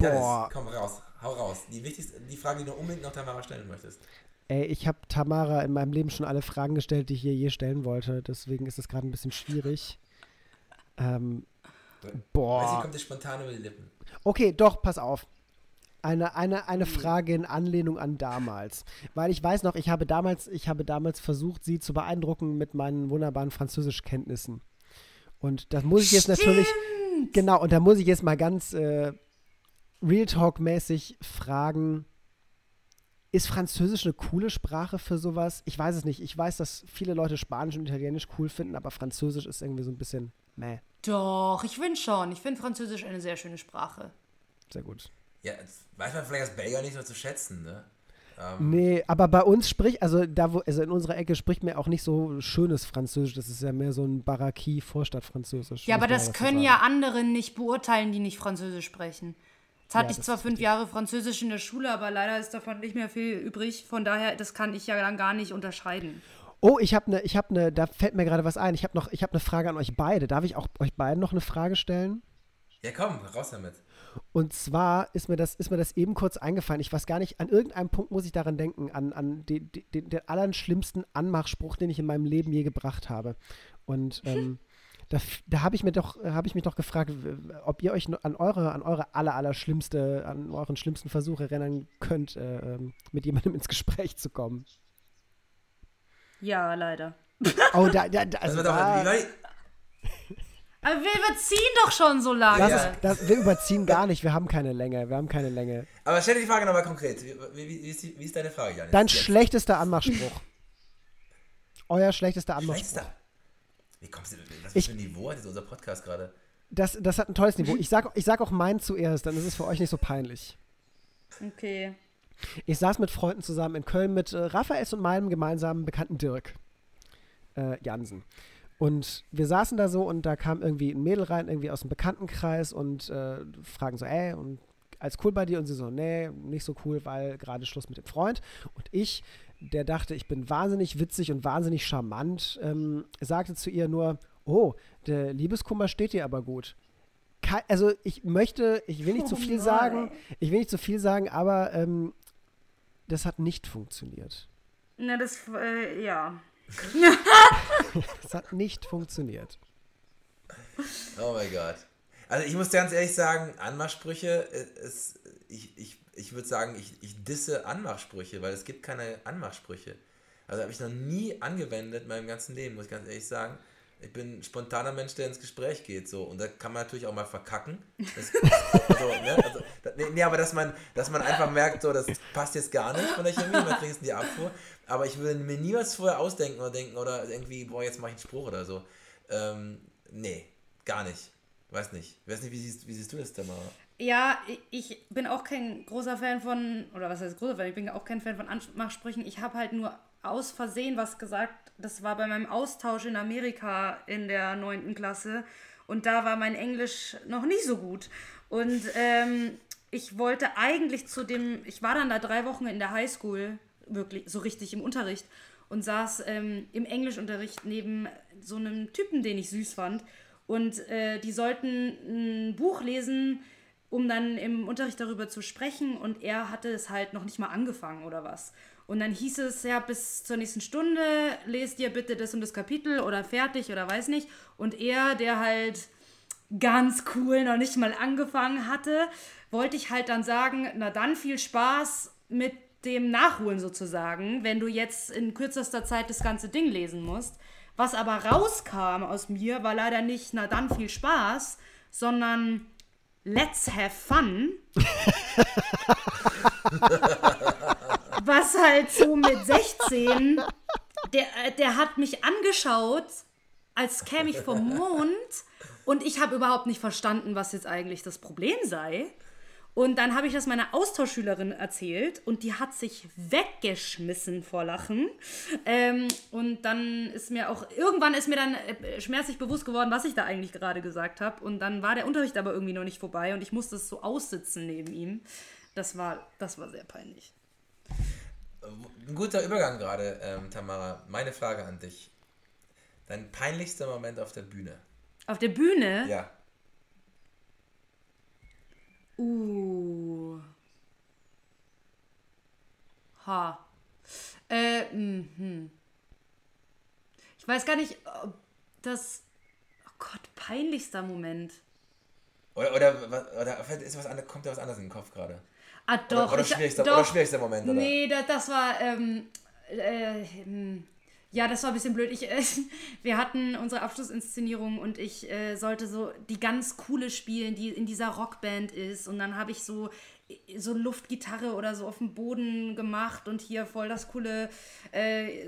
Boah. Komm raus, hau raus. Die wichtigste, die Frage, die du unbedingt noch Tamara stellen möchtest. Ey, ich habe Tamara in meinem Leben schon alle Fragen gestellt, die ich je stellen wollte. Deswegen ist das gerade ein bisschen schwierig. Boah. Also kommt dir spontan über die Lippen. Okay, doch, pass auf. Eine Frage in Anlehnung an damals. Weil ich weiß noch, ich habe damals versucht, sie zu beeindrucken mit meinen wunderbaren Französischkenntnissen. Und das muss ich jetzt natürlich. Genau, und da muss ich jetzt mal ganz Real Talk-mäßig fragen, ist Französisch eine coole Sprache für sowas? Ich weiß es nicht. Ich weiß, dass viele Leute Spanisch und Italienisch cool finden, aber Französisch ist irgendwie so ein bisschen meh. Doch, ich finde schon. Ich finde Französisch eine sehr schöne Sprache. Sehr gut. Ja, das weiß man vielleicht als Belgier nicht so zu schätzen, ne? Nee, aber bei uns spricht, also in unserer Ecke spricht man auch nicht so schönes Französisch. Das ist ja mehr so ein Baraki-Vorstadtfranzösisch. Ja, aber das können ja andere nicht beurteilen, die nicht Französisch sprechen. Jetzt hatte ich zwar 5 Jahre Französisch in der Schule, aber leider ist davon nicht mehr viel übrig. Von daher, das kann ich ja dann gar nicht unterscheiden. Oh, ich habe eine, da fällt mir gerade was ein. Ich habe eine Frage an euch beide. Darf ich auch euch beiden noch eine Frage stellen? Ja, komm, raus damit. Und zwar ist mir das eben kurz eingefallen. Ich weiß gar nicht, an irgendeinem Punkt muss ich daran denken, an den allerschlimmsten Anmachspruch, den ich in meinem Leben je gebracht habe. Und da habe ich mich doch gefragt, ob ihr euch an euren schlimmsten Versuch erinnern könnt, mit jemandem ins Gespräch zu kommen. Ja, leider. Oh, aber wir überziehen doch schon so lange. Wir überziehen gar nicht, wir haben keine Länge. Aber stell dir die Frage nochmal konkret. Wie ist deine Frage, Janis? Dein schlechtester Anmachspruch. Euer schlechtester Anmachspruch. Wie kommst du denn? Was für ein Niveau hat unser Podcast gerade? Das hat ein tolles Niveau. Ich sag auch meinen zuerst, dann ist es für euch nicht so peinlich. Okay. Ich saß mit Freunden zusammen in Köln mit Raphaels und meinem gemeinsamen Bekannten Dirk Jansen. Und wir saßen da so und da kam irgendwie ein Mädel rein, irgendwie aus dem Bekanntenkreis und fragen so, und alles cool bei dir? Und sie so, nee, nicht so cool, weil gerade Schluss mit dem Freund. Und ich, der dachte, ich bin wahnsinnig witzig und wahnsinnig charmant, sagte zu ihr nur, oh, der Liebeskummer steht dir aber gut. Ich will nicht zu viel sagen, aber das hat nicht funktioniert. Na, das hat nicht funktioniert. Oh mein Gott. Also ich muss ganz ehrlich sagen, Anmachsprüche, ich würde sagen, ich disse Anmachsprüche, weil es gibt keine Anmachsprüche. Also habe ich noch nie angewendet in meinem ganzen Leben, muss ich ganz ehrlich sagen. Ich bin ein spontaner Mensch, der ins Gespräch geht, so. Und da kann man natürlich auch mal verkacken. Aber dass man einfach merkt, so, das passt jetzt gar nicht von der Chemie, man kriegt es in die Abfuhr. Aber ich würde mir niemals vorher ausdenken oder irgendwie, boah, jetzt mache ich einen Spruch oder so. Nee, gar nicht. Weiß nicht. Ich weiß nicht, wie siehst du das denn mal? Ja, ich bin auch kein großer Fan von, oder was heißt großer Fan? Ich bin auch kein Fan von Anmachsprüchen. Ich habe halt nur aus Versehen was gesagt. Das war bei meinem Austausch in Amerika in der 9. Klasse. Und da war mein Englisch noch nicht so gut. Und ich wollte eigentlich ich war dann da 3 Wochen in der Highschool, wirklich so richtig im Unterricht. Und saß im Englischunterricht neben so einem Typen, den ich süß fand. Und die sollten ein Buch lesen, um dann im Unterricht darüber zu sprechen. Und er hatte es halt noch nicht mal angefangen oder was. Und dann hieß es, ja, bis zur nächsten Stunde, lest dir bitte das und das Kapitel oder fertig oder weiß nicht. Und er, der halt ganz cool noch nicht mal angefangen hatte, wollte ich halt dann sagen, na dann viel Spaß mit dem Nachholen sozusagen, wenn du jetzt in kürzester Zeit das ganze Ding lesen musst. Was aber rauskam aus mir, war leider nicht, na dann viel Spaß, sondern let's have fun. Was halt so mit 16, der hat mich angeschaut, als käme ich vom Mond und ich habe überhaupt nicht verstanden, was jetzt eigentlich das Problem sei. Und dann habe ich das meiner Austauschschülerin erzählt und die hat sich weggeschmissen vor Lachen. Und dann ist mir auch, irgendwann ist mir dann schmerzlich bewusst geworden, was ich da eigentlich gerade gesagt habe. Und dann war der Unterricht aber irgendwie noch nicht vorbei und ich musste es so aussitzen neben ihm. Das war sehr peinlich. Ein guter Übergang gerade, Tamara. Meine Frage an dich. Dein peinlichster Moment auf der Bühne. Auf der Bühne? Ja. Ich weiß gar nicht, oh Gott, peinlichster Moment. Oder kommt da was anderes in den Kopf gerade? Ah, doch. Oder schwierigster Moment, oder? Nee, das war Ja, das war ein bisschen blöd. Wir hatten unsere Abschlussinszenierung und ich sollte so die ganz coole spielen, die in dieser Rockband ist. Und dann habe ich so Luftgitarre oder so auf dem Boden gemacht und hier voll das coole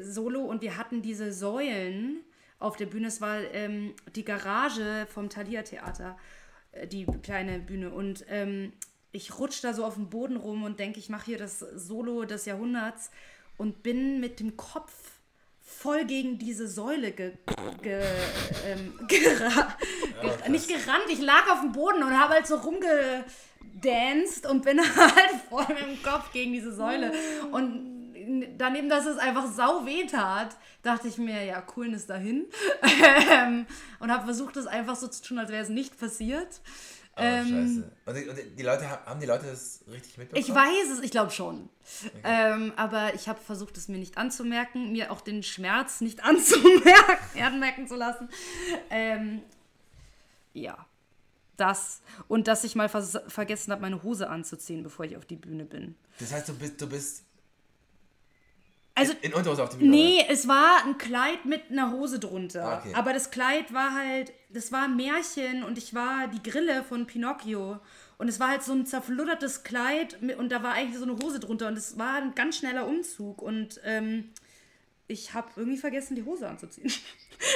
Solo. Und wir hatten diese Säulen auf der Bühne. Es war die Garage vom Thalia Theater, die kleine Bühne. Und ich rutsche da so auf dem Boden rum und denke, ich mache hier das Solo des Jahrhunderts und bin mit dem Kopf voll gegen diese Säule nicht gerannt, ich lag auf dem Boden und habe halt so rumgedanced und bin halt voll mit dem Kopf gegen diese Säule. Und daneben, dass es einfach sau weh tat, dachte ich mir, ja, Coolness dahin. Und habe versucht, das einfach so zu tun, als wäre es nicht passiert. Oh, scheiße. Und die Leute, haben die Leute das richtig mitbekommen? Ich weiß es, ich glaube schon. Okay. Aber ich habe versucht, es mir nicht anzumerken, mir auch den Schmerz nicht anmerken zu lassen. Ja, das. Und dass ich mal vergessen habe, meine Hose anzuziehen, bevor ich auf die Bühne bin. Das heißt, du bist also, in Unterhose auf die Bühne? Nee, es war ein Kleid mit einer Hose drunter. Ah, okay. Aber das Kleid war halt, das war ein Märchen und ich war die Grille von Pinocchio. Und es war halt so ein zerfluddertes Kleid und da war eigentlich so eine Hose drunter. Und es war ein ganz schneller Umzug und ich habe irgendwie vergessen, die Hose anzuziehen.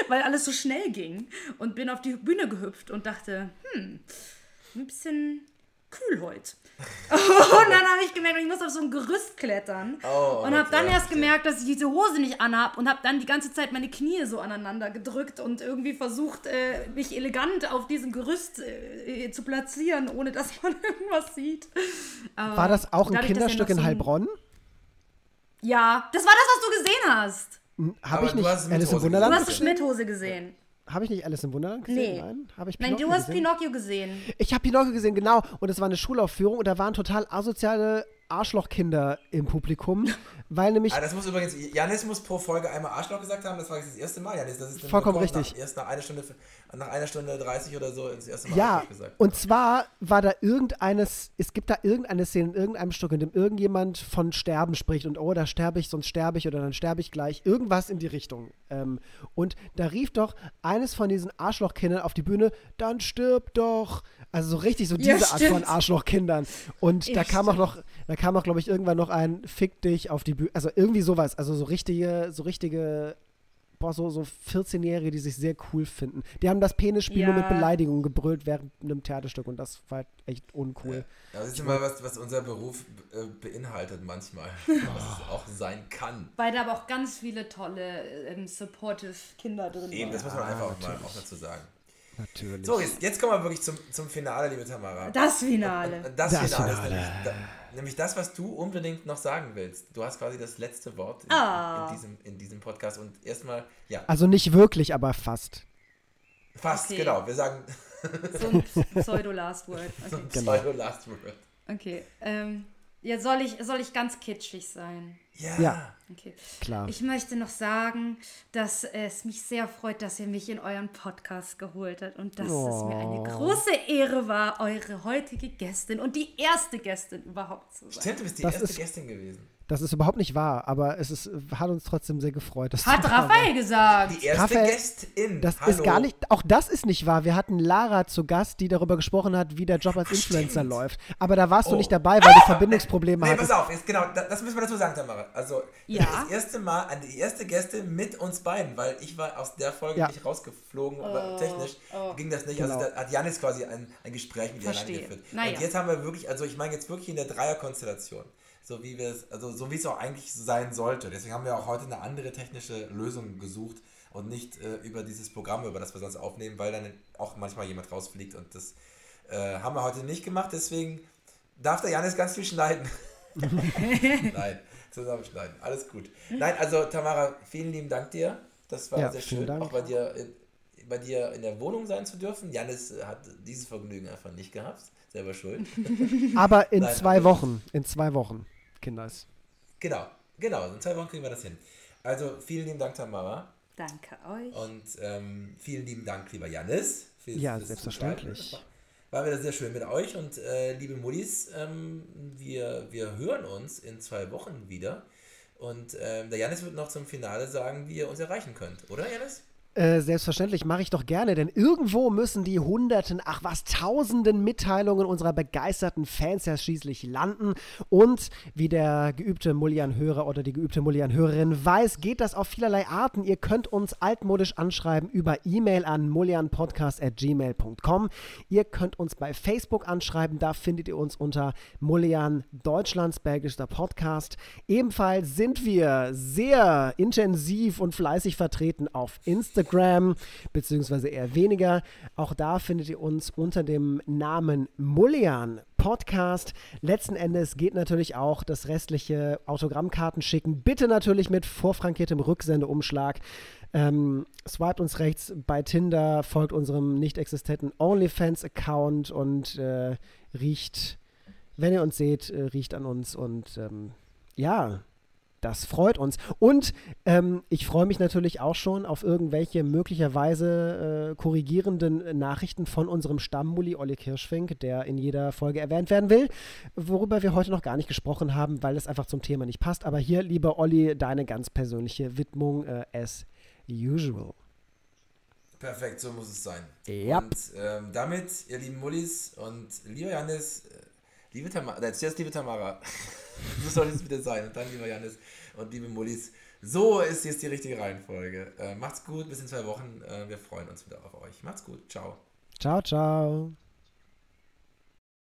Weil alles so schnell ging und bin auf die Bühne gehüpft und dachte, ein bisschen kühl heute. Und dann habe ich gemerkt, ich muss auf so ein Gerüst klettern. Oh, und habe dann erst gemerkt, dass ich diese Hose nicht anhab und habe dann die ganze Zeit meine Knie so aneinander gedrückt und irgendwie versucht, mich elegant auf diesem Gerüst zu platzieren, ohne dass man irgendwas sieht. War das auch ein Kinderstück in Heilbronn? Ja, das war das, was du gesehen hast. Habe ich nicht Alice im Wunderland gesehen? Du hast die Schmidthose gesehen. Habe ich nicht Alice im Wunderland gesehen? Nee. Nein, habe ich Pinocchio gesehen. Nein, du hast Pinocchio gesehen. Ich habe Pinocchio gesehen, genau. Und es war eine Schulaufführung und da waren total asoziale Arschlochkinder im Publikum, weil nämlich... Ah, das muss übrigens... Janis muss pro Folge einmal Arschloch gesagt haben, das war jetzt das erste Mal, Janis. Das ist vollkommen Rekord, richtig. Nach einer Stunde 30 oder so das erste Mal Arschloch gesagt. Ja, und zwar war da irgendeine Szene in irgendeinem Stück, in dem irgendjemand von Sterben spricht und da sterbe ich, sonst sterbe ich oder dann sterbe ich gleich. Irgendwas in die Richtung. Und da rief doch eines von diesen Arschlochkindern auf die Bühne, dann stirb doch. Also so richtig so diese Art von Arschlochkindern. Und da kam auch, glaube ich, irgendwann noch ein Fick dich auf die Bühne. Also irgendwie sowas. Also so 14-Jährige, die sich sehr cool finden. Die haben das Penisspiel nur mit Beleidigungen gebrüllt während einem Theaterstück und das war halt echt uncool. Das ist immer was unser Beruf beinhaltet manchmal. Was es auch sein kann. Weil da aber auch ganz viele tolle, supportive Kinder drin waren. Eben, das muss man einfach auch dazu sagen. Natürlich. So, jetzt kommen wir wirklich zum Finale, liebe Tamara. Das Finale. Das Finale. Nämlich das, was du unbedingt noch sagen willst. Du hast quasi das letzte Wort in diesem Podcast. Und erstmal, Also nicht wirklich, aber fast. Fast, okay. Genau. Wir sagen... So ein Pseudo-Last Word. Okay. So ein Pseudo-Last Word. Okay. Jetzt soll ich ganz kitschig sein. Ja. Okay. Klar. Ich möchte noch sagen, dass es mich sehr freut, dass ihr mich in euren Podcast geholt habt und dass es mir eine große Ehre war, eure heutige Gästin und die erste Gästin überhaupt zu sein. Stimmt, du bist die erste Gästin gewesen. Das ist überhaupt nicht wahr, aber hat uns trotzdem sehr gefreut. Dass hat Raphael gesagt. Die erste Gästin. Das ist gar nicht, auch das ist nicht wahr. Wir hatten Lara zu Gast, die darüber gesprochen hat, wie der Job als Influencer läuft. Aber da warst du nicht dabei, weil du Verbindungsprobleme hattest. Pass auf, das müssen wir dazu sagen, Tamara. Also das erste Mal, die erste Gästin mit uns beiden, weil ich war aus der Folge nicht rausgeflogen, aber technisch ging das nicht. Genau. Also da hat Janis quasi ein Gespräch mit ihr geführt. Und jetzt haben wir wirklich, also ich meine jetzt wirklich in der Dreierkonstellation. So wie wie es auch eigentlich sein sollte. Deswegen haben wir auch heute eine andere technische Lösung gesucht und nicht über dieses Programm, über das wir sonst aufnehmen, weil dann auch manchmal jemand rausfliegt und das haben wir heute nicht gemacht. Deswegen darf der Janis ganz viel schneiden. Nein, zusammenschneiden. Alles gut. Nein, also Tamara, vielen lieben Dank dir. Das war sehr schön, auch bei dir in der Wohnung sein zu dürfen. Janis hat dieses Vergnügen einfach nicht gehabt. Selber schuld. Aber in zwei Wochen. Kinders. Genau. In 2 Wochen kriegen wir das hin. Also, vielen lieben Dank, Tamara. Danke euch. Und vielen lieben Dank, lieber Janis. Ja, selbstverständlich. War wieder sehr schön mit euch. Und liebe Muddis, wir hören uns in 2 Wochen wieder. Und der Janis wird noch zum Finale sagen, wie ihr uns erreichen könnt. Oder, Janis? Selbstverständlich, mache ich doch gerne, denn irgendwo müssen die Hunderten, ach was, Tausenden Mitteilungen unserer begeisterten Fans ja schließlich landen. Und wie der geübte Mullian-Hörer oder die geübte Mullian-Hörerin weiß, geht das auf vielerlei Arten. Ihr könnt uns altmodisch anschreiben über E-Mail an mullianpodcast@gmail.com. Ihr könnt uns bei Facebook anschreiben, da findet ihr uns unter Mullian Deutschlands belgischer Podcast. Ebenfalls sind wir sehr intensiv und fleißig vertreten auf Instagram, beziehungsweise eher weniger. Auch da findet ihr uns unter dem Namen Mullian Podcast. Letzten Endes geht natürlich auch das restliche Autogrammkarten schicken. Bitte natürlich mit vorfrankiertem Rücksendeumschlag. Swiped uns rechts bei Tinder, folgt unserem nicht existenten OnlyFans-Account und riecht, wenn ihr uns seht, riecht an uns und ja, das freut uns. Und ich freue mich natürlich auch schon auf irgendwelche möglicherweise korrigierenden Nachrichten von unserem Stammmulli Olli Kirschfink, der in jeder Folge erwähnt werden will, worüber wir heute noch gar nicht gesprochen haben, weil das einfach zum Thema nicht passt. Aber hier, lieber Olli, deine ganz persönliche Widmung as usual. Perfekt, so muss es sein. Ja. Und damit, ihr lieben Mullis und lieber Janis, liebe Tamara, jetzt liebe Tamara, so soll es bitte sein. Und dann lieber Janis und liebe Mullis. So ist jetzt die richtige Reihenfolge. Macht's gut, bis in 2 Wochen. Wir freuen uns wieder auf euch. Macht's gut, ciao. Ciao, ciao.